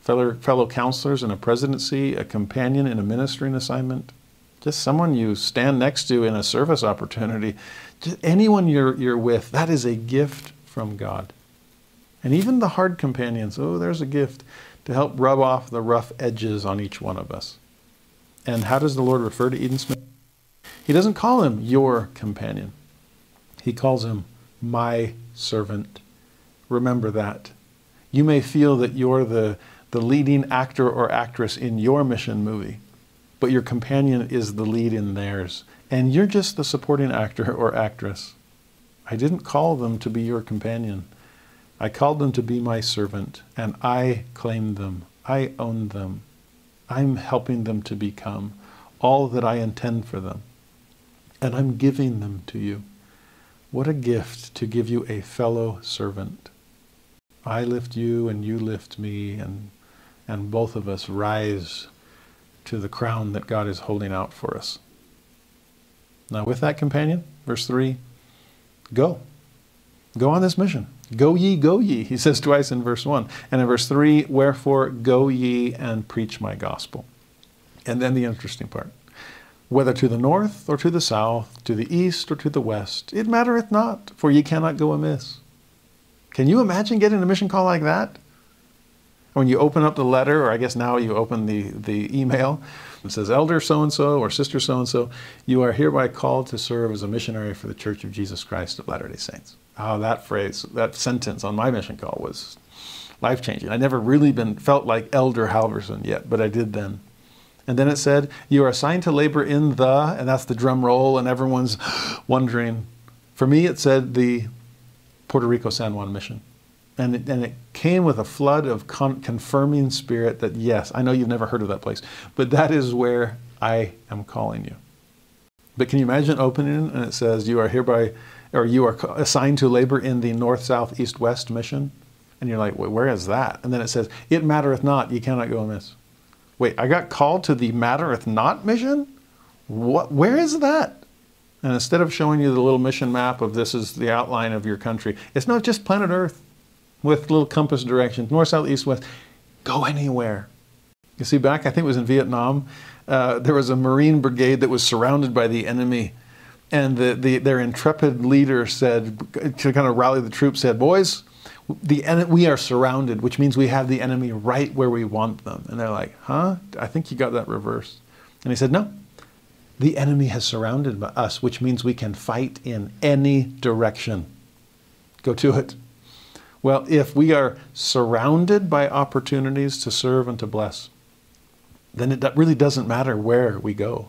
Fellow counselors in a presidency, a companion in a ministering assignment, just someone you stand next to in a service opportunity, just anyone you're with, that is a gift from God. And even the hard companions, oh, there's a gift to help rub off the rough edges on each one of us. And how does the Lord refer to Eden Smith? He doesn't call him your companion. He calls him my servant. Remember that. You may feel that you're the leading actor or actress in your mission movie, but your companion is the lead in theirs, and you're just the supporting actor or actress. I didn't call them to be your companion. I called them to be my servant, and I claim them. I own them. I'm helping them to become all that I intend for them, and I'm giving them to you. What a gift to give you a fellow servant. I lift you and you lift me, and both of us rise to the crown that God is holding out for us. Now with that companion, verse 3, go. Go on this mission. Go ye, go ye. He says twice in verse 1. And in verse 3, wherefore go ye and preach my gospel. And then the interesting part. Whether to the north or to the south, to the east or to the west, it mattereth not, for ye cannot go amiss. Can you imagine getting a mission call like that? When you open up the letter, or I guess now you open the email, it says, Elder so-and-so or Sister so-and-so, you are hereby called to serve as a missionary for the Church of Jesus Christ of Latter-day Saints. Oh, that phrase, that sentence on my mission call was life-changing. I'd never really felt like Elder Halverson yet, but I did then. And then it said, you are assigned to labor in the, and that's the drum roll, and everyone's wondering. For me, it said the Puerto Rico San Juan mission. And it came with a flood of confirming spirit that, yes, I know you've never heard of that place, but that is where I am calling you. But can you imagine opening and it says, you are hereby, or you are assigned to labor in the north, south, east, west mission? And you're like, wait, where is that? And then it says, it mattereth not, ye cannot go amiss. Wait, I got called to the mattereth not mission? What? Where is that? And instead of showing you the little mission map of this is the outline of your country, it's not just planet Earth with little compass directions, north, south, east, west. Go anywhere. You see, back, I think it was in Vietnam, there was a Marine brigade that was surrounded by the enemy. And their intrepid leader said, to kind of rally the troops, said, boys, we are surrounded, which means we have the enemy right where we want them. And they're like, huh? I think you got that reversed. And he said, no, the enemy has surrounded us, which means we can fight in any direction. Go to it. Well, if we are surrounded by opportunities to serve and to bless, then it really doesn't matter where we go,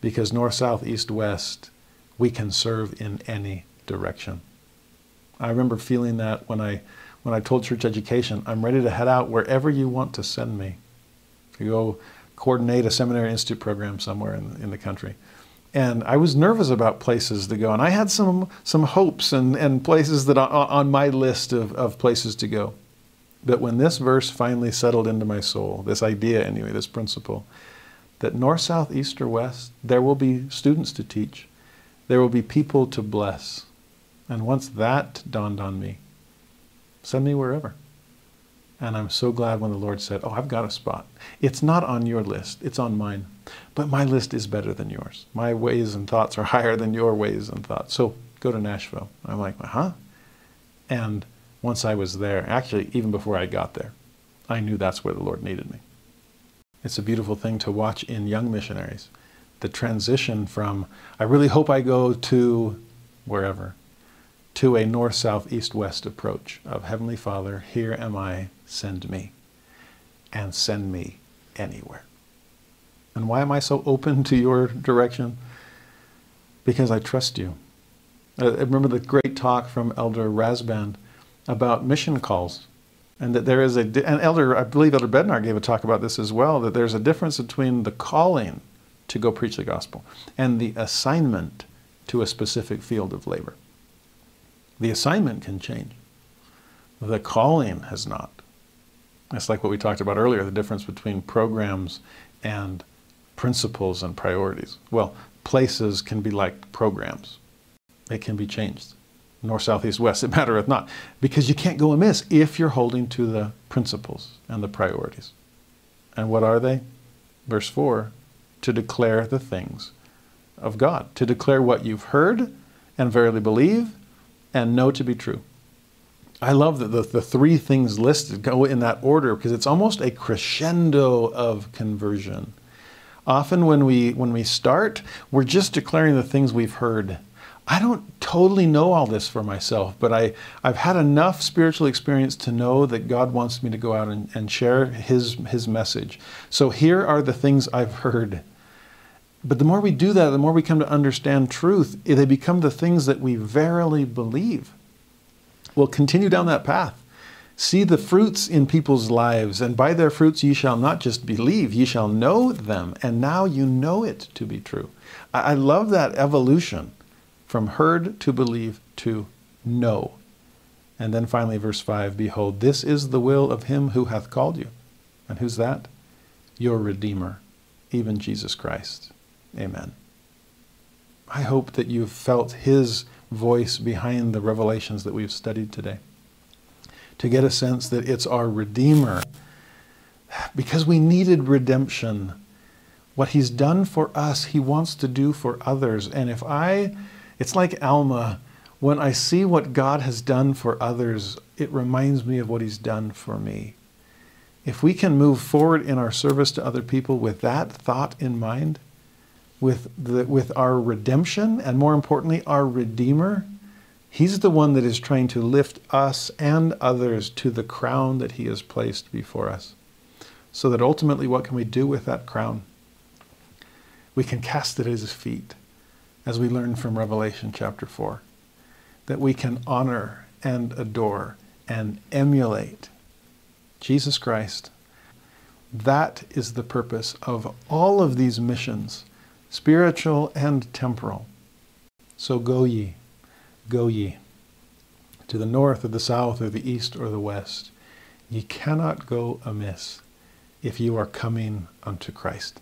because north, south, east, west, we can serve in any direction. I remember feeling that when I told church education, I'm ready to head out wherever you want to send me, to go coordinate a seminary institute program somewhere in the country. And I was nervous about places to go, and I had some hopes and places that are on my list of places to go. But when this verse finally settled into my soul, this idea anyway, this principle, that north, south, east, or west, there will be students to teach, there will be people to bless. And once that dawned on me, send me wherever. And I'm so glad when the Lord said, oh, I've got a spot. It's not on your list, it's on mine. But my list is better than yours. My ways and thoughts are higher than your ways and thoughts. So go to Nashville. I'm like, huh? And once I was there, actually, even before I got there, I knew that's where the Lord needed me. It's a beautiful thing to watch in young missionaries, the transition from, I really hope I go to wherever, to a north, south, east, west approach of Heavenly Father, here am I, send me, and send me anywhere. And why am I so open to your direction? Because I trust you. I remember the great talk from Elder Rasband about mission calls, and that there is and Elder, I believe Elder Bednar gave a talk about this as well, that there's a difference between the calling to go preach the gospel and the assignment to a specific field of labor. The assignment can change, The calling has not. It's like what we talked about earlier, the difference between programs and principles and priorities. Well, places can be like programs. They can be changed. North, south, east, west, it mattereth not. Because you can't go amiss if you're holding to the principles and the priorities. And what are they? Verse 4, to declare the things of God. To declare what you've heard and verily believe and know to be true. I love that the three things listed go in that order because it's almost a crescendo of conversion. Often when we start, we're just declaring the things we've heard. I don't totally know all this for myself, but I've had enough spiritual experience to know that God wants me to go out and share his message. So here are the things I've heard. But the more we do that, the more we come to understand truth, they become the things that we verily believe. We'll continue down that path. See the fruits in people's lives, and by their fruits ye shall not just believe, ye shall know them, and now you know it to be true. I love that evolution from heard to believe to know. And then finally verse 5, behold, this is the will of him who hath called you. And who's that? Your Redeemer, even Jesus Christ. Amen. I hope that you've felt his voice behind the revelations that we've studied today, to get a sense that it's our Redeemer. Because we needed redemption. What he's done for us, he wants to do for others. And if it's like Alma, when I see what God has done for others, it reminds me of what he's done for me. If we can move forward in our service to other people with that thought in mind, with our redemption, and more importantly, our Redeemer, he's the one that is trying to lift us and others to the crown that he has placed before us. So that ultimately, what can we do with that crown? We can cast it at his feet, as we learn from Revelation chapter 4, that we can honor and adore and emulate Jesus Christ. That is the purpose of all of these missions, spiritual and temporal. So go ye, to the north or the south or the east or the west. Ye cannot go amiss if you are coming unto Christ.